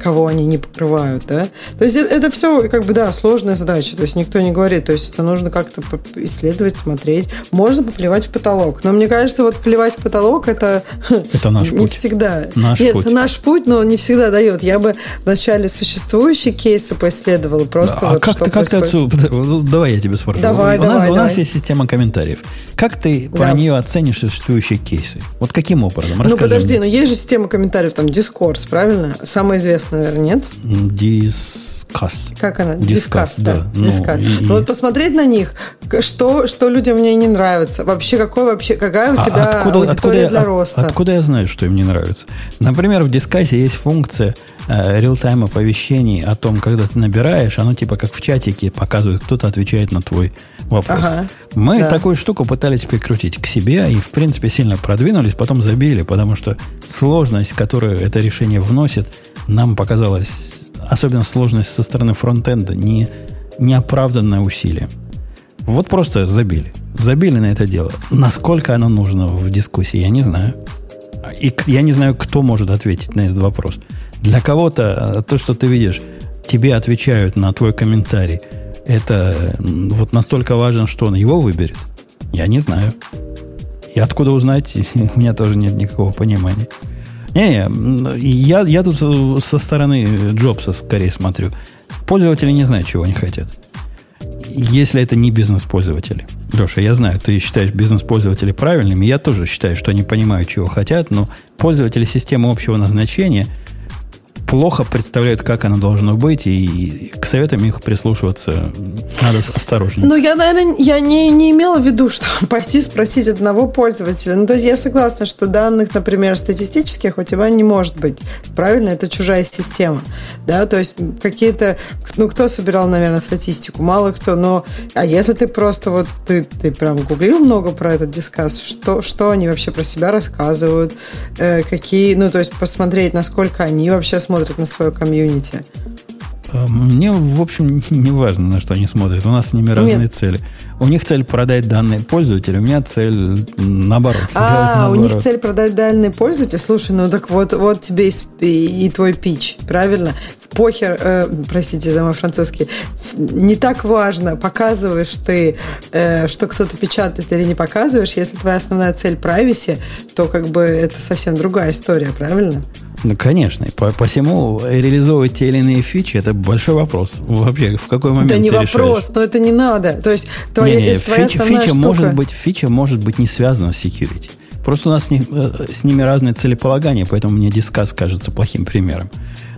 кого они не покрывают, да, то есть это все, как бы, да, сложная задача, то есть никто не говорит, то есть это нужно как-то исследовать, смотреть, можно поплевать в потолок, но мне кажется, вот плевать в потолок, это, это наш не путь. Всегда. Наш Нет, путь. Это наш путь, но он не всегда дает. Я бы вначале существующие кейсы поисследовала, просто а вот как что ты, как ты отсюда... Давай я тебе спрошу. Давай, у, давай, нас, давай. У нас есть система комментариев. Как ты да. про нее оценишь существующие кейсы? Вот каким образом? Расскажи ну, подожди, мне. Но есть же система комментариев, там, Дискорс, правильно? Самая известная, наверное, нет? Дис... Discuss. Как она? Discuss, да. да. Discuss. Ну, и... ну, вот посмотреть на них, что, что людям в ней не нравится. Вообще, какой, вообще какая у а, тебя откуда, аудитория откуда я, для роста? От, откуда я знаю, что им не нравится? Например, в Discuss есть функция э, real-time оповещений о том, когда ты набираешь, оно типа как в чатике показывает, кто-то отвечает на твой вопрос. Ага, Мы да. такую штуку пытались прикрутить к себе и, в принципе, сильно продвинулись, потом забили, потому что сложность, которую это решение вносит, нам показалась... Особенно сложность со стороны фронтенда, не, неоправданное усилие. Вот просто забили. Забили на это дело. Насколько оно нужно в дискуссии, я не знаю. И я не знаю, кто может ответить на этот вопрос. Для кого-то то, что ты видишь, тебе отвечают на твой комментарий, это вот настолько важно, что он его выберет. Я не знаю. И откуда узнать, у меня тоже нет никакого понимания. Не-не, я, я тут со стороны Джобса скорее смотрю. Пользователи не знают, чего они хотят. Если это не бизнес-пользователи. Леша, я знаю, ты считаешь бизнес-пользователей правильными. Я тоже считаю, что они понимают, чего хотят. Но пользователи системы общего назначения плохо представляют, как оно должно быть, и к советам их прислушиваться надо осторожно. Ну, я, наверное, я не, не имела в виду, что пойти спросить одного пользователя. Ну, то есть я согласна, что данных, например, статистических у тебя не может быть. Правильно? Это чужая система. Да, то есть какие-то... Ну, кто собирал, наверное, статистику? Мало кто. Но, а если ты просто вот... Ты, ты прям гуглил много про этот дискасс, что, что они вообще про себя рассказывают, э, какие... Ну, то есть посмотреть, насколько они вообще смотрят на свое комьюнити. Мне, в общем, не важно, на что они смотрят. У нас с ними разные Нет. цели. У них цель продать данные пользователю, у меня цель наоборот. А, наоборот. У них цель продать данные пользователю? Слушай, ну так вот, вот тебе и, и, и твой питч, правильно? Похер, э, простите за мой французский, не так важно, показываешь ты, э, что кто-то печатает или не показываешь. Если твоя основная цель privacy, то как бы это совсем другая история, правильно? Ну, конечно. По- посему реализовывать те или иные фичи – это большой вопрос. Вообще, в какой момент ты решаешь? Да не вопрос, но это не надо. То есть, твоя, не, не, если твоя фича, фича, штука... может быть, фича может быть не связана с security. Просто у нас с, них, с ними разные целеполагания, поэтому мне Discuss кажется плохим примером.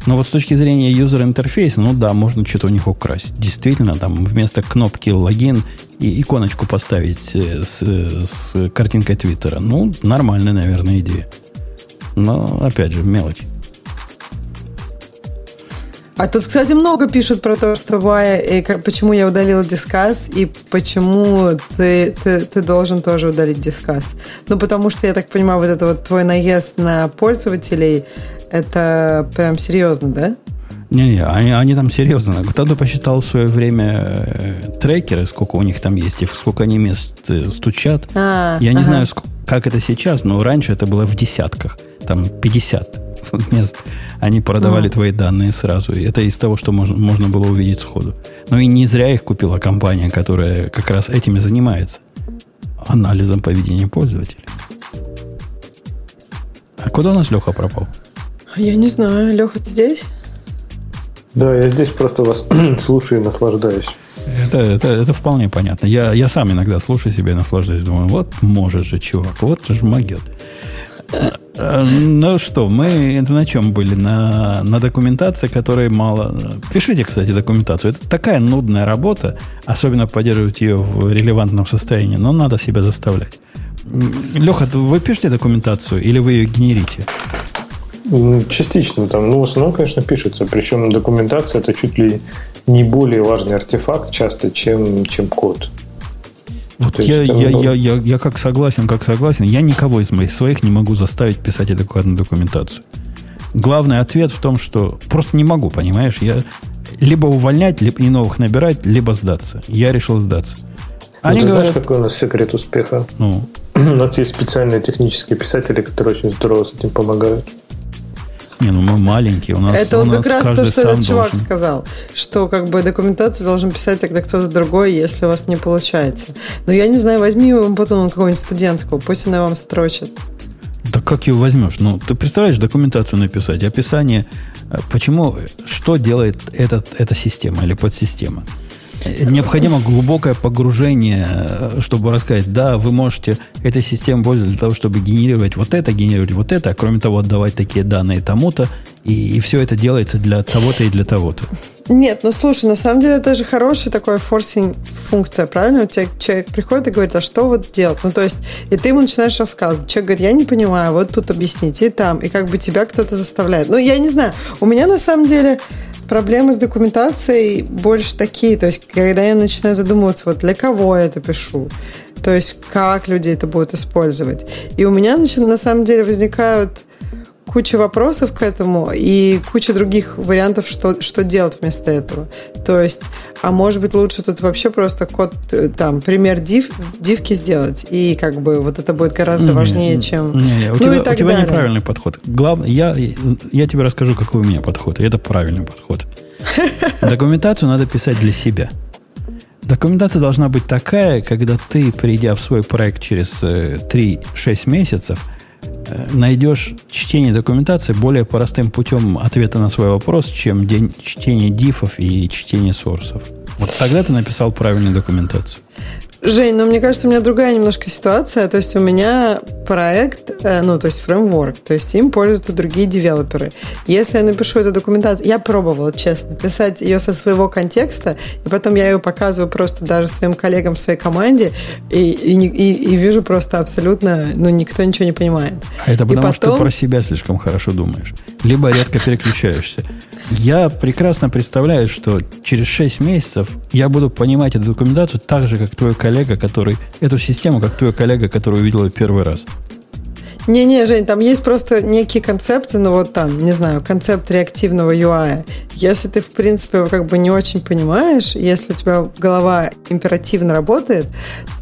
Но вот с точки зрения юзер-интерфейса, ну да, можно что-то у них украсть. Действительно, там вместо кнопки логин и иконочку поставить с, с картинкой Твиттера. Ну, нормальная, наверное, идея. Но, опять же, мелочь. А тут, кстати, много пишут про то, что why, как, почему я удалила Discuss и почему ты, ты, ты должен тоже удалить Discuss. Ну, потому что, я так понимаю, вот это вот твой наезд на пользователей, это прям серьезно, да? Не-не, они, они там серьезно. Кто-то посчитал в свое время трекеры, сколько у них там есть и сколько они мест стучат. А, я не ага. знаю, как это сейчас, но раньше это было в десятках. Там пятьдесят мест. Они продавали а. твои данные сразу. Это из того, что можно, можно было увидеть сходу. Ну и не зря их купила компания, которая как раз этими занимается. Анализом поведения пользователей. А куда у нас Леха пропал? Я не знаю. Леха, ты здесь? Да, я здесь просто вас слушаю и наслаждаюсь. Это, это, это вполне понятно. Я, я сам иногда слушаю себя и наслаждаюсь. Думаю, вот может же, чувак, вот же могет. Ну что, мы это на чем были? На, на документации, которой мало... Пишите, кстати, документацию. Это такая нудная работа, особенно поддерживать ее в релевантном состоянии, но надо себя заставлять. Леха, вы пишете документацию или вы ее генерите? Частично там, ну, в основном, конечно, пишется. Причем документация – это чуть ли не более важный артефакт часто, чем, чем код. Вот я, есть, я, я, я, я как согласен, как согласен. Я никого из моих своих не могу заставить писать адекватную документацию. главный ответ в том, что просто не могу, понимаешь? Я либо увольнять, либо и новых набирать, либо сдаться. Я решил сдаться. Они ну, ты говорят, знаешь, какой у нас секрет успеха? Ну. У нас есть специальные технические писатели, которые очень здорово с этим помогают. Не, ну мы маленькие, у нас это вот как раз то, что этот чувак должен... сказал, что как бы документацию должен писать тогда кто-то другой, если у вас не получается. Но я не знаю, возьми его потом какую-нибудь студентку, пусть она вам строчит. Да как ее возьмешь? Ну, ты представляешь, документацию написать, описание, почему, что делает этот, эта система или подсистема. Необходимо глубокое погружение, чтобы рассказать, да, вы можете этой системой пользоваться для того, чтобы генерировать вот это, генерировать вот это, а кроме того, отдавать такие данные тому-то, и, и все это делается для того-то и для того-то. Нет, ну слушай, на самом деле это же хорошая такая форсинг-функция, правильно? У тебя человек приходит и говорит, а что вот делать? Ну то есть, и ты ему начинаешь рассказывать. Человек говорит, я не понимаю, вот тут объясните, и там, и как бы тебя кто-то заставляет. Ну я не знаю, у меня на самом деле... Проблемы с документацией больше такие, то есть, когда я начинаю задумываться, вот для кого я это пишу, то есть, как люди это будут использовать. И у меня на самом деле возникают куча вопросов к этому и куча других вариантов, что, что делать вместо этого. То есть, а может быть, лучше тут вообще просто код, там, пример див, дивки сделать, и как бы вот это будет гораздо не, важнее, не, чем... Не, не, у ну тебя, и так у тебя далее. Неправильный подход. Главное, я, я тебе расскажу, какой у меня подход, и это правильный подход. Документацию надо писать для себя. Документация должна быть такая, когда ты, придя в свой проект через три-шесть месяцев, найдешь чтение документации более простым путем ответа на свой вопрос, чем день чтения дифов и чтения сорсов. Вот тогда ты написал правильную документацию. Жень, ну мне кажется, у меня другая немножко ситуация. То есть у меня проект, ну то есть фреймворк, то есть им пользуются другие девелоперы. Если я напишу эту документацию, я пробовала, честно, писать ее со своего контекста, и потом я ее показываю просто даже своим коллегам в своей команде, и, и, и, и вижу просто абсолютно, ну никто ничего не понимает. А это потому, потом... что ты про себя слишком хорошо думаешь. Либо редко переключаешься. Я прекрасно представляю, что через шесть месяцев я буду понимать эту документацию так же, как твой коллега, коллега, который эту систему, как твой коллега, который увидел ее первый раз. Не-не, Жень, там есть просто некие концепты, ну вот там, не знаю, концепт реактивного ю ай. Если ты, в принципе, его как бы не очень понимаешь, если у тебя голова императивно работает,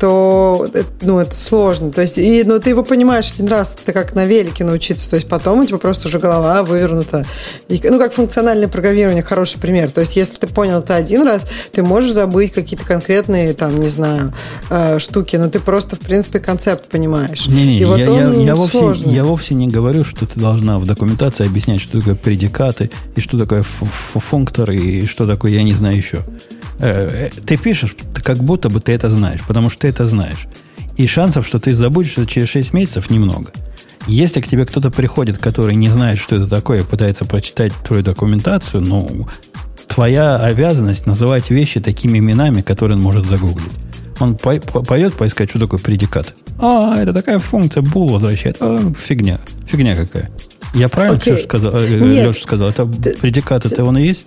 то, ну, это сложно. То есть, и, ну, ты его понимаешь один раз, ты как на велике научиться, то есть потом у тебя просто уже голова вывернута. И, ну, как функциональное программирование, хороший пример. То есть, если ты понял это один раз, ты можешь забыть какие-то конкретные, там, не знаю, э, штуки, но ты просто, в принципе, концепт понимаешь. Не-не, и вот я, он... Я, я Вовсе, я вовсе не говорю, что ты должна в документации объяснять, что такое предикаты, и что такое функтор, и что такое, я не знаю еще. Ты пишешь, как будто бы ты это знаешь, потому что ты это знаешь. И шансов, что ты забудешь это через шесть месяцев, немного. Если к тебе кто-то приходит, который не знает, что это такое, и пытается прочитать твою документацию, ну, твоя обязанность называть вещи такими именами, которые он может загуглить. Он пойдет поискать, что такое предикат. А, это такая функция, bool возвращает. А, фигня. Фигня какая. Я правильно okay. Леша сказал? Леша сказал, это предикат, это он и есть?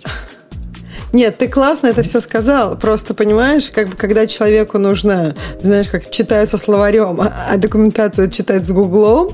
Нет, ты классно это все сказал. Просто, понимаешь, как бы, когда человеку нужно, знаешь, как читаю со словарем, а документацию читать с гуглом,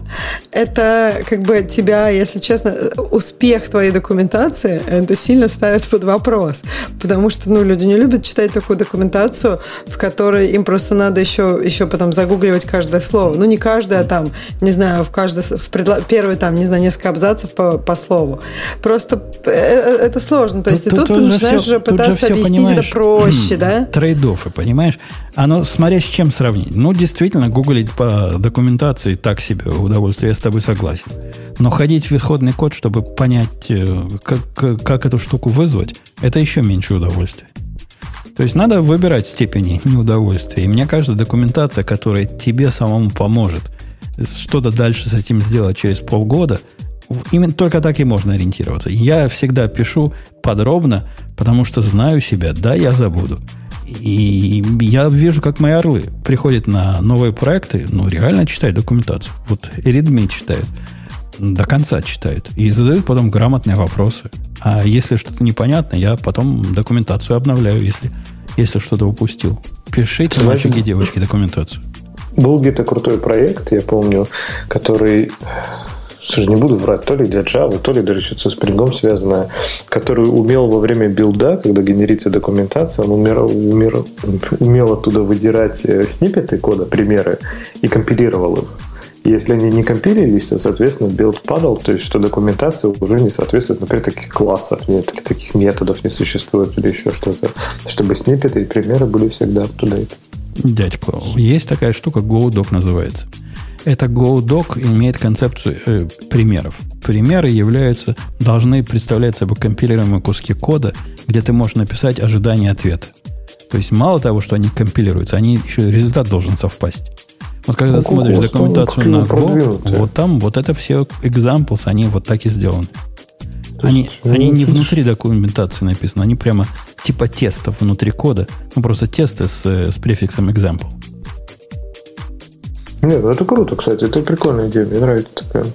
это как бы тебя, если честно, успех твоей документации, это сильно ставит под вопрос. Потому что, ну, люди не любят читать такую документацию, в которой им просто надо еще, еще потом загугливать каждое слово. Ну, не каждое, а там, не знаю, в каждое, в предло... первый там, не знаю, несколько абзацев по, по слову. Просто это сложно. То есть и тут ты начинаешь же пытаться объяснить это проще, да? Трейд-оффы, понимаешь? Оно, смотря с чем сравнить. Ну, действительно, гуглить по документации так себе удовольствие, я с тобой согласен. Но ходить в исходный код, чтобы понять, как, как эту штуку вызвать, это еще меньше удовольствия. То есть надо выбирать степени неудовольствия. И мне кажется, документация, которая тебе самому поможет что-то дальше с этим сделать через полгода, именно только так и можно ориентироваться. Я всегда пишу подробно, потому что знаю себя. Да, я забуду. И я вижу, как мои орлы приходят на новые проекты, ну, реально читают документацию. Вот Redmi читают. До конца читают. И задают потом грамотные вопросы. А если что-то непонятно, я потом документацию обновляю, если, если что-то упустил. Пишите, мальчики и девочки, документацию. Был где-то крутой проект, я помню, который... слушай, не буду врать, то ли для Java, то ли даже что-то со спрингом связанное, который умел во время билда, когда генерится документация, он умел, умел, умел оттуда выдирать сниппеты кода, примеры, и компилировал их. Если они не компилились, то, соответственно, билд падал, то есть, что документация уже не соответствует, например, таких классов нет, таких методов не существует или еще что-то, чтобы сниппеты и примеры были всегда up-to-date. Дядь Павел, есть такая штука, GoDoc называется. Это GoDoc имеет концепцию э, примеров. Примеры являются, должны представлять собой компилируемые куски кода, где ты можешь написать ожидание ответа. То есть, мало того, что они компилируются, они еще результат должен совпасть. Вот когда а ты смотришь документацию на Go, вот там вот это все examples, они вот так и сделаны. Они, есть, они не видишь? Внутри документации написаны, они прямо типа тестов внутри кода, ну просто тесты с, с префиксом example. Нет, это круто, кстати, это прикольная идея, мне нравится такая.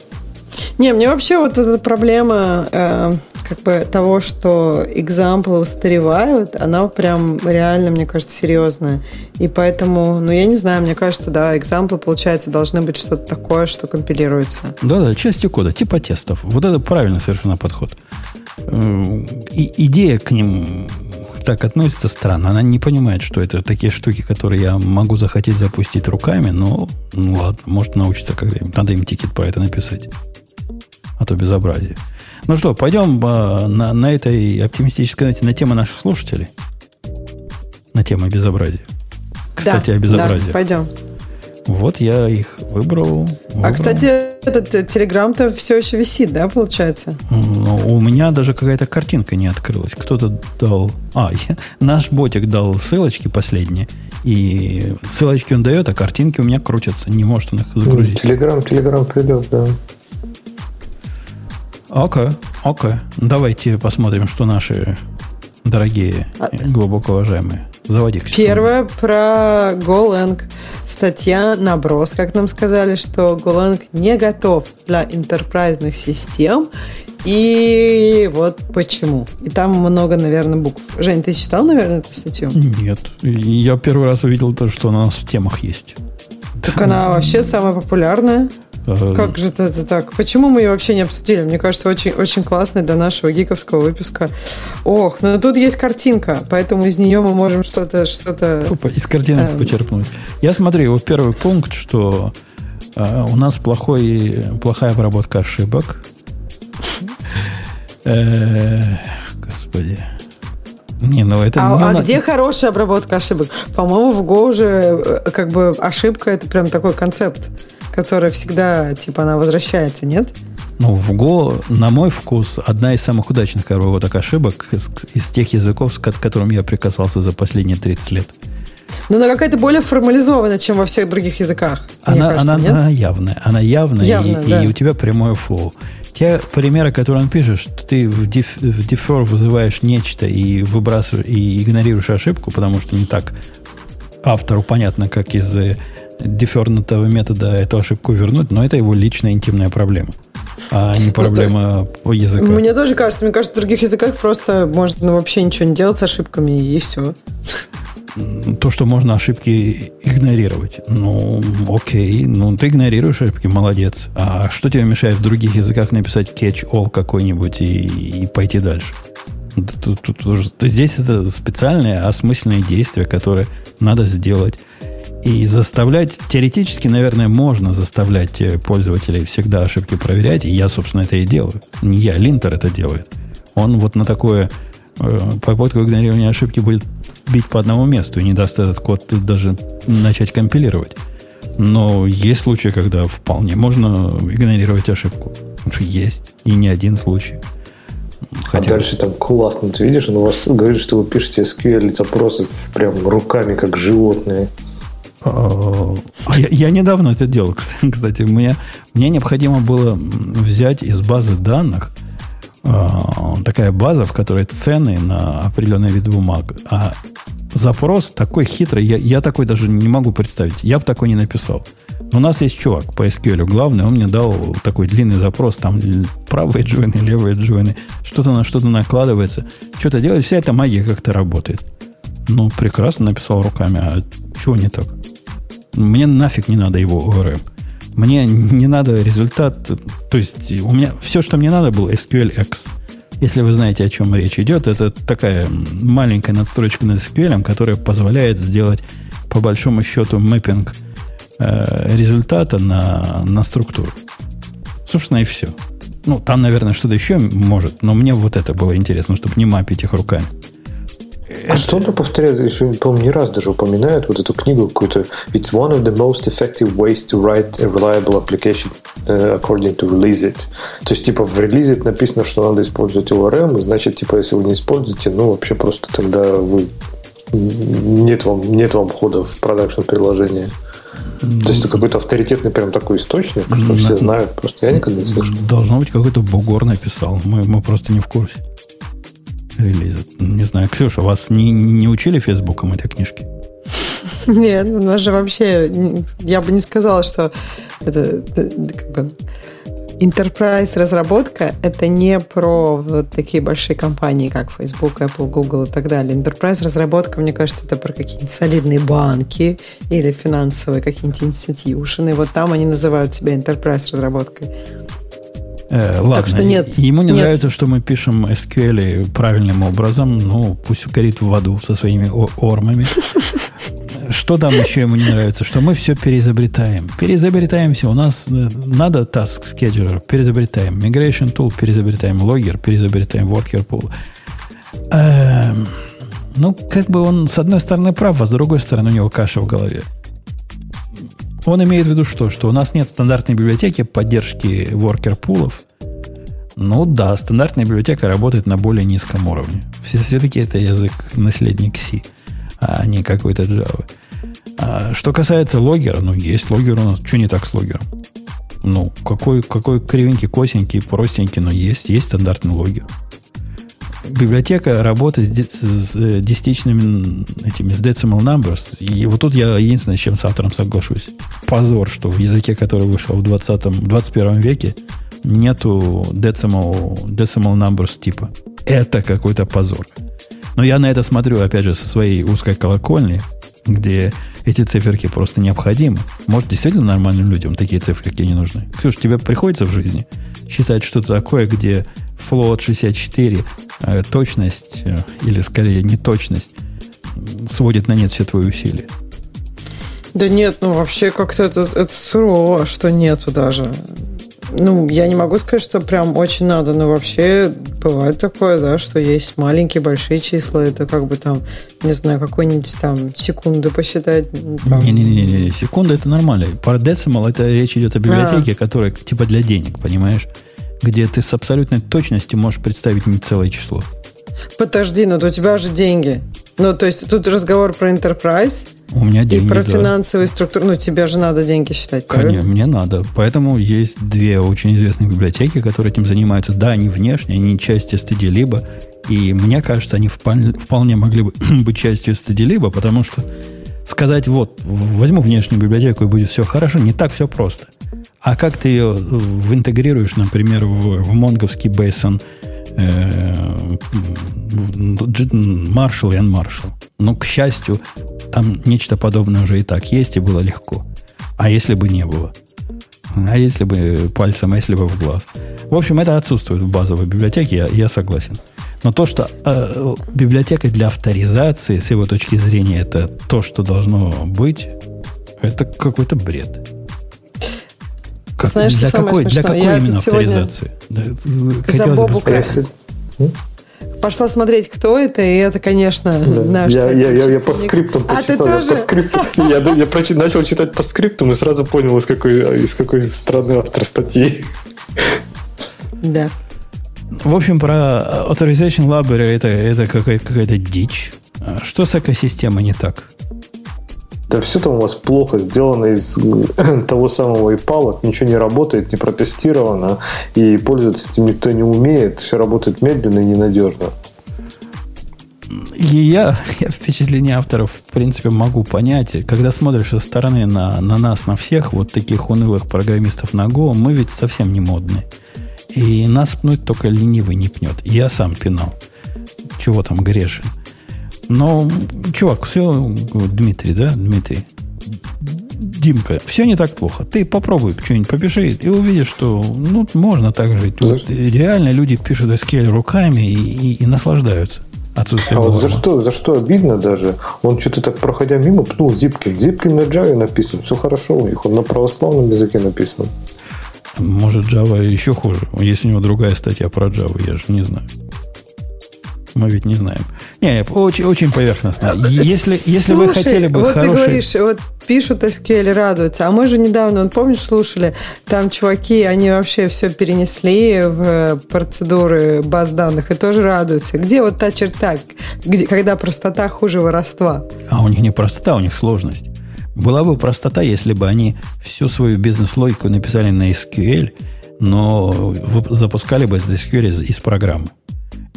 Не, мне вообще вот эта проблема э, как бы того, что экзамплы устаревают, она прям реально, мне кажется, серьезная. И поэтому, ну я не знаю, мне кажется, да, экзамплы, получается, должны быть что-то такое, что компилируется. Да-да, частью кода, типа тестов. Вот это правильный совершенно подход. И идея к ним так относится странно. Она не понимает, что это такие штуки, которые я могу захотеть запустить руками, но ну ладно, может научиться когда-нибудь. Надо им тикет про это написать. А то безобразие. Ну что, пойдем а, на, на этой оптимистической ноте на тему наших слушателей. На тему безобразия. Кстати, да, о безобразии. Да, пойдем. Вот я их выбрал. выбрал. А, кстати, этот телеграм-то все еще висит, да, получается? Ну, у меня даже какая-то картинка не открылась. Кто-то дал... А, я... наш ботик дал ссылочки последние. И ссылочки он дает, а картинки у меня крутятся. Не может он их загрузить. Телеграм, телеграм придет, да. Окей, okay, окей. Okay. Давайте посмотрим, что наши дорогие, глубоко уважаемые. Заводи. Первое про Golang. Статья «Наброс». Как нам сказали, что Golang не готов для интерпрайзных систем. И вот почему. И там много, наверное, букв. Жень, ты читал, наверное, эту статью? Нет. Я первый раз увидел то, что она у нас в темах есть. Так да. Она вообще самая популярная. Как же это так? Почему мы ее вообще не обсудили? Мне кажется, очень, очень классный для нашего гиковского выпуска. Ох, но тут есть картинка, поэтому из нее мы можем что-то... что-то Опа, из картинок эм... почерпнуть. Я смотрю, его первый пункт, что э, у нас плохой, плохая обработка ошибок. Господи. Не, ну это, а а на... где хорошая обработка ошибок? По-моему, в Go уже как бы ошибка – это прям такой концепт, которая всегда, типа, она возвращается, нет? Ну, в Go, на мой вкус, одна из самых удачных обработок ошибок из, из тех языков, с которыми я прикасался за последние тридцать лет. Но она какая-то более формализована, чем во всех других языках. Она, кажется, она, она явная. Она явная, явная и, да. И у тебя прямое флоу. Те примеры, которые он пишет, что ты в defer вызываешь нечто и выбрасываешь, и игнорируешь ошибку, потому что не так автору понятно, как из дефернутого метода эту ошибку вернуть, но это его личная интимная проблема, а не проблема ну, есть, языка. Мне тоже кажется, мне кажется, в других языках просто можно ну, вообще ничего не делать с ошибками и все. То, что можно ошибки игнорировать. Ну, окей, ну ты игнорируешь ошибки, молодец. А что тебе мешает в других языках написать catch-all какой-нибудь и, и пойти дальше? Тут, тут, тут, здесь это специальные осмысленные действия, которые надо сделать. И заставлять, теоретически, наверное, можно заставлять пользователей всегда ошибки проверять. И я, собственно, это и делаю. Не я, линтер это делает. Он вот на такое э, попытку игнорирования ошибки будет бить по одному месту и не даст этот код даже начать компилировать. Но есть случаи, когда вполне можно игнорировать ошибку. Есть. И не один случай. Хотя... А дальше там классно, ты видишь, он у вас говорит, что вы пишете эс кью эль-запросы прям руками, как животные. Я, я недавно это делал, кстати. Мне, мне необходимо было взять из базы данных э, такая база, в которой цены на определенный вид бумаг. А запрос такой хитрый, я, я такой даже не могу представить. Я бы такой не написал. У нас есть чувак по эс кью эль, главный, он мне дал такой длинный запрос, там правые джойны, левые джойны, что-то на что-то накладывается, что-то делает, вся эта магия как-то работает. Ну, прекрасно написал руками, а чего не так? Мне нафиг не надо его о эр эм. Мне не надо результат. То есть у меня все, что мне надо, было эс кью эль экс. Если вы знаете, о чем речь идет, это такая маленькая надстройка над эс кью эль, которая позволяет сделать, по большому счету, мэппинг э, результата на, на структуру. Собственно, и все. Ну, там, наверное, что-то еще может, но мне вот это было интересно, чтобы не мапить их руками. А что-то повторяет, по-моему, не раз даже упоминает вот эту книгу какую-то. It's one of the most effective ways to write a reliable application according to release it. То есть, типа, в релизе написано, что надо использовать о эр эм, значит, типа, если вы не используете, ну, вообще просто тогда вы... Нет вам, нет вам входа в продакшн-приложение. То есть, это какой-то авторитетный прям такой источник, что все знают, просто я никогда не слышал. Должно быть, какой-то бугор написал. Мы, мы просто не в курсе. Релизы. Не знаю, Ксюша, вас не, не учили Фейсбуком этой книжки? Нет, у нас же вообще, я бы не сказала, что это как бы enterprise-разработка, это не про вот такие большие компании, как Facebook, Apple, Google и так далее. Enterprise-разработка, мне кажется, это про какие-нибудь солидные банки или финансовые какие-нибудь инститьюшены. Вот там они называют себя enterprise-разработкой. Э, ладно, что нет, ему не нет. нравится, что мы пишем эс кью эль правильным образом. Ну, пусть горит в аду со своими ормами. Что там еще ему не нравится? Что мы все переизобретаем. Переизобретаем все. У нас надо task scheduler, переизобретаем. Migration tool, переизобретаем. Logger, переизобретаем. Worker pool. Эм, ну, как бы он с одной стороны прав, а с другой стороны у него каша в голове. Он имеет в виду что? Что у нас нет стандартной библиотеки поддержки воркер-пулов. Ну да, стандартная библиотека работает на более низком уровне. Все-таки это язык наследник C, а не какой-то Java. А что касается логгера, ну есть логгер у нас. Что не так с логгером? Ну, какой, какой кривенький, косенький, простенький, но есть, есть стандартный логгер. Библиотека работы с, де- с десятичными этими, с decimal numbers. И вот тут я единственное, с чем с автором соглашусь. Позор, что в языке, который вышел в двадцатом, двадцать первом веке, нету decimal, decimal numbers типа. Это какой-то позор. Но я на это смотрю, опять же, со своей узкой колокольни, где эти циферки просто необходимы. Может, действительно нормальным людям такие циферки не нужны? Ксюш, тебе приходится в жизни считать что-то такое, где float шестьдесят четыре, точность, или скорее неточность, сводит на нет все твои усилия? Да нет, ну вообще как-то это, это сурово, что нету даже. Ну, я не могу сказать, что прям очень надо, но вообще бывает такое, да, что есть маленькие, большие числа, это как бы там, не знаю, какую-нибудь там секунду посчитать. Не-не-не, секунда это нормально. Про decimal это речь идет о библиотеке, а. которая типа для денег, понимаешь? Где ты с абсолютной точностью можешь представить не целое число. Подожди, но у тебя же деньги. Ну, то есть, тут разговор про enterprise. У меня деньги, и про да. финансовую структуру. Ну, тебе же надо деньги считать, правильно? Конечно, мне надо. Поэтому есть две очень известные библиотеки, которые этим занимаются. Да, они внешние, они часть std-либо. И мне кажется, они вполне, вполне могли бы быть частью std-либо, потому что сказать, вот, возьму внешнюю библиотеку и будет все хорошо, не так все просто. А как ты ее интегрируешь, например, в, в монговский Basin, Marshall и Unmarshall? Ну, к счастью, там нечто подобное уже и так есть, и было легко. А если бы не было? А если бы пальцем, а если бы в глаз? В общем, это отсутствует в базовой библиотеке, я, я согласен. Но то, что э, библиотека для авторизации, с его точки зрения, это то, что должно быть, это какой-то бред. Как, Знаешь, для, какой, для какой я именно авторизации? Хотелось бы спросить. Пошла смотреть, кто это, и это, конечно, да. наш... Я, я, я, я по скриптам а почитал. Ты тоже? Я, по скриптам, я, я проч... начал читать по скриптам и сразу понял, из какой, из какой страны автор статьи. Да. В общем, про Authorization Library это, это какая-то, какая-то дичь. Что с экосистемой не так? Да все там у вас плохо сделано из того самого ай пи эл, ничего не работает, не протестировано, и пользоваться этим никто не умеет, все работает медленно и ненадежно. И я, я впечатление авторов, в принципе, могу понять. Когда смотришь со стороны на, на нас, на всех, вот таких унылых программистов на Go, мы ведь совсем не модные. И нас пнуть только ленивый не пнет. Я сам пинал. Чего там грешен? Но, чувак, все, Дмитрий, да, Дмитрий, Димка, все не так плохо. Ты попробуй что-нибудь попиши и увидишь, что ну, можно так жить. Вот, реально люди пишут эс кью эль руками и, и, и наслаждаются. Отсутствие а вот за что, за что обидно даже? Он что-то так, проходя мимо, пнул Zipkin. Zipkin на Java написан, все хорошо у них. Он на православном языке написан. Может, Java еще хуже. Есть у него другая статья про Java, я же не знаю. Мы ведь не знаем. Не, очень, очень поверхностно. Если, если Слушай, вы хотели бы вот хороший... Слушай, вот ты говоришь, вот пишут эс кью эль, радуются. А мы же недавно, помнишь, слушали, там чуваки, они вообще все перенесли в процедуры баз данных и тоже радуются. Где вот та черта, где, когда простота хуже воровства? А у них не простота, у них сложность. Была бы простота, если бы они всю свою бизнес-логику написали на эс кью эль, но запускали бы этот эс кью эль из, из программы.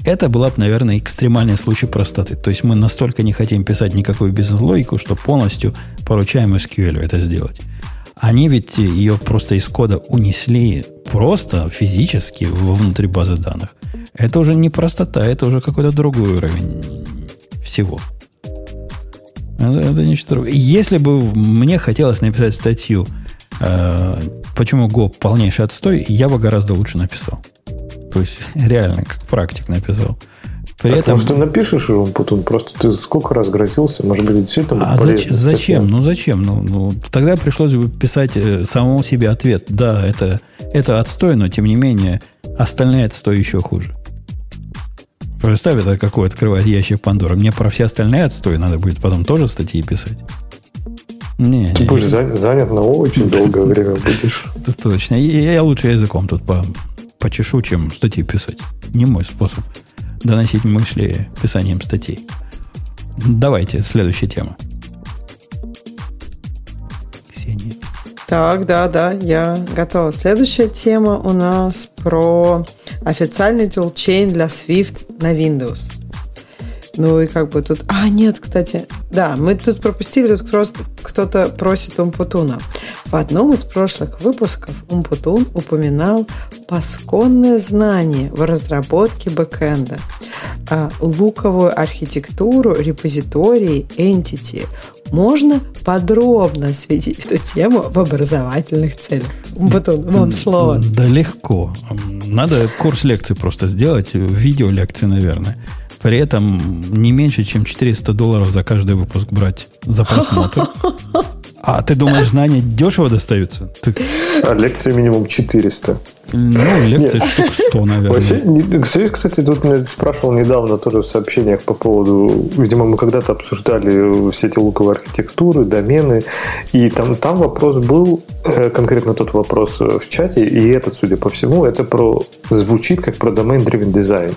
Это была бы, наверное, экстремальный случай простоты. То есть мы настолько не хотим писать никакую бизнес-логику, что полностью поручаем эс кью эль это сделать. Они ведь ее просто из кода унесли просто физически вовнутрь базы данных. Это уже не простота, это уже какой-то другой уровень всего. Это, это нечто другое. Если бы мне хотелось написать статью, э, почему Go полнейший отстой, я бы гораздо лучше написал. То есть, реально, как практик написал. При так, этом... Может, ты напишешь его, потом просто ты сколько раз грозился, может быть, действительно а полезно. Зач... Зачем? Ну, зачем? Ну, ну, тогда пришлось бы писать самому себе ответ. Да, это, это отстой, но, тем не менее, остальные отстой еще хуже. Представь, это какой открывает ящик Пандора. Мне про все остальные отстой надо будет потом тоже статьи писать. Не, ты не, будешь не... занят на очень долгое время будешь. Точно. Я лучше языком тут по... почешу, чем статьи писать. Не мой способ доносить мысли писанием статей. Давайте, следующая тема. Ксения. Так, да, да, я готова. Следующая тема у нас про официальный тулчейн для Swift на Windows. Ну и как бы тут... А, нет, кстати. Да, мы тут пропустили, тут просто кто-то просит Умпутуна. В одном из прошлых выпусков Умпутун упоминал пасконное знание в разработке бэкэнда, луковую архитектуру, репозитории, entity. Можно подробно осветить эту тему в образовательных целях. Умпутун, вам слово. Да легко. Надо курс лекций просто сделать, видео лекции, наверное. При этом не меньше, чем четыреста долларов за каждый выпуск брать за просмотр. А ты думаешь, знания дешево достаются? Ты... А лекции минимум четыреста. Ну, лекции Нет. штук сто, наверное. Вообще, кстати, тут меня спрашивал недавно тоже в сообщениях по поводу... Видимо, мы когда-то обсуждали все эти луковые архитектуры, домены. И там, там вопрос был, конкретно тот вопрос в чате, и этот, судя по всему, это про звучит как про domain-driven design.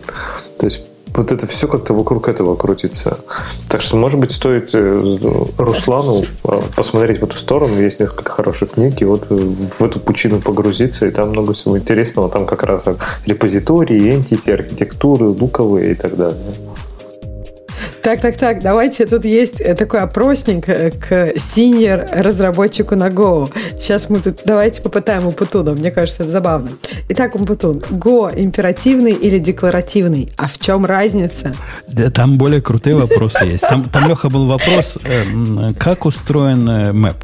То есть вот это все как-то вокруг этого крутится. Так что, может быть, стоит Руслану посмотреть в эту сторону. Есть несколько хороших книг, и вот в эту пучину погрузиться, и там много всего интересного. Там как раз репозитории, entity, архитектуры, луковые и так далее. Так, так, так, давайте, тут есть такой опросник к синьор-разработчику на Go. Сейчас мы тут, давайте попытаем Умпутуна, мне кажется, это забавно. Итак, Умпутун, Go императивный или декларативный? А в чем разница? Да, там более крутые вопросы есть. Там, там, Леха, был вопрос, как устроен мэп.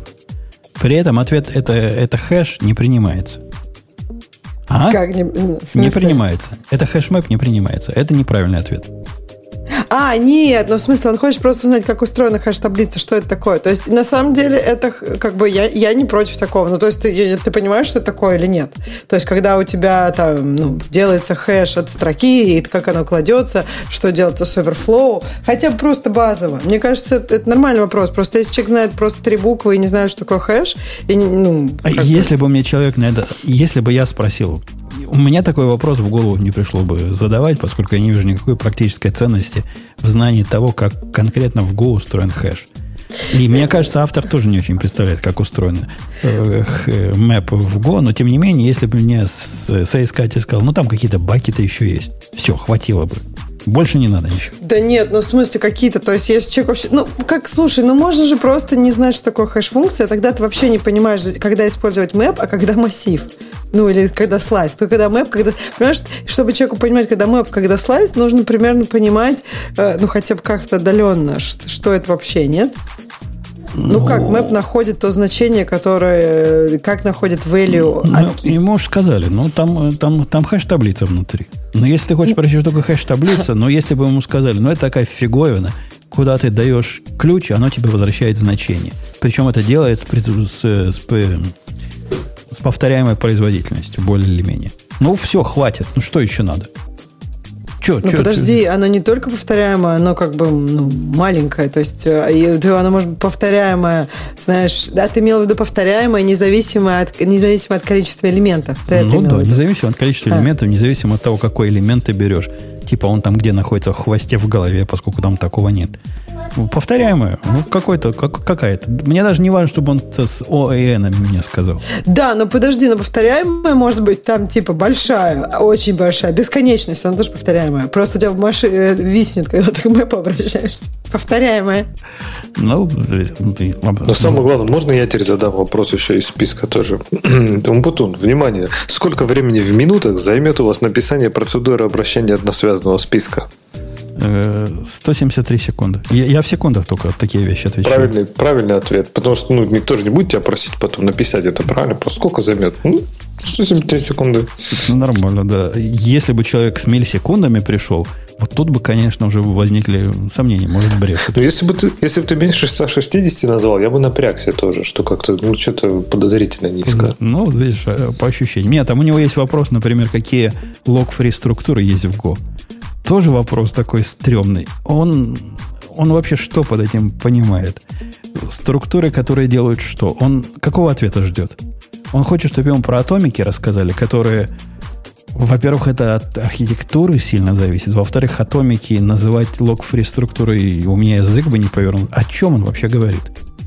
При этом ответ это, это хэш не принимается. А? Как не, не принимается. Это хэш-мэп не принимается. Это неправильный ответ. А, нет, ну в смысле, он хочет просто узнать, как устроена хэш-таблица, что это такое. То есть, на самом деле, это как бы я, я не против такого. Ну, то есть, ты, ты понимаешь, что это такое или нет? То есть, когда у тебя там, ну, делается хэш от строки, и как оно кладется, что делается с оверфлоу, хотя бы просто базово. Мне кажется, это, это нормальный вопрос. Просто если человек знает просто три буквы и не знает, что такое хэш, и, ну... А если бы мне человек на это... Если бы я спросил... У меня такой вопрос в голову не пришло бы задавать, поскольку я не вижу никакой практической ценности в знании того, как конкретно в Go устроен хэш. И мне кажется, автор тоже не очень представляет, как устроен мэп в Go, но тем не менее, если бы мне соискатель сказал, ну там какие-то бакеты еще есть, все, хватило бы. Больше не надо ничего. Да нет, ну в смысле какие-то, то есть если человек вообще... Ну, как, слушай, ну можно же просто не знать, что такое хэш-функция, тогда ты вообще не понимаешь, когда использовать мэп, а когда массив. Ну, или когда слайс. То когда мэп, когда... Понимаешь, чтобы человеку понимать, когда мэп, когда слайс, нужно примерно понимать, э, ну, хотя бы как-то отдаленно, что, что это вообще, нет? Ну, ну как, мэп находит то значение, которое... Как находит value ну, от key? Ему уж сказали, ну там, там, там хэш-таблица внутри. Но если ты хочешь прочесть только хэш-таблица, но если бы ему сказали, ну это такая фиговина, куда ты даешь ключ, оно тебе возвращает значение. Причем это делает с, с, с, с повторяемой производительностью, более или менее. Ну все, хватит, ну что еще надо? Че, ну, че, подожди, че? Оно не только повторяемое, оно как бы ну, маленькое, то есть оно может быть повторяемое, знаешь, да, ты имел в виду повторяемое, независимо от, независимо от количества элементов. Ты ну да, независимо от количества а. элементов, независимо от того, какой элемент ты берешь. Типа он там где находится, в хвосте, в голове, поскольку там такого нет. Повторяемое, ну какой-то, как, какая-то. Мне даже не важно, чтобы он с ОЭНом мне сказал. Да, но подожди, но повторяемое может быть там типа большая, очень большая, бесконечность, она тоже повторяемая. Просто у тебя в машине виснет, когда ты к мэпу обращаешься. Повторяемое. Ну, но самое главное, можно я теперь задам вопрос еще из списка тоже? Умпутун, внимание, сколько времени в минутах займет у вас написание процедуры обращения односвязанного списка? сто семьдесят три секунды. Я, я в секундах только такие вещи отвечаю. Правильный, правильный ответ. Потому что ну, никто же не будет тебя просить потом написать это правильно. Просто сколько займет? Ну, сто семьдесят три секунды. Ну, нормально, да. Если бы человек с миллисекундами пришел, вот тут бы, конечно, уже возникли сомнения. Может, брешь. Но если бы ты, если бы ты меньше ста шестидесяти назвал, я бы напрягся тоже, что как-то ну, что-то подозрительно низко. Ну, видишь, по ощущениям. Нет, там у него есть вопрос, например, какие лог-фри структуры есть в Go. Тоже вопрос такой стрёмный. Он, он вообще что под этим понимает? Структуры, которые делают что? Он какого ответа ждет? Он хочет, чтобы ему про атомики рассказали, которые, во-первых, это от архитектуры сильно зависит. Во-вторых, атомики называть лог-фри структурой у меня язык бы не повернул. О чем он вообще говорит?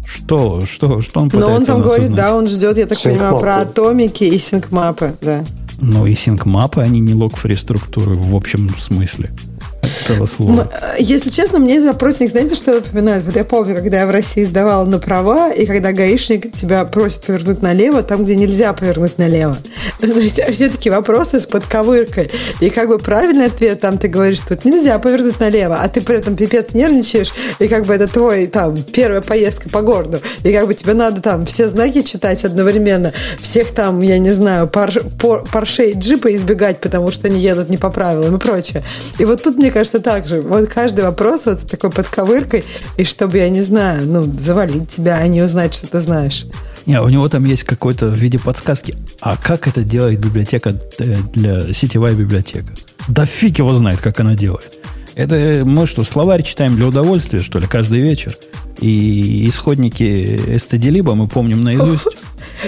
Что, что, что он пытается. Но он там говорит, узнать? Да, он ждет, я так Sync понимаю, мапы. Про атомики и синк-мапы, да. Ну и синк-мапы, они не лог-фри структуры в общем смысле этого слова. Если честно, мне этот опросник, знаете, что напоминает? Вот я помню, когда я в России сдавала на права, и когда гаишник тебя просит повернуть налево, там, где нельзя повернуть налево. То есть все такие вопросы с подковыркой. И как бы правильный ответ, там ты говоришь, тут нельзя повернуть налево, а ты при этом пипец нервничаешь, и как бы это твой, там, первая поездка по городу. И как бы тебе надо там все знаки читать одновременно, всех там, я не знаю, пар, пор, паршей джипа избегать, потому что они едут не по правилам и прочее. И вот тут, мне кажется, так же. Вот каждый вопрос вот с такой подковыркой, и чтобы, я не знаю, ну, завалить тебя, а не узнать, что ты знаешь. Не, у него там есть какой-то в виде подсказки. А как это делает библиотека для сетевая библиотека? Да фиг его знает, как она делает. Это мы что, словарь читаем для удовольствия, что ли, каждый вечер? И исходники stdlib мы помним наизусть.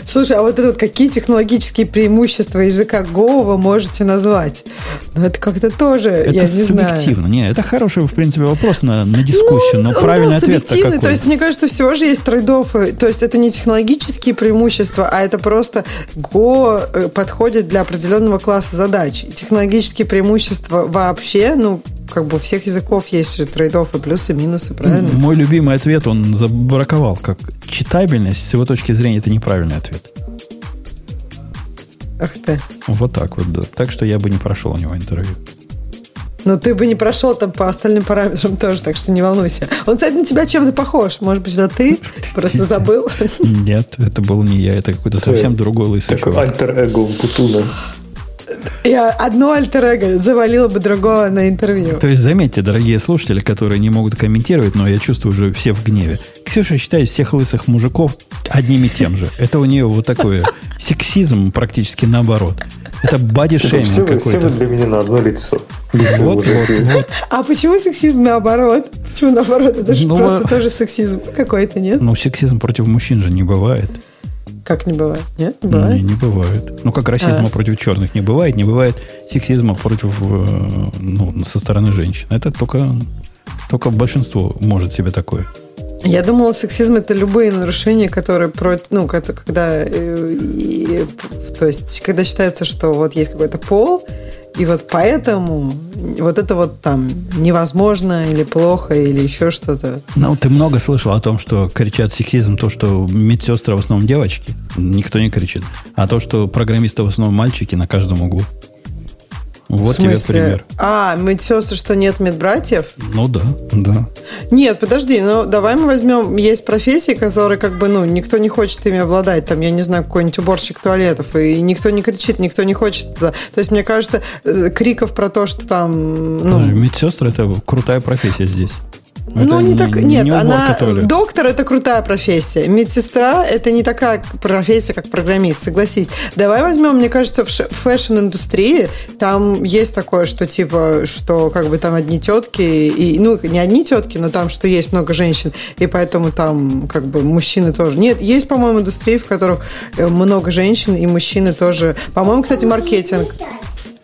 Слушай, а вот это вот какие технологические преимущества языка Go вы можете назвать? Ну, это как-то тоже, это я не субъективно. Знаю. Это субъективно. Нет, это хороший, в принципе, вопрос на, на дискуссию, ну, но правильный да, ответ-то какой? То есть, мне кажется, всего же есть трейд-оффы. То есть, это не технологические преимущества, а это просто Go подходит для определенного класса задач. Технологические преимущества вообще, ну, как бы у всех языков есть же трейд-оффы, плюсы, минусы, правильно? Мой любимый ответ он забраковал как читабельность. С его точки зрения это неправильный ответ. Ах ты. Вот так вот, да. Так что я бы не прошел у него интервью. Но ты бы не прошел там по остальным параметрам тоже, так что не волнуйся. Он, кстати, на тебя чем-то похож. Может быть, да ты просто забыл? Нет, это был не я. Это какой-то совсем другой лысый чувак. Такой альтер-эго Путуна. Я одно альтер-эго завалило бы другого на интервью. То есть, заметьте, дорогие слушатели, которые не могут комментировать, но я чувствую уже все в гневе. Ксюша считает всех лысых мужиков одним и тем же. Это у нее вот такой сексизм практически наоборот. Это боди-шейминг какой-то. Все вы для меня на одно лицо. Вот, вот, вот. А почему сексизм наоборот? Почему наоборот? Это же ну, просто а... тоже сексизм какой-то, нет? Ну, сексизм против мужчин же не бывает. Как не бывает? Нет, не бывает? Не, не бывает. Ну, как расизма а. против черных не бывает, не бывает сексизма против, ну, со стороны женщин. Это только, только большинство может себе такое. Я думала, сексизм – это любые нарушения, которые против, ну, когда, и, то есть, когда считается, что вот есть какой-то пол, и вот поэтому вот это вот там невозможно или плохо, или еще что-то. Ну, ты много слышал о том, что кричат сексизм, то, что медсестры в основном девочки, никто не кричит, а то, что программисты в основном мальчики на каждом углу. Вот тебе пример. А, медсестры, что нет медбратьев? Ну да, да. Нет, подожди, ну давай мы возьмем, есть профессии, которые как бы, ну, никто не хочет ими обладать, там, я не знаю, какой-нибудь уборщик туалетов, и никто не кричит, никто не хочет туда. То есть, мне кажется, криков про то, что там... Ну... Медсестры – это крутая профессия здесь. Это ну, не, не так. Нет, не уборка, она. Доктор – это крутая профессия. Медсестра – это не такая профессия, как программист, согласись. Давай возьмем, мне кажется, в фэшн-индустрии там есть такое, что типа, что как бы там одни тетки, и, ну, не одни тетки, но там, что есть много женщин, и поэтому там как бы мужчины тоже. Нет, есть, по-моему, индустрии, в которых много женщин, и мужчины тоже. По-моему, кстати, маркетинг.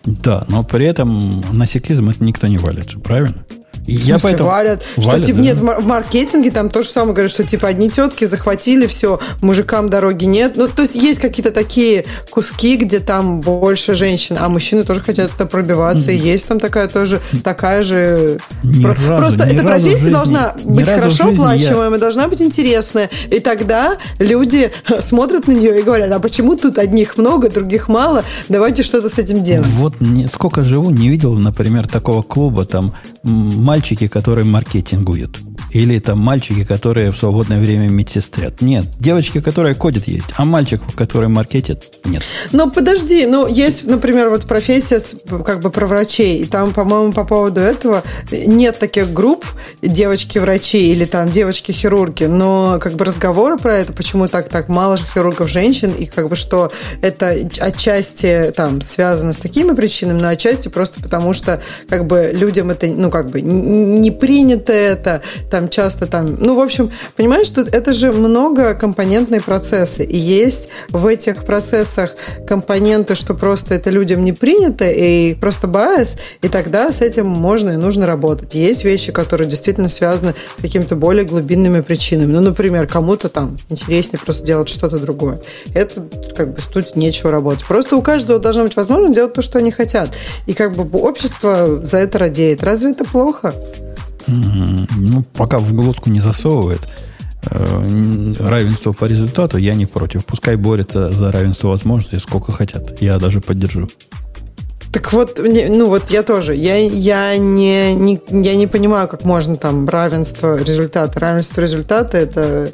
Да, но при этом на сексизм это никто не валит же, правильно? В смысле, я поэтому... валят. Что, валят, типа, да? Нет, в маркетинге там то же самое говорят, что типа одни тетки захватили все, мужикам дороги нет. Ну, то есть есть какие-то такие куски, где там больше женщин, а мужчины тоже хотят это пробиваться, mm-hmm. и есть там такая тоже, такая же... Ни Про... разу, Просто эта профессия жизни, должна быть хорошо оплачиваемая, я... должна быть интересная, и тогда люди смотрят на нее и говорят, а почему тут одних много, других мало, давайте что-то с этим делать. Вот не... сколько живу, не видел, например, такого клуба, там, мальчик мальчики, которые маркетингуют. Или там мальчики, которые в свободное время медсестрят. Нет. Девочки, которые кодят, есть. А мальчик, который маркетит, нет. Но подожди, ну, есть, например, вот профессия как бы про врачей. И там, по-моему, по поводу этого нет таких групп девочки-врачи или там девочки-хирурги. Но как бы разговоры про это, почему так, так мало же хирургов женщин, и как бы что это отчасти там связано с такими причинами, но отчасти просто потому, что как бы людям это, ну, как бы не принято это, там часто там... Ну, в общем, понимаешь, тут это же многокомпонентные процессы. И есть в этих процессах компоненты, что просто это людям не принято, и просто bias, и тогда с этим можно и нужно работать. Есть вещи, которые действительно связаны с какими-то более глубинными причинами. Ну, например, кому-то там интереснее просто делать что-то другое. Это как бы тут нечего работать. Просто у каждого должна быть возможность делать то, что они хотят. И как бы общество за это радеет. Разве это плохо? Mm-hmm. Ну, пока в глотку не засовывает э, равенство по результату, я не против. Пускай борются за равенство возможностей сколько хотят. Я даже поддержу. Так вот, ну вот я тоже. Я, я, не, не, я не понимаю, как можно там равенство результата. Равенство результата – это...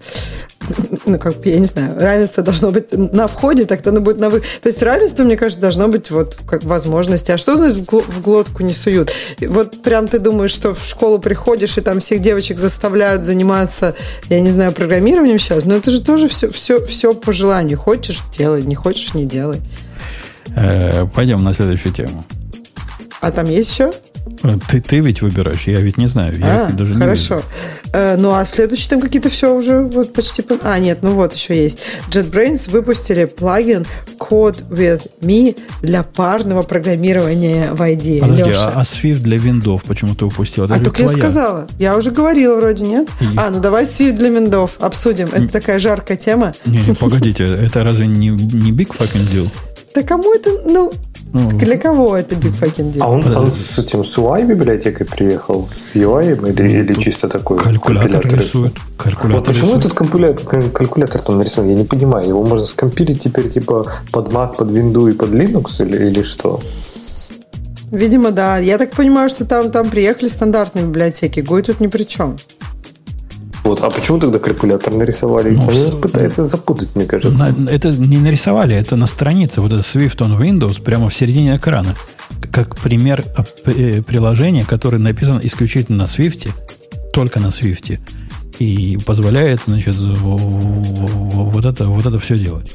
Ну, как бы, я не знаю, равенство должно быть на входе, так-то оно будет на выходе. То есть равенство, мне кажется, должно быть вот как возможности. А что значит в, гл- в глотку не суют? Вот прям ты думаешь, что в школу приходишь, и там всех девочек заставляют заниматься, я не знаю, программированием сейчас, но это же тоже все, все, все по желанию. Хочешь – делай, не хочешь – не делай. Э-э, пойдем на следующую тему. А там есть еще? Ты, ты ведь выбираешь, я ведь не знаю. Я а, даже не хорошо. Э, ну, а следующий там какие-то все уже вот почти... А, нет, ну вот еще есть. JetBrains выпустили плагин Code with Me для парного программирования в ай ди. Подожди, Леша. А, а Swift для виндов почему ты упустила? Это а только я сказала. Я уже говорила вроде, нет? И... А, ну давай Swift для виндов обсудим. Это Н... такая жаркая тема. Не, не, погодите, это разве не big fucking deal? Да кому это... ну? Ну, для кого это Big Fucking Deal? А он, он с этим с ю ай библиотекой приехал? С ю ай или, или чисто такой? Калькулятор, калькулятор рисует. Калькулятор вот почему рисует. Этот калькулятор, калькулятор там нарисован? Я не понимаю. Его можно скомпилить теперь типа под Mac, под Windows и под Linux или, или что? Видимо, да. Я так понимаю, что там, там приехали стандартные библиотеки. Гуи тут ни при чем. Вот. А почему тогда калькулятор нарисовали? Ну, он пытается запутать, мне кажется. На, это не нарисовали, это на странице. Вот этот Swift on Windows прямо в середине экрана. Как пример приложения, которое написано исключительно на Swift, только на Swift. И позволяет, значит, вот это, вот это все делать.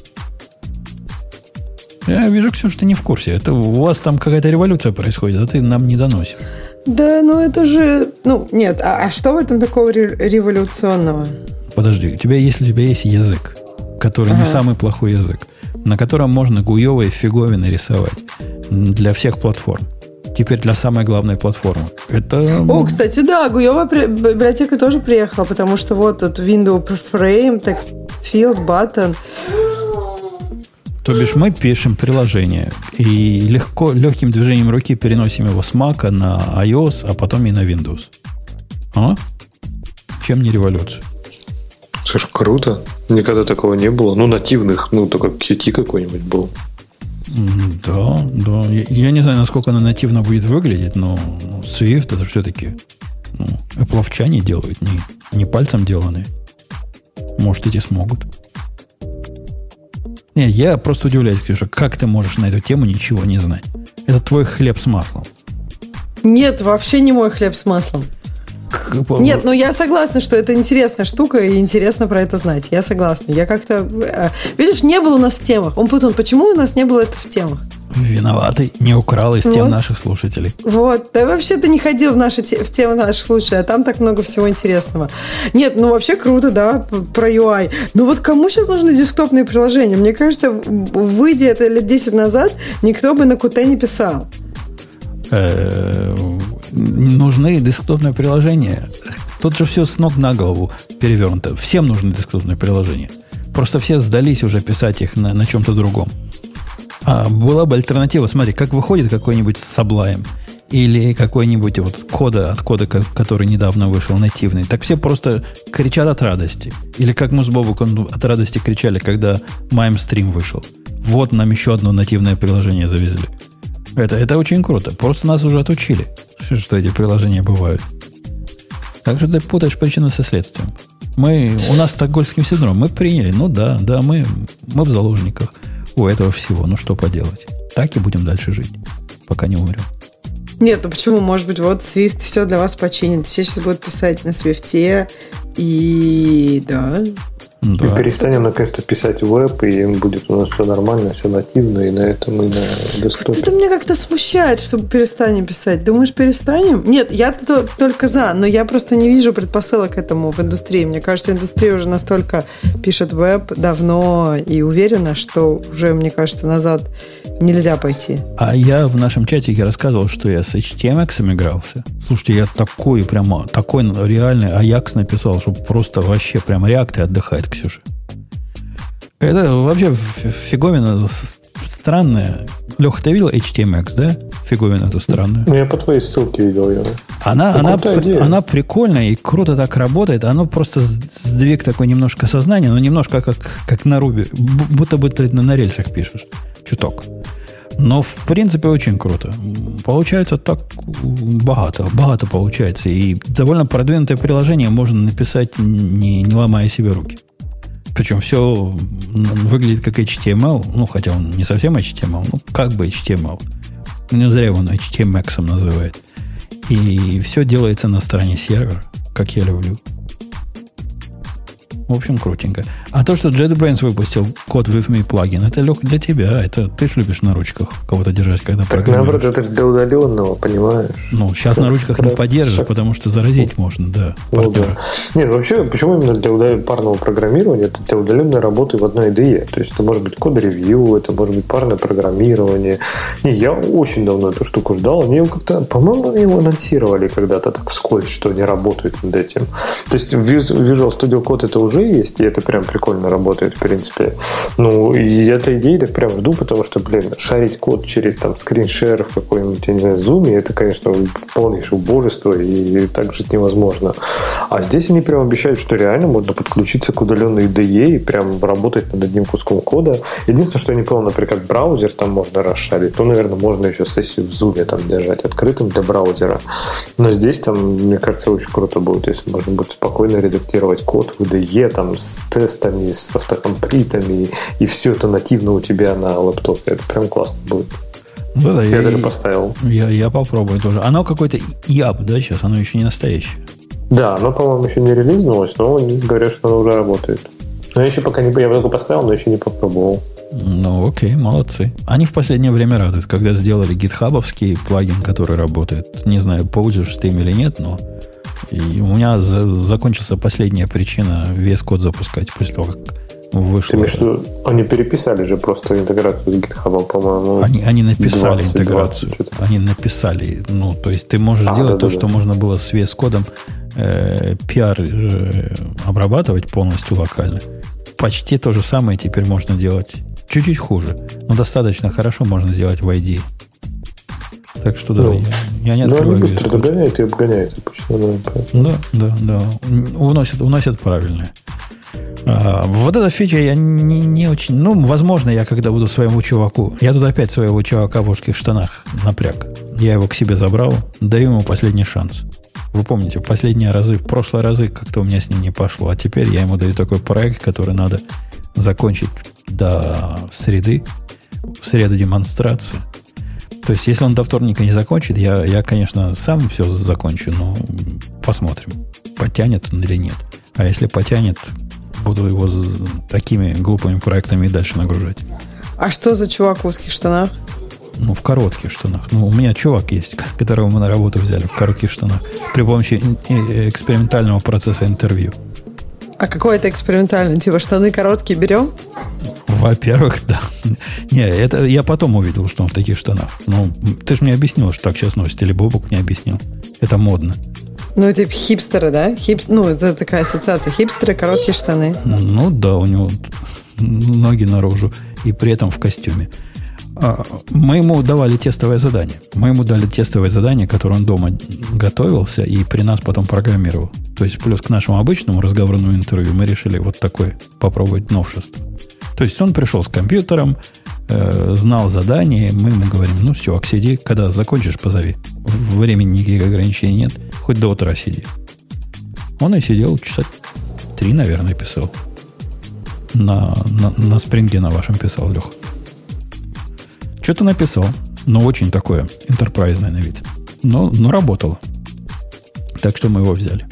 Я вижу, Ксюша, что ты не в курсе. Это у вас там какая-то революция происходит, а ты нам не доносишь. Да, ну это же... Ну, нет, а, а что в этом такого революционного? Подожди, у тебя, если у тебя есть язык, который ага. не самый плохой язык, на котором можно гуевые фиговины рисовать для всех платформ, теперь для самой главной платформы. Это... О, кстати, да, гуевая библиотека тоже приехала, потому что вот тут Windows Frame, Text Field, Button... То бишь мы пишем приложение и легко, легким движением руки переносим его с Mac на iOS, а потом и на Windows. А? Чем не революция? Слушай, круто. Никогда такого не было. Ну, нативных, ну, только кью ти какой-нибудь был. Да, да. Я, я не знаю, насколько она нативно будет выглядеть, но ну, Swift это все-таки ну, эпловчане делают, не, не пальцем деланы. Может, эти смогут. Не, я просто удивляюсь, Ксюша, как ты можешь на эту тему ничего не знать? Это твой хлеб с маслом. Нет, вообще не мой хлеб с маслом. Нет, ну я согласна, что это интересная штука и интересно про это знать. Я согласна. Я как-то... Видишь, не было у нас в темах. Он потом, почему у нас не было это в темах? Виноватый, не украл из тем вот. Наших слушателей. Вот, да вообще-то не ходил в, наши, в темы наших слушателей, а там так много всего интересного. Нет, ну вообще круто, да, про ю ай. Ну вот кому сейчас нужны десктопные приложения? Мне кажется, выйдя это лет десять назад, никто бы на Qt не писал. Нужны десктопные приложения. Тут же все с ног на голову перевернуто. Всем нужны десктопные приложения. Просто все сдались уже писать их на, на чем-то другом. А была бы альтернатива. Смотри, как выходит какой-нибудь Sublime или какой-нибудь вот кода от кода, который недавно вышел, нативный. Так все просто кричат от радости. Или как мы с Бобуком от радости кричали, когда MimeStream вышел. Вот нам еще одно нативное приложение завезли. Это, это очень круто. Просто нас уже отучили, что эти приложения бывают. Так что ты путаешь причину со следствием. Мы, у нас стокгольмский синдром. Мы приняли. Ну да, да, мы, мы в заложниках у этого всего. Ну что поделать. Так и будем дальше жить, пока не умрем. Нет, ну почему? Может быть, вот Swift все для вас починит. Все сейчас будут писать на Swift. И да... Да. И перестанем наконец-то писать веб, и будет у нас все нормально, все нативно, и на этом и на десктопе. Это меня как-то смущает, что перестанем писать. Думаешь, перестанем? Нет, я только за, но я просто не вижу предпосылок этому в индустрии. Мне кажется, индустрия уже настолько пишет веб давно и уверена, что уже, мне кажется, назад нельзя пойти. А я в нашем чатике рассказывал, что я с эйч ти эм эл игрался. Слушайте, я такой прямо, такой реальный Аякс написал, что просто вообще прям реакты отдыхает. Ксюша. Это вообще фиговина странная. Леха, ты видел эйч ти эм эл, да? Фиговину эту странную. Ну, я по твоей ссылке видел ее. Она, она, она прикольная и круто так работает. Она просто сдвиг такой немножко сознания, но немножко как, как на Ruby. Будто бы ты на рельсах пишешь. Чуток. Но, в принципе, очень круто. Получается так богато. Богато получается. И довольно продвинутое приложение можно написать, не, не ломая себе руки. Причем все выглядит как эйч ти эм эл, ну, хотя он не совсем эйч ти эм эл, ну, как бы эйч ти эм эл. Не зря его он эйч ти эм эл называет. И все делается на стороне сервера, как я люблю. В общем, крутенько. А то, что JetBrains выпустил Code With Me плагин, это, Лех, для тебя. Это ты же любишь на ручках кого-то держать, когда программируешь. Так, наоборот, это для удаленного, понимаешь? Ну, сейчас это на ручках не поддержишь, шаг... потому что заразить можно, да. Ну, да. Нет, вообще, почему именно для удал... парного программирования? Это для удаленной работы в одной ай ди и. То есть, это может быть код-ревью, это может быть парное программирование. Не, я очень давно эту штуку ждал. Они его как-то, по-моему, его анонсировали когда-то так вскользь, что они работают над этим. То есть, Visual Studio Code это уже есть, и это прям прикольно работает, в принципе. Ну, и я этой идеи так прям жду, потому что, блин, шарить код через там скриншер в какой-нибудь, я не знаю, зуме, это, конечно, полнейшее убожество, и так жить невозможно. А здесь они прям обещают, что реально можно подключиться к удаленной ай ди и и прям работать над одним куском кода. Единственное, что я не понял, например, как браузер там можно расшарить, то, наверное, можно еще сессию в зуме там держать открытым для браузера. Но здесь там, мне кажется, очень круто будет, если можно будет спокойно редактировать код в ай ди и, там, с тестами, с автокомплитами, и все это нативно у тебя на лэптопе. Это прям классно будет. Да, да, я, я даже поставил. Я, я попробую тоже. Оно какое-то и эй пи, да, сейчас? Оно еще не настоящее. Да, оно, по-моему, еще не релизнулось, но говорят, что оно уже работает. Но я еще пока не... Я только поставил, но еще не попробовал. Ну, окей, молодцы. Они в последнее время радуют, когда сделали гитхабовский плагин, который работает. Не знаю, пользуешься ты им или нет, но... И у меня за- закончилась последняя причина весь код запускать после того, как вышло. Ты имеешь в виду, они переписали же просто интеграцию с GitHub, по-моему. Они, они написали двадцать, интеграцию. двадцать, они написали. Ну, то есть ты можешь а, делать да, то, да, что да. можно было с ви эс-кодом э, пи ар э, обрабатывать полностью локально. Почти то же самое теперь можно делать. Чуть-чуть хуже. Но достаточно хорошо можно сделать в ай ди и. Так что да, ну, я, я не открываю. Да, они быстро догоняют и обгоняют. Обычно, да, да, да. Уносят, уносят правильное. А, вот эта фича я не, не очень... Ну, возможно, я когда буду своему чуваку... Я тут опять своего чувака в узких штанах напряг. Я его к себе забрал, даю ему последний шанс. Вы помните, в последние разы, в прошлые разы как-то у меня с ним не пошло. А теперь я ему даю такой проект, который надо закончить до среды, в среду демонстрации. То есть, если он до вторника не закончит, я, я конечно, сам все закончу, но посмотрим, потянет он или нет. А если потянет, буду его с такими глупыми проектами и дальше нагружать. А что за чувак в узких штанах? Ну, в коротких штанах. Ну, у меня чувак есть, которого мы на работу взяли в коротких штанах при помощи экспериментального процесса интервью. А какой это экспериментальный? Типа штаны короткие берем? Во-первых, да. Не, это я потом увидел, что он в таких штанах. Ну, ты же мне объяснил, что так сейчас носит. Или Бобок мне объяснил. Это модно. Ну, типа хипстеры, да? Хип... Ну, это такая ассоциация. Хипстеры, короткие штаны. Ну, да, у него ноги наружу. И при этом в костюме. Мы ему давали тестовое задание. Мы ему дали тестовое задание, которое он дома готовился и при нас потом программировал. То есть, плюс к нашему обычному разговорному интервью мы решили вот такое попробовать новшество. То есть, он пришел с компьютером, э, знал задание, мы ему говорим, ну все, аксиди, когда закончишь, позови. Времени никаких ограничений нет, хоть до утра сиди. Он и сидел часа три, наверное, писал. На, на, на спринге на вашем писал, Леха. Что-то написал, но очень такое энтерпрайзное на вид. Но, но работало. Так что мы его взяли.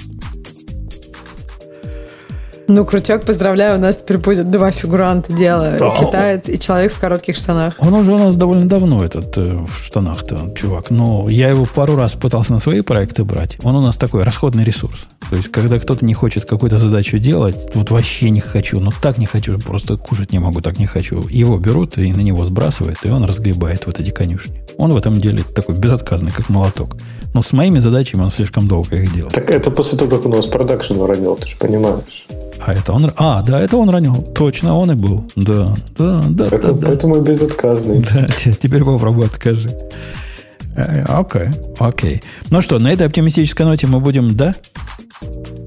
Ну, крутяк, поздравляю, у нас теперь будет два фигуранта дела. Да. Китаец и человек в коротких штанах. Он уже у нас довольно давно, этот в штанах-то чувак. Но я его пару раз пытался на свои проекты брать. Он у нас такой расходный ресурс. То есть, когда кто-то не хочет какую-то задачу делать, вот вообще не хочу, ну так не хочу, просто кушать не могу, так не хочу. Его берут и на него сбрасывают, и он разгребает вот эти конюшни. Он в этом деле такой безотказный, как молоток. Но с моими задачами он слишком долго их делал. Так это после того, как он у нас продакшн воронил, ты же понимаешь. А это он... А, да, это он ранил. Точно, он и был. Да, да, да. Это, да поэтому да. И безотказный. Да, теперь попробуй откажи. Окей, окей. Ну что, на этой оптимистической ноте мы будем «да»?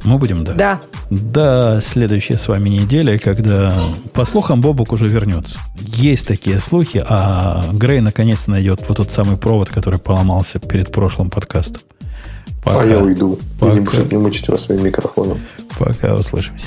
Мы будем «да». Да. До следующей с вами недели, когда, по слухам, Бобок уже вернется. Есть такие слухи, а Грей наконец-то найдет вот тот самый провод, который поломался перед прошлым подкастом. Пока. А я уйду. Пока. И не, не мучить вас своим микрофоном. Пока, услышимся.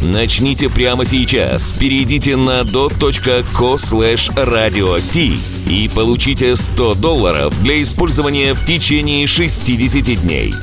Начните прямо сейчас. Перейдите на dot co slash radio t и получите сто долларов для использования в течение шестьдесят дней.